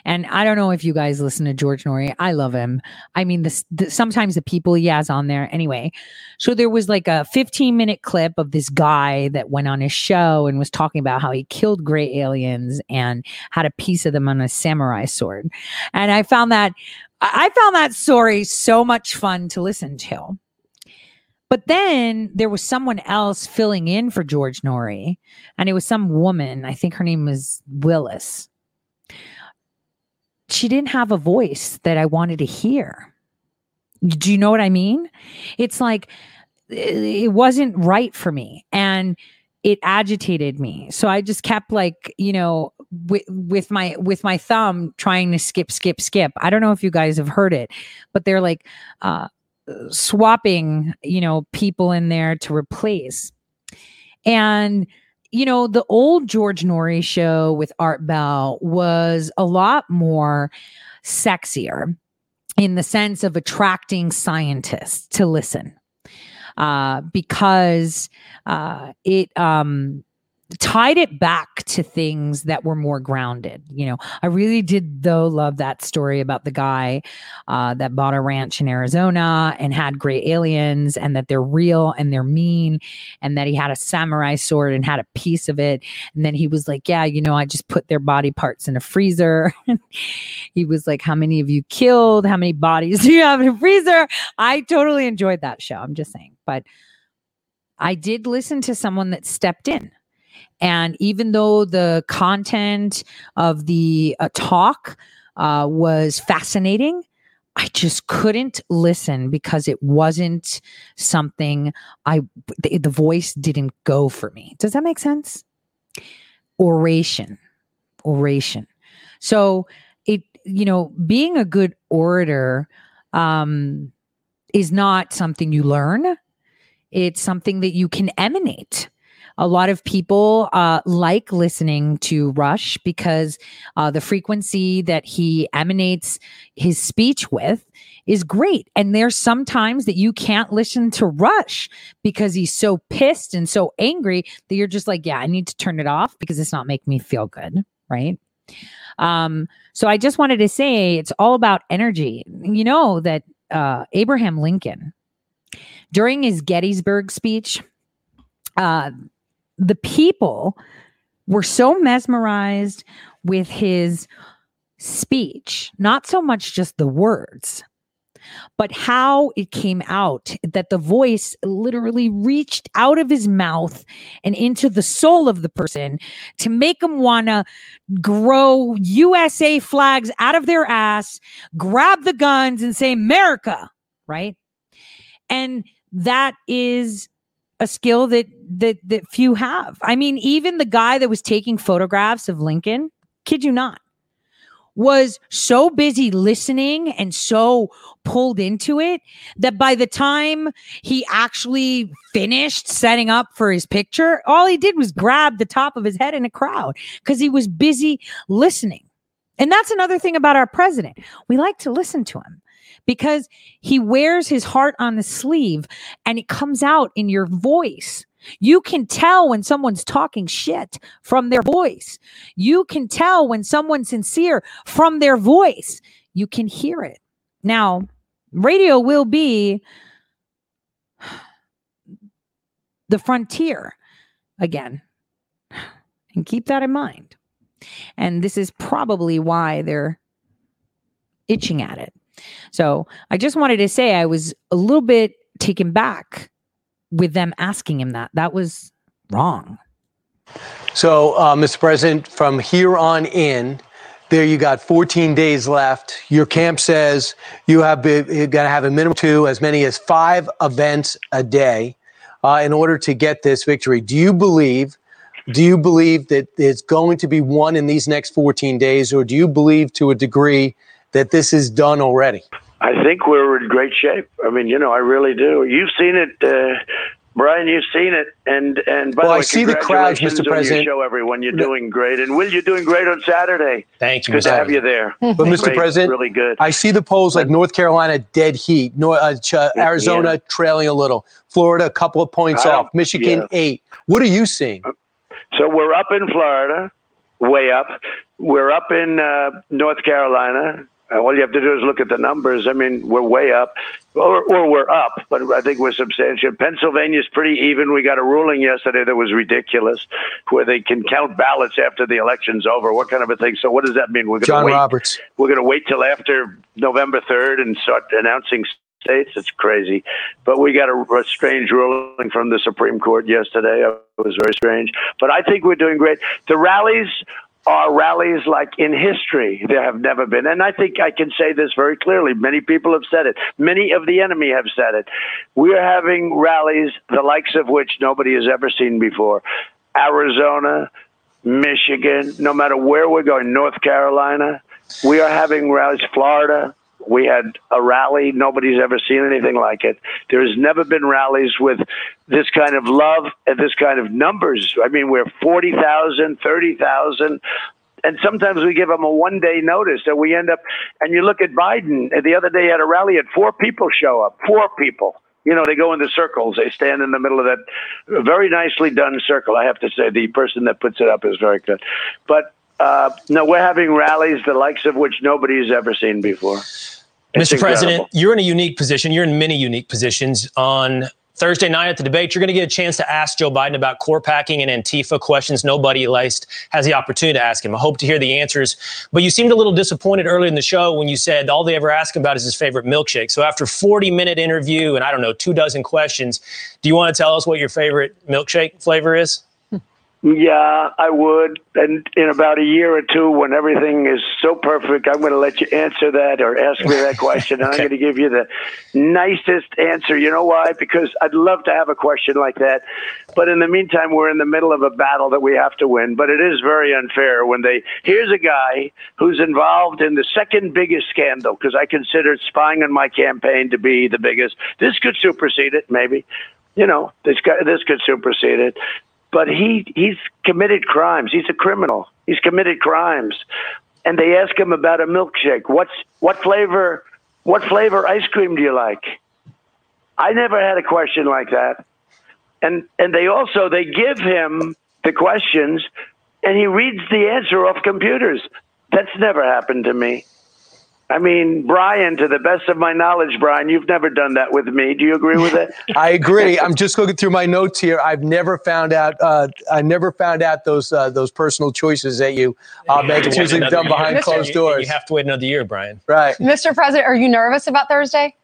And I don't know if you guys listen to George Norrie. I love him. I mean, sometimes the people he has on there. Anyway, so there was like a 15-minute clip of this guy that went on his show and was talking about how he killed gray aliens and had a piece of them on a samurai sword. And I found that story so much fun to listen to. But then there was someone else filling in for George Norrie, and it was some woman. I think her name was Willis. She didn't have a voice that I wanted to hear. Do you know what I mean? It's like, it wasn't right for me, and it agitated me. So I just kept, like, you know, with my thumb trying to skip. I don't know if you guys have heard it, but they're like swapping, you know, people in there to replace. And you know, the old George Norrie show with Art Bell was a lot more sexier in the sense of attracting scientists to listen, because it tied it back to things that were more grounded. You know, I really did, though, love that story about the guy that bought a ranch in Arizona and had gray aliens, and that they're real and they're mean, and that he had a samurai sword and had a piece of it. And then he was like, yeah, you know, I just put their body parts in a freezer. He was like, how many of you killed? How many bodies do you have in a freezer? I totally enjoyed that show. I'm just saying. But I did listen to someone that stepped in. And even though the content of the talk was fascinating, I just couldn't listen because it wasn't something the voice didn't go for me. Does that make sense? Oration. So it, you know, being a good orator is not something you learn. It's something that you can emanate. A lot of people like listening to Rush because the frequency that he emanates his speech with is great. And there's sometimes that you can't listen to Rush because he's so pissed and so angry that you're just like, yeah, I need to turn it off because it's not making me feel good, right? So I just wanted to say it's all about energy. You know that Abraham Lincoln, during his Gettysburg speech, the people were so mesmerized with his speech, not so much just the words, but how it came out, that the voice literally reached out of his mouth and into the soul of the person to make them want to grow USA flags out of their ass, grab the guns and say America, right? And that is a skill that few have. I mean, even the guy that was taking photographs of Lincoln, kid you not, was so busy listening and so pulled into it that by the time he actually finished setting up for his picture, all he did was grab the top of his head in a crowd because he was busy listening. And that's another thing about our president. We like to listen to him, because he wears his heart on the sleeve and it comes out in your voice. You can tell when someone's talking shit from their voice. You can tell when someone's sincere from their voice. You can hear it. Now, radio will be the frontier again. And keep that in mind. And this is probably why they're itching at it. So I just wanted to say I was a little bit taken back with them asking him that. That was wrong. So, Mr. President, from here on in, there you got 14 days left. Your camp says you have been, you're going to have a minimum two, as many as 5 events a day in order to get this victory. Do you believe that it's going to be won in these next 14 days, or do you believe to a degree that this is done already? I think we're in great shape. I mean, you know, I really do. You've seen it, Brian, you've seen it. And by the way, I see the crowds, Mr. President. Your show, everyone. You're doing great. And Will, you're doing great on Saturday. Thank you. Good to have you there. But, Mr. Great, President, really good. I see the polls like North Carolina, dead heat. Arizona, trailing a little. Florida, a couple of points off. Michigan, 8. What are you seeing? So we're up in Florida, way up. We're up in North Carolina. All you have to do is look at the numbers. I mean, we're way up, or we're up, but I think we're substantial. Pennsylvania's pretty even. We got a ruling yesterday that was ridiculous, where they can count ballots after the election's over. What kind of a thing? So what does that mean? We're going John to wait. Roberts. We're going to wait till after November 3rd and start announcing states. It's crazy. But we got a strange ruling from the Supreme Court yesterday. It was very strange. But I think we're doing great. The rallies are rallies like in history. There have never been. And I think I can say this very clearly. Many people have said it. Many of the enemy have said it. We are having rallies, the likes of which nobody has ever seen before. Arizona, Michigan, no matter where we're going, North Carolina, we are having rallies. Florida, we had a rally. Nobody's ever seen anything like it. There has never been rallies with this kind of love and this kind of numbers. I mean, we're 40,000, 30,000. And sometimes we give them a one-day notice that we end up. And you look at Biden. The other day at a rally, had 4 people show up. 4 people. You know, they go into circles. They stand in the middle of that very nicely done circle. I have to say, the person that puts it up is very good. But no, we're having rallies, the likes of which nobody's ever seen before. Mr. President, you're in a unique position. You're in many unique positions. On Thursday night at the debate, you're going to get a chance to ask Joe Biden about core packing and Antifa questions. Nobody at least has the opportunity to ask him. I hope to hear the answers. But you seemed a little disappointed earlier in the show when you said all they ever ask about is his favorite milkshake. So after a 40-minute interview and, I don't know, 2 dozen questions, do you want to tell us what your favorite milkshake flavor is? Yeah, I would. And in about a year or two, when everything is so perfect, I'm going to let you answer that or ask me that question. And okay. I'm going to give you the nicest answer. You know why? Because I'd love to have a question like that. But in the meantime, we're in the middle of a battle that we have to win. But it is very unfair when they, here's a guy who's involved in the second biggest scandal, because I considered spying on my campaign to be the biggest. This could supersede it, maybe. You know, this could supersede it. But he's committed crimes. He's a criminal. He's committed crimes. And they ask him about a milkshake. What flavor ice cream do you like? I never had a question like that. And they give him the questions and he reads the answer off computers. That's never happened to me. I mean, Brian, to the best of my knowledge, Brian, you've never done that with me. Do you agree with it? I agree. I'm just looking through my notes here. I've never found out. I never found out those personal choices that you make. It's usually done behind closed doors. You have to wait another year, Brian. Right, Mr. President, are you nervous about Thursday?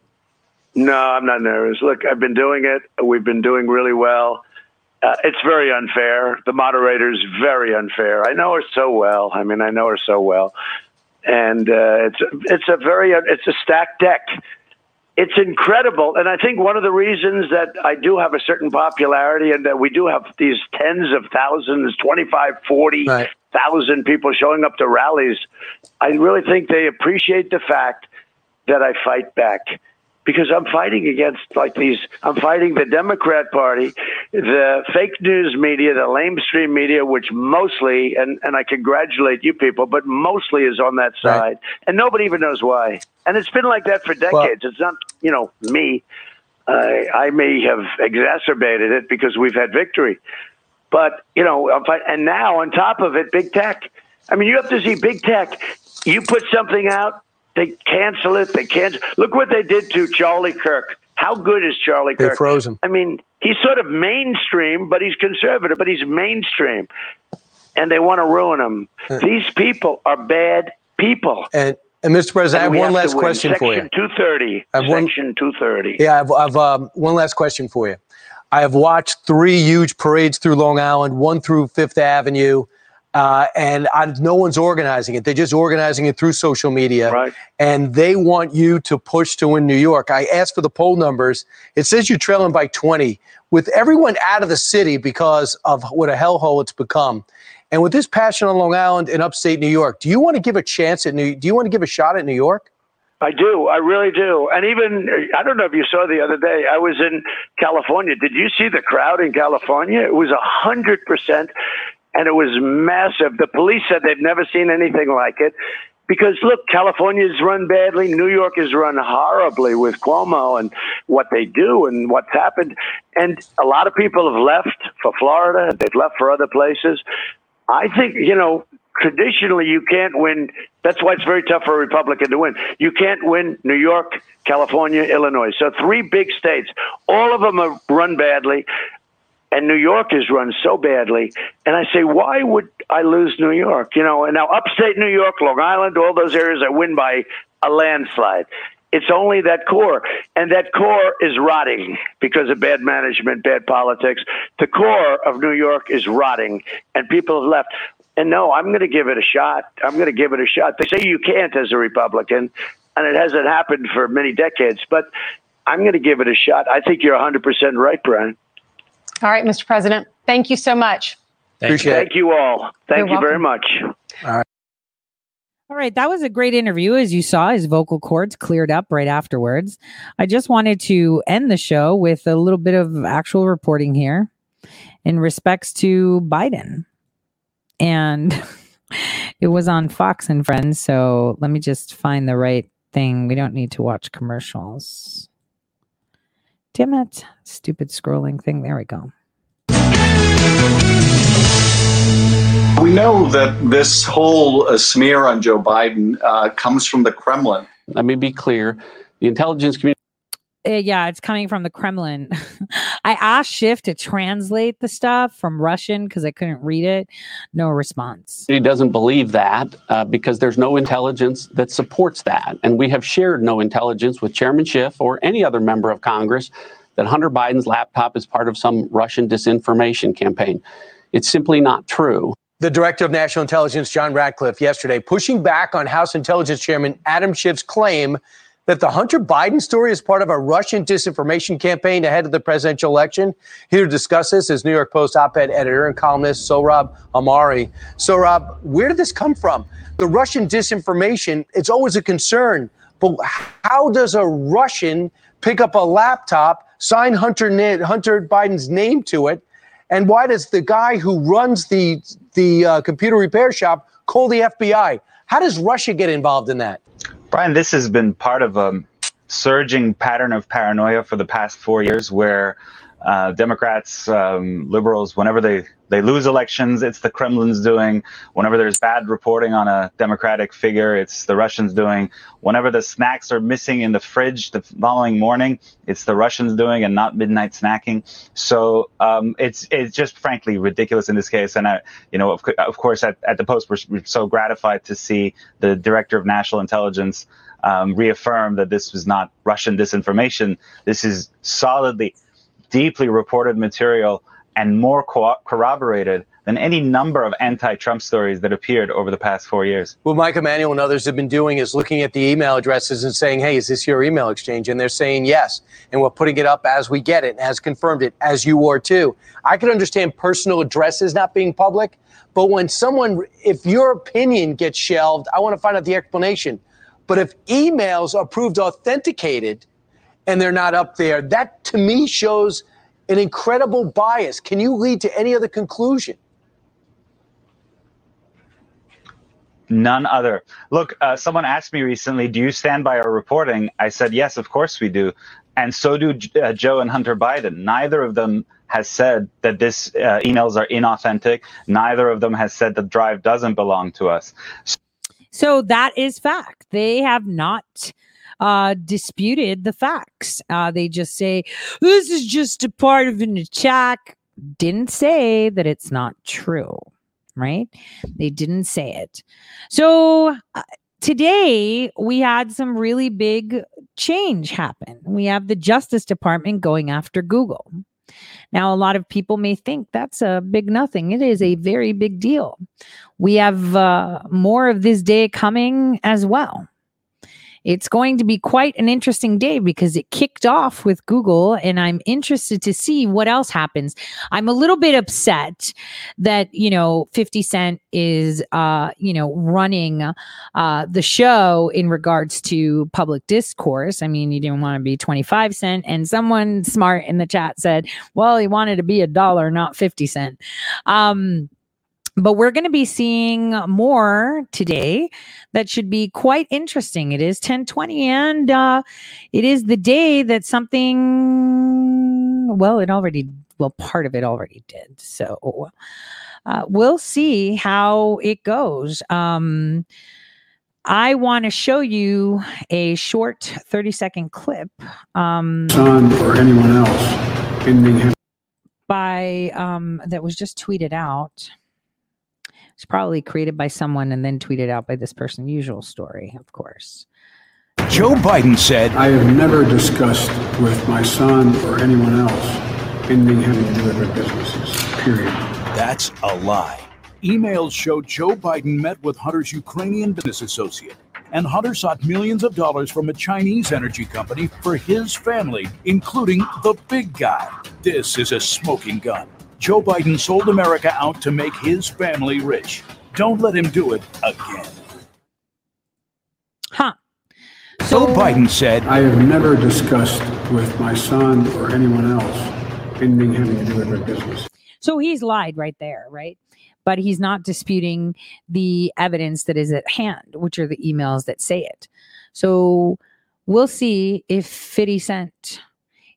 No, I'm not nervous. Look, I've been doing it. We've been doing really well. It's very unfair. The moderator's very unfair. I know her so well. I mean, I know her so well. And it's a stacked deck. It's incredible. And I think one of the reasons that I do have a certain popularity and that we do have these tens of thousands, 25, 40,000 people showing up to rallies, I really think they appreciate the fact that I fight back. Because I'm fighting against I'm fighting the Democrat Party, the fake news media, the lamestream media, which mostly, and I congratulate you people, but mostly is on that side. Right. And nobody even knows why. And it's been like that for decades. Well, it's not, you know, me. I may have exacerbated it because we've had victory. But, you know, and now on top of it, big tech. I mean, you have to see big tech. You put something out. They cancel it. They cancel. Look what they did to Charlie Kirk. How good is Charlie Kirk? They froze him. I mean, he's sort of mainstream, but he's conservative, but he's mainstream. And they want to ruin him. These people are bad people. And Mr. President, I have one last question for you. Section 230. Yeah, I have one last question for you. I have watched three huge parades through Long Island, one through Fifth Avenue, and no one's organizing it. They're just organizing it through social media. Right. And they want you to push to win New York. I asked for the poll numbers. It says you're trailing by 20 with everyone out of the city because of what a hellhole it's become. And with this passion on Long Island and upstate New York, do you want to give a chance at do you want to give a shot at New York? I do. I really do. And even, I don't know if you saw the other day, I was in California. Did you see the crowd in California? It was 100%, and it was massive. The police said they've never seen anything like it. Because, look, California's run badly. New York is run horribly with Cuomo and what they do and what's happened. And a lot of people have left for Florida. They've left for other places. I think, you know, traditionally you can't win. That's why it's very tough for a Republican to win. You can't win New York, California, Illinois. So three big states. All of them are run badly. And New York is run so badly. And I say, why would I lose New York? You know, and now upstate New York, Long Island, all those areas I win by a landslide. It's only that core. And that core is rotting because of bad management, bad politics. The core of New York is rotting, and people have left. And no, I'm going to give it a shot. I'm going to give it a shot. They say you can't as a Republican, and it hasn't happened for many decades, but I'm going to give it a shot. I think you're 100% right, Brian. All right, Mr. President. Thank you so much. Appreciate it. Thank you all. Thank you very much. All right. All right. That was a great interview. As you saw, his vocal cords cleared up right afterwards. I just wanted to end the show with a little bit of actual reporting here in respects to Biden. And it was on Fox and Friends. So let me just find the right thing. We don't need to watch commercials. Damn it. Stupid scrolling thing. There we go. We know that this whole smear on Joe Biden comes from the Kremlin. Let me be clear. The intelligence community. Yeah, it's coming from the Kremlin. I asked Schiff to translate the stuff from Russian because I couldn't read it. No response. He doesn't believe that because there's no intelligence that supports that. And we have shared no intelligence with Chairman Schiff or any other member of Congress that Hunter Biden's laptop is part of some Russian disinformation campaign. It's simply not true. The director of national intelligence, John Ratcliffe, yesterday pushing back on House Intelligence Chairman Adam Schiff's claim that the Hunter Biden story is part of a Russian disinformation campaign ahead of the presidential election. Here to discuss this is New York Post op-ed editor and columnist Sohrab Amari. Sohrab, where did this come from? The Russian disinformation, it's always a concern, but how does a Russian pick up a laptop, sign Hunter Biden's name to it, and why does the guy who runs the computer repair shop call the FBI? How does Russia get involved in that? Brian, this has been part of a surging pattern of paranoia for the past 4 years where Democrats, liberals, whenever they lose elections, it's the Kremlin's doing. Whenever there's bad reporting on a Democratic figure, it's the Russians doing. Whenever the snacks are missing in the fridge the following morning, it's the Russians doing and not midnight snacking. So it's just frankly ridiculous in this case. And, of course, at the Post, we're so gratified to see the director of national intelligence reaffirm that this was not Russian disinformation. This is solidly, deeply reported material and more corroborated than any number of anti-Trump stories that appeared over the past 4 years. What Mike Emanuel and others have been doing is looking at the email addresses and saying, hey, is this your email exchange? And they're saying yes. And we're putting it up as we get it, as confirmed it, as you are too. I can understand personal addresses not being public, but when someone, if your opinion gets shelved, I want to find out the explanation. But if emails are proved authenticated and they're not up there, that to me shows an incredible bias. Can you lead to any other conclusion? None other. Look, someone asked me recently, do you stand by our reporting? I said, yes, of course we do. And so do Joe and Hunter Biden. Neither of them has said that these emails are inauthentic. Neither of them has said the drive doesn't belong to us. So that is fact. They have not disputed the facts. They just say, this is just a part of an attack. Didn't say that it's not true, right? They didn't say it. So today we had some really big change happen. We have the Justice Department going after Google. Now, a lot of people may think that's a big nothing. It is a very big deal. We have more of this day coming as well. It's going to be quite an interesting day because it kicked off with Google, and I'm interested to see what else happens. I'm a little bit upset that, 50 Cent is, running the show in regards to public discourse. I mean, you didn't want to be 25 Cent, and someone smart in the chat said, well, he wanted to be $1, not 50 Cent. But we're going to be seeing more today that should be quite interesting. It is 10:20, and it is the day that something, part of it already did. So we'll see how it goes. I want to show you a short 30-second clip. Son or anyone else. That was just tweeted out. It's probably created by someone and then tweeted out by this person. Usual story, of course. Joe Biden said, I have never discussed with my son or anyone else ending having to do with their businesses, period. That's a lie. Emails show Joe Biden met with Hunter's Ukrainian business associate, and Hunter sought millions of dollars from a Chinese energy company for his family, including the big guy. This is a smoking gun. Joe Biden sold America out to make his family rich. Don't let him do it again. Huh. So Joe Biden said, I have never discussed with my son or anyone else ending having to do with their business. So he's lied right there, right? But he's not disputing the evidence that is at hand, which are the emails that say it. So we'll see if 50 Cent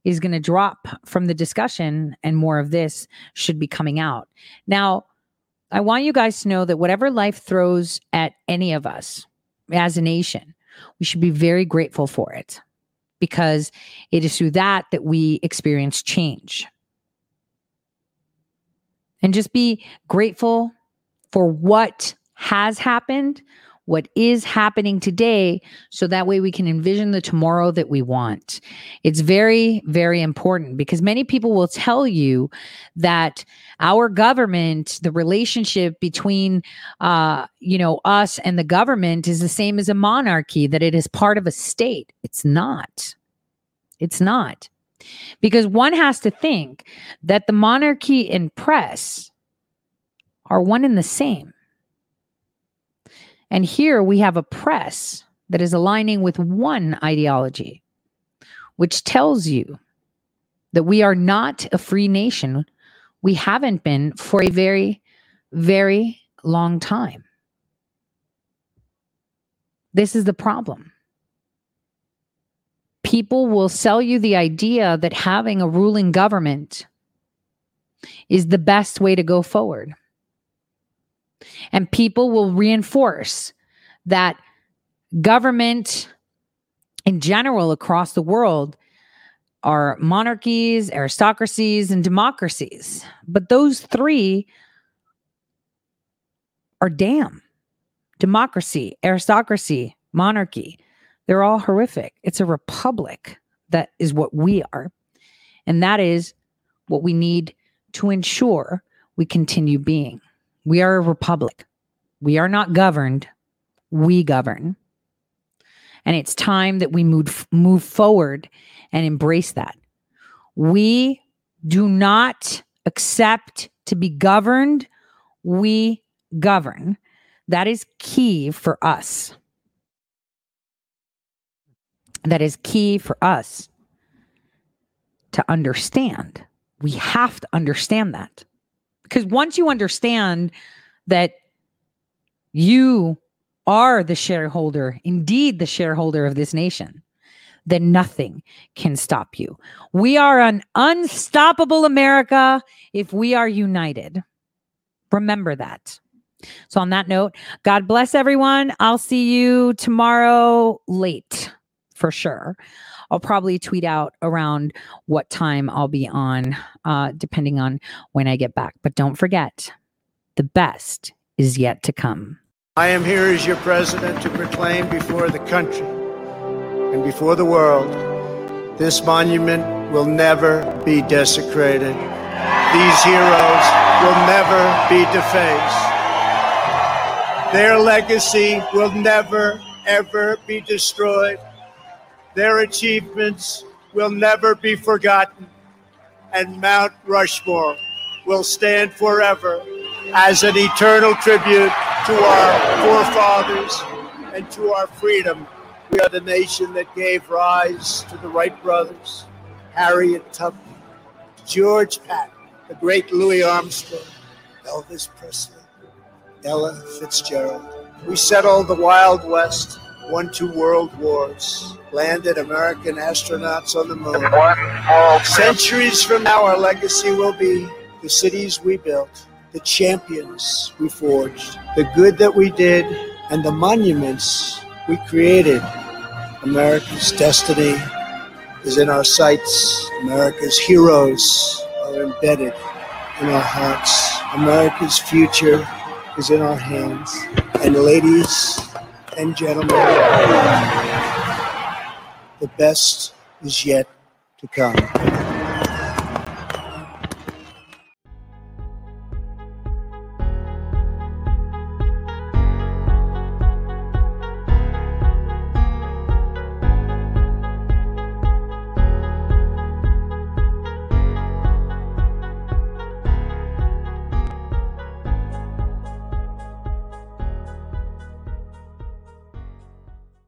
is going to drop from the discussion, and more of this should be coming out. Now, I want you guys to know that whatever life throws at any of us as a nation, we should be very grateful for it, because it is through that that we experience change. And just be grateful for what has happened, what is happening today, so that way we can envision the tomorrow that we want. It's very, very important, because many people will tell you that our government, the relationship between, us and the government is the same as a monarchy, that it is part of a state. It's not. It's not. Because one has to think that the monarchy and press are one and the same. And here we have a press that is aligning with one ideology, which tells you that we are not a free nation. We haven't been for a very, very long time. This is the problem. People will sell you the idea that having a ruling government is the best way to go forward. And people will reinforce that government in general across the world are monarchies, aristocracies, and democracies. But those three are damn. Democracy, aristocracy, monarchy. They're all horrific. It's a republic. That is what we are. And that is what we need to ensure we continue being. We are a republic. We are not governed. We govern. And it's time that we move forward and embrace that. We do not accept to be governed. We govern. That is key for us. That is key for us to understand. We have to understand that. Because once you understand that you are the shareholder, indeed the shareholder of this nation, then nothing can stop you. We are an unstoppable America if we are united. Remember that. So on that note, God bless everyone. I'll see you tomorrow late for sure. I'll probably tweet out around what time I'll be on, depending on when I get back. But don't forget, the best is yet to come. I am here as your president to proclaim before the country and before the world this monument will never be desecrated. These heroes will never be defaced. Their legacy will never, ever be destroyed. Their achievements will never be forgotten. And Mount Rushmore will stand forever as an eternal tribute to our forefathers and to our freedom. We are the nation that gave rise to the Wright brothers, Harriet Tubman, George Patton, the great Louis Armstrong, Elvis Presley, Ella Fitzgerald. We settled the Wild West, won 2 world wars, landed American astronauts on the moon. Centuries from now, our legacy will be the cities we built, the champions we forged, the good that we did, and the monuments we created. America's destiny is in our sights. America's heroes are embedded in our hearts. America's future is in our hands. And ladies and gentlemen, the best is yet to come.